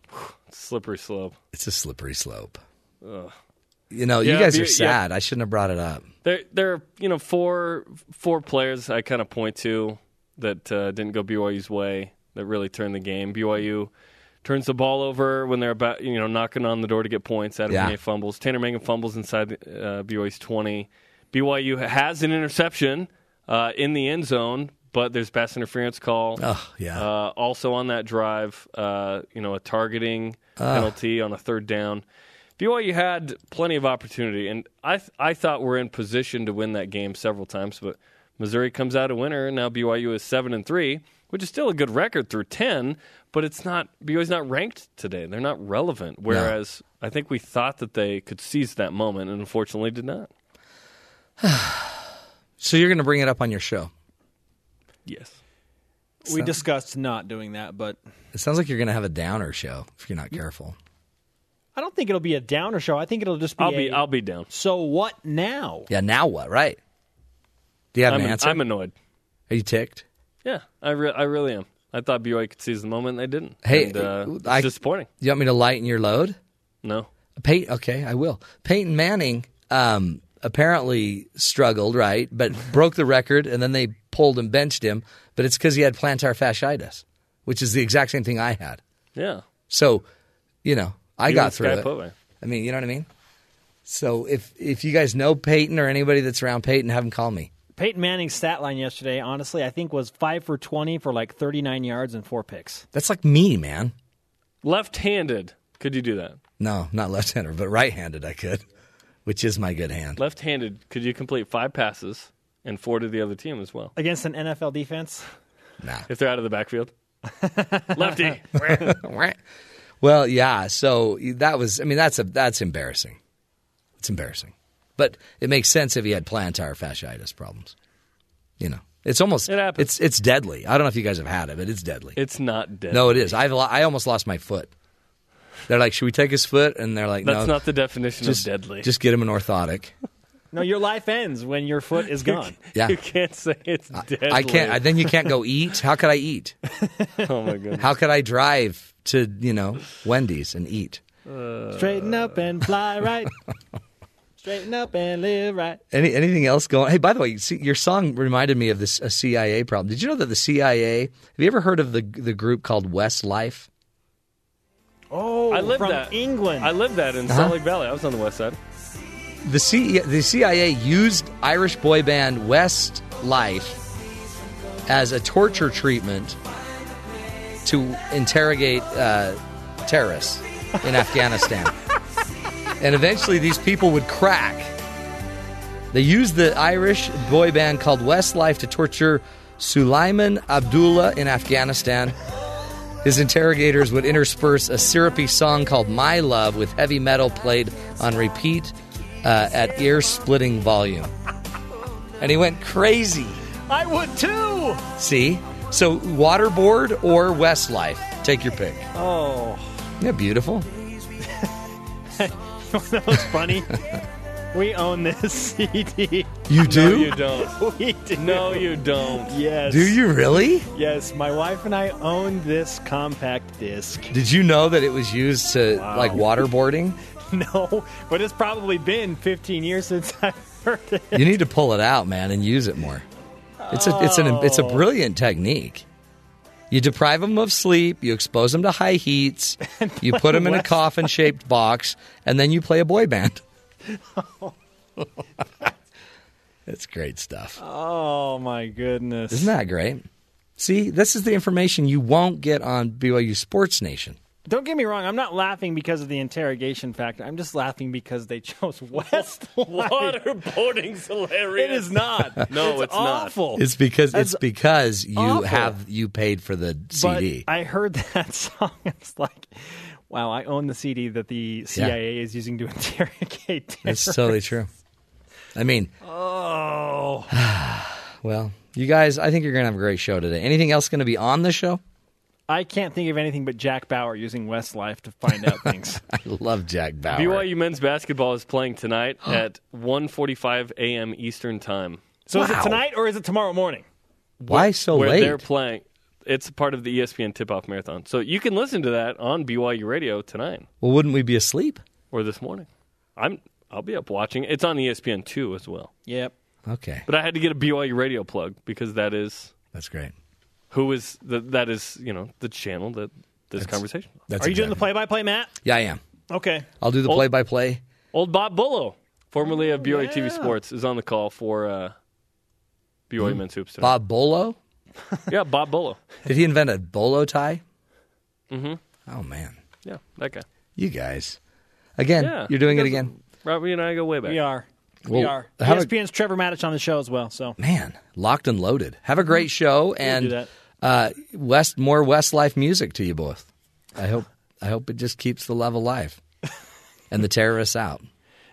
It's a slippery slope. It's a slippery slope. Ugh. You know, yeah, you guys are sad. Yeah. I shouldn't have brought it up. There, there are, you know, four, four players I kind of point to that uh, didn't go B Y U's way that really turned the game. B Y U... turns the ball over when they're about, you know, knocking on the door to get points. Adam yeah. Renee fumbles. Tanner Mangum fumbles inside uh, B Y U's twenty. B Y U has an interception uh, in the end zone, but there's pass interference call. Oh, yeah. Uh, also on that drive, uh, you know, a targeting uh. penalty on a third down. B Y U had plenty of opportunity, and I th- I thought we're in position to win that game several times, but Missouri comes out a winner, and now B Y U is seven and three. Which is still a good record through ten, but it's not B Y U's not ranked today. They're not relevant, whereas no. I think we thought that they could seize that moment and unfortunately did not. So you're going to bring it up on your show? Yes. We so, discussed not doing that, but... It sounds like you're going to have a downer show if you're not careful. I don't think it'll be a downer show. I think it'll just be I'll be, a, I'll be down. So what now? Yeah, now what, right? Do you have I'm an answer? An, I'm annoyed. Are you ticked? Yeah, I, re- I really am. I thought B Y U could seize the moment, and they didn't. Hey, and, uh, it's I, disappointing. You want me to lighten your load? No. Pey- okay, I will. Peyton Manning um, apparently struggled, right, but broke the record, and then they pulled and benched him, but it's because he had plantar fasciitis, which is the exact same thing I had. Yeah. So, you know, I you got through it. Pope. I mean, you know what I mean? So if, if you guys know Peyton or anybody that's around Peyton, have them call me. Peyton Manning's stat line yesterday, honestly, I think was five for twenty for like thirty-nine yards and four picks. That's like me, man. Left-handed. Could you do that? No, not left-handed, but right-handed I could, which is my good hand. Left-handed, could you complete five passes and four to the other team as well? Against an N F L defense? Nah. If they're out of the backfield? Lefty. Well, yeah, so that was, I mean, that's a that's embarrassing. It's embarrassing. But it makes sense if he had plantar fasciitis problems. You know, it's almost it happens. It's it's deadly. I don't know if you guys have had it, but it's deadly. It's not deadly. No, it is. I've I almost lost my foot. They're like, should we take his foot? And they're like, no. That's not the definition just, of deadly. Just get him an orthotic. No, your life ends when your foot is gone. Yeah. You can't say it's deadly. I can't. I, then you can't go eat. How could I eat? Oh, my goodness. How could I drive to, you know, Wendy's and eat? Uh, Straighten up and fly right. Straighten up and live right. Any anything else going? Hey, by the way, see, your song reminded me of this a C I A problem. Did you know that the C I A? Have you ever heard of the the group called West Life? Oh, I lived from that. England. I lived that in uh-huh. Salt Lake Valley. I was on the west side. The C the C I A used Irish boy band West Life as a torture treatment to interrogate uh, terrorists in Afghanistan. And eventually these people would crack. They used the Irish boy band called Westlife to torture Sulaiman Abdullah in Afghanistan. His interrogators would intersperse a syrupy song called My Love with heavy metal played on repeat uh, at ear-splitting volume. And he went crazy. I would too! See? So Waterboard or Westlife. Take your pick. Oh. Yeah, beautiful. That was funny. We own this C D. You do? No, you don't. We do. No, you don't. Yes. Do you really? Yes. My wife and I own this compact disc. Did you know that it was used to, wow. like, waterboarding? No, but it's probably been fifteen years since I've heard it. You need to pull it out, man, and use it more. It's oh. a, it's an, it's a brilliant technique. You deprive them of sleep, you expose them to high heats, you put them in a coffin-shaped box, and then you play a boy band. Oh. It's great stuff. Oh, my goodness. Isn't that great? See, this is the information you won't get on B Y U Sports Nation. Don't get me wrong. I'm not laughing because of the interrogation factor. I'm just laughing because they chose West. Waterboarding's hilarious. It is not. No, it's, it's awful. Not. It's because That's it's because you awful. have you paid for the C D. But I heard that song. It's like, wow, I own the C D that the C I A yeah. is using to interrogate terrorists. That's totally true. I mean, oh, well, you guys, I think you're going to have a great show today. Anything else going to be on the show? I can't think of anything but Jack Bauer using Westlife to find out things. I love Jack Bauer. B Y U men's basketball is playing tonight huh. at one forty-five a.m. Eastern time. So wow. is it tonight or is it tomorrow morning? Why so Where late? They're playing. It's part of the E S P N tip-off marathon. So you can listen to that on B Y U radio tonight. Well, wouldn't we be asleep? Or this morning. I'm, I'll be up watching. It's on E S P N two as well. Yep. Okay. But I had to get a B Y U radio plug because that is... That's great. Who is the, that? Is you know the channel that this that's, conversation? That's Are you exactly. doing the play-by-play, Matt? Yeah, I am. Okay, I'll do the old, play-by-play. Old Bob Bolo, formerly of B Y U yeah. T V Sports, is on the call for uh, B Y U mm. men's hoops today. Bob Bolo? Yeah, Bob Bolo. Did he invent a bolo tie? Mm-hmm. Oh man. Yeah, that guy. You guys, again, yeah, you're doing it again. Robbie and I go way back. We are. Well, we are. E S P N's a, Trevor Maddich on the show as well. So man, locked and loaded. Have a great show and. Do that. Uh, West more Westlife music to you both. I hope I hope it just keeps the love alive and the terrorists out.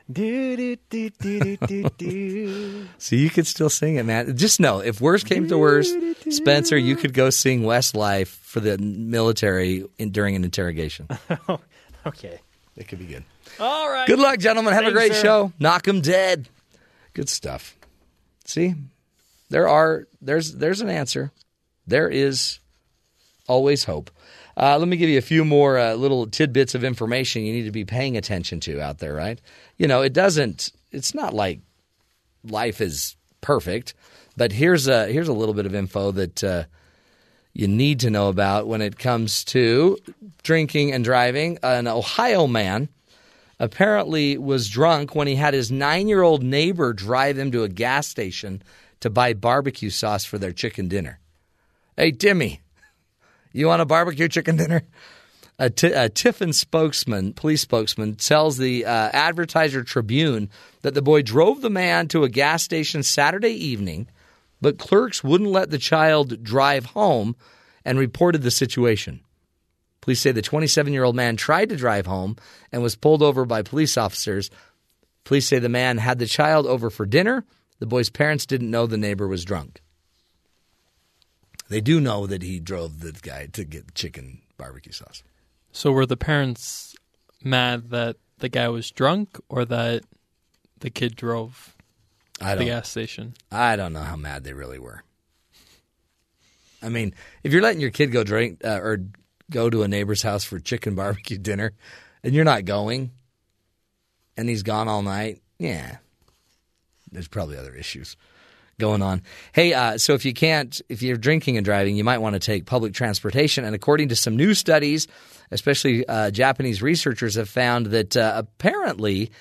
Do, do, do, do, do, do. So you could still sing it, man. Just know if worst came to worst, Spencer, you could go sing Westlife for the military in, during an interrogation. Okay, it could be good. All right. Good luck, gentlemen. Have Thanks, a great sir. show. Knock 'em dead. Good stuff. See, there are there's there's an answer. There is always hope. Uh, let me give you a few more uh, little tidbits of information you need to be paying attention to out there, right? You know, it doesn't – it's not like life is perfect, but here's a, here's a little bit of info that uh, you need to know about when it comes to drinking and driving. An Ohio man apparently was drunk when he had his nine-year-old neighbor drive him to a gas station to buy barbecue sauce for their chicken dinner. Hey, Timmy, you want a barbecue chicken dinner? A, t- a Tiffin spokesman, police spokesman, tells the uh, Advertiser Tribune that the boy drove the man to a gas station Saturday evening, but clerks wouldn't let the child drive home and reported the situation. Police say the twenty-seven-year-old man tried to drive home and was pulled over by police officers. Police say the man had the child over for dinner. The boy's parents didn't know the neighbor was drunk. They do know that he drove the guy to get chicken barbecue sauce. So were the parents mad that the guy was drunk or that the kid drove I the gas station? I don't know how mad they really were. I mean, if you're letting your kid go drink uh, or go to a neighbor's house for chicken barbecue dinner and you're not going and he's gone all night, yeah, there's probably other issues going on. Hey, uh, so if you can't, if you're drinking and driving, you might want to take public transportation. And according to some new studies, especially uh, Japanese researchers have found that uh, apparently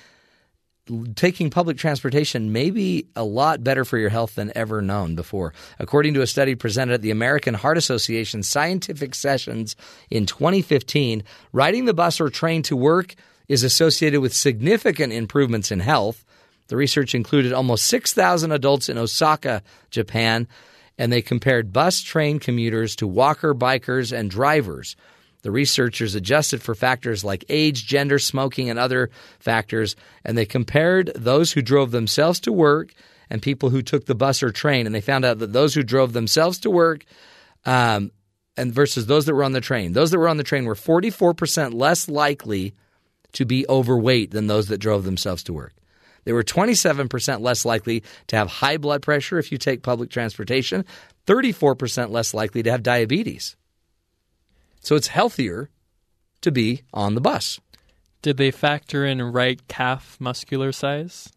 taking public transportation may be a lot better for your health than ever known before. According to a study presented at the American Heart Association Scientific Sessions in twenty fifteen, riding the bus or train to work is associated with significant improvements in health. The research included almost six thousand adults in Osaka, Japan, and they compared bus train commuters to walker, bikers, and drivers. The researchers adjusted for factors like age, gender, smoking, and other factors, and they compared those who drove themselves to work and people who took the bus or train, and they found out that those who drove themselves to work um, and versus those that were on the train. Those that were on the train were forty-four percent less likely to be overweight than those that drove themselves to work. They were twenty-seven percent less likely to have high blood pressure if you take public transportation, thirty-four percent less likely to have diabetes. So it's healthier to be on the bus. Did they factor in right calf muscular size?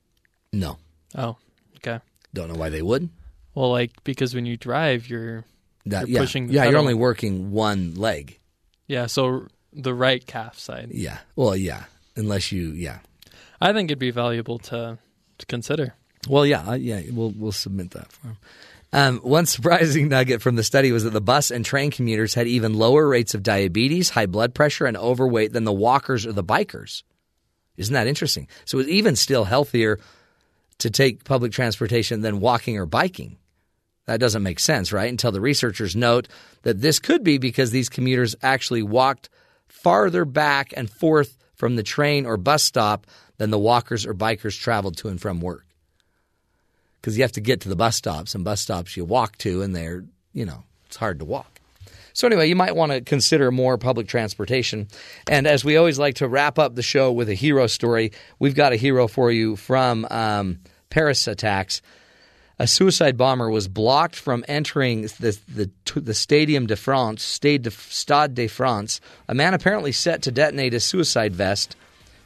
No. Oh, okay. Don't know why they would. Well, like because when you drive, you're, that, you're yeah. pushing the pedal. Yeah, you're only working one leg. Yeah, so the right calf side. Yeah. Well, yeah, unless you – yeah. I think it'd be valuable to, to consider. Well, yeah, yeah, we'll we'll submit that for him. Um, one surprising nugget from the study was that the bus and train commuters had even lower rates of diabetes, high blood pressure, and overweight than the walkers or the bikers. Isn't that interesting? So it was even still healthier to take public transportation than walking or biking. That doesn't make sense, right? Until the researchers note that this could be because these commuters actually walked farther back and forth from the train or bus stop than the walkers or bikers traveled to and from work, because you have to get to the bus stops, and bus stops you walk to, and they're, you know, it's hard to walk. So anyway, you might want to consider more public transportation. And as we always like to wrap up the show with a hero story, we've got a hero for you from um, Paris attacks. A suicide bomber was blocked from entering the the, the Stadium de France, Stade de, Stade de France. A man apparently set to detonate a suicide vest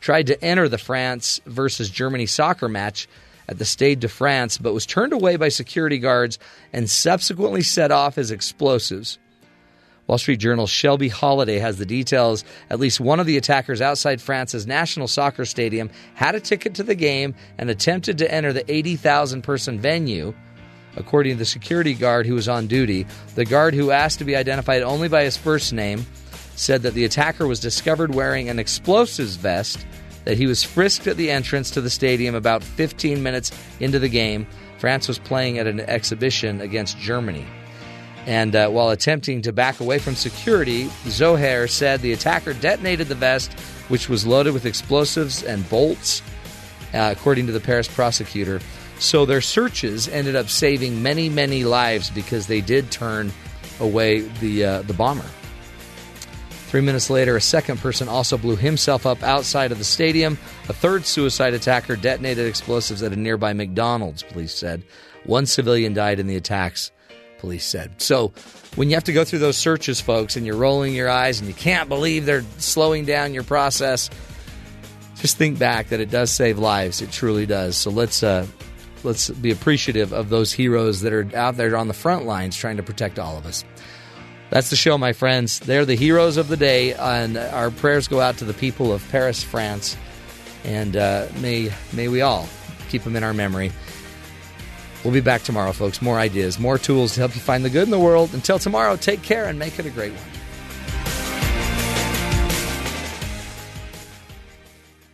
tried to enter the France versus Germany soccer match at the Stade de France, but was turned away by security guards and subsequently set off as explosives. Wall Street Journal's Shelby Holiday has the details. At least one of the attackers outside France's national soccer stadium had a ticket to the game and attempted to enter the eighty thousand person venue, according to the security guard who was on duty. The guard, who asked to be identified only by his first name, said that the attacker was discovered wearing an explosives vest, that he was frisked at the entrance to the stadium about fifteen minutes into the game. France was playing at an exhibition against Germany. And uh, while attempting to back away from security, Zohair said the attacker detonated the vest, which was loaded with explosives and bolts, uh, according to the Paris prosecutor. So their searches ended up saving many, many lives because they did turn away the uh, the bomber. Three minutes later, a second person also blew himself up outside of the stadium. A third suicide attacker detonated explosives at a nearby McDonald's, police said. One civilian died in the attacks, police said. So when you have to go through those searches, folks, and you're rolling your eyes and you can't believe they're slowing down your process, just think back that it does save lives. It truly does. So let's uh, let's be appreciative of those heroes that are out there on the front lines trying to protect all of us. That's the show, my friends. They're the heroes of the day, and our prayers go out to the people of Paris, France, and uh, may may we all keep them in our memory. We'll be back tomorrow, folks. More ideas, more tools to help you find the good in the world. Until tomorrow, take care and make it a great one.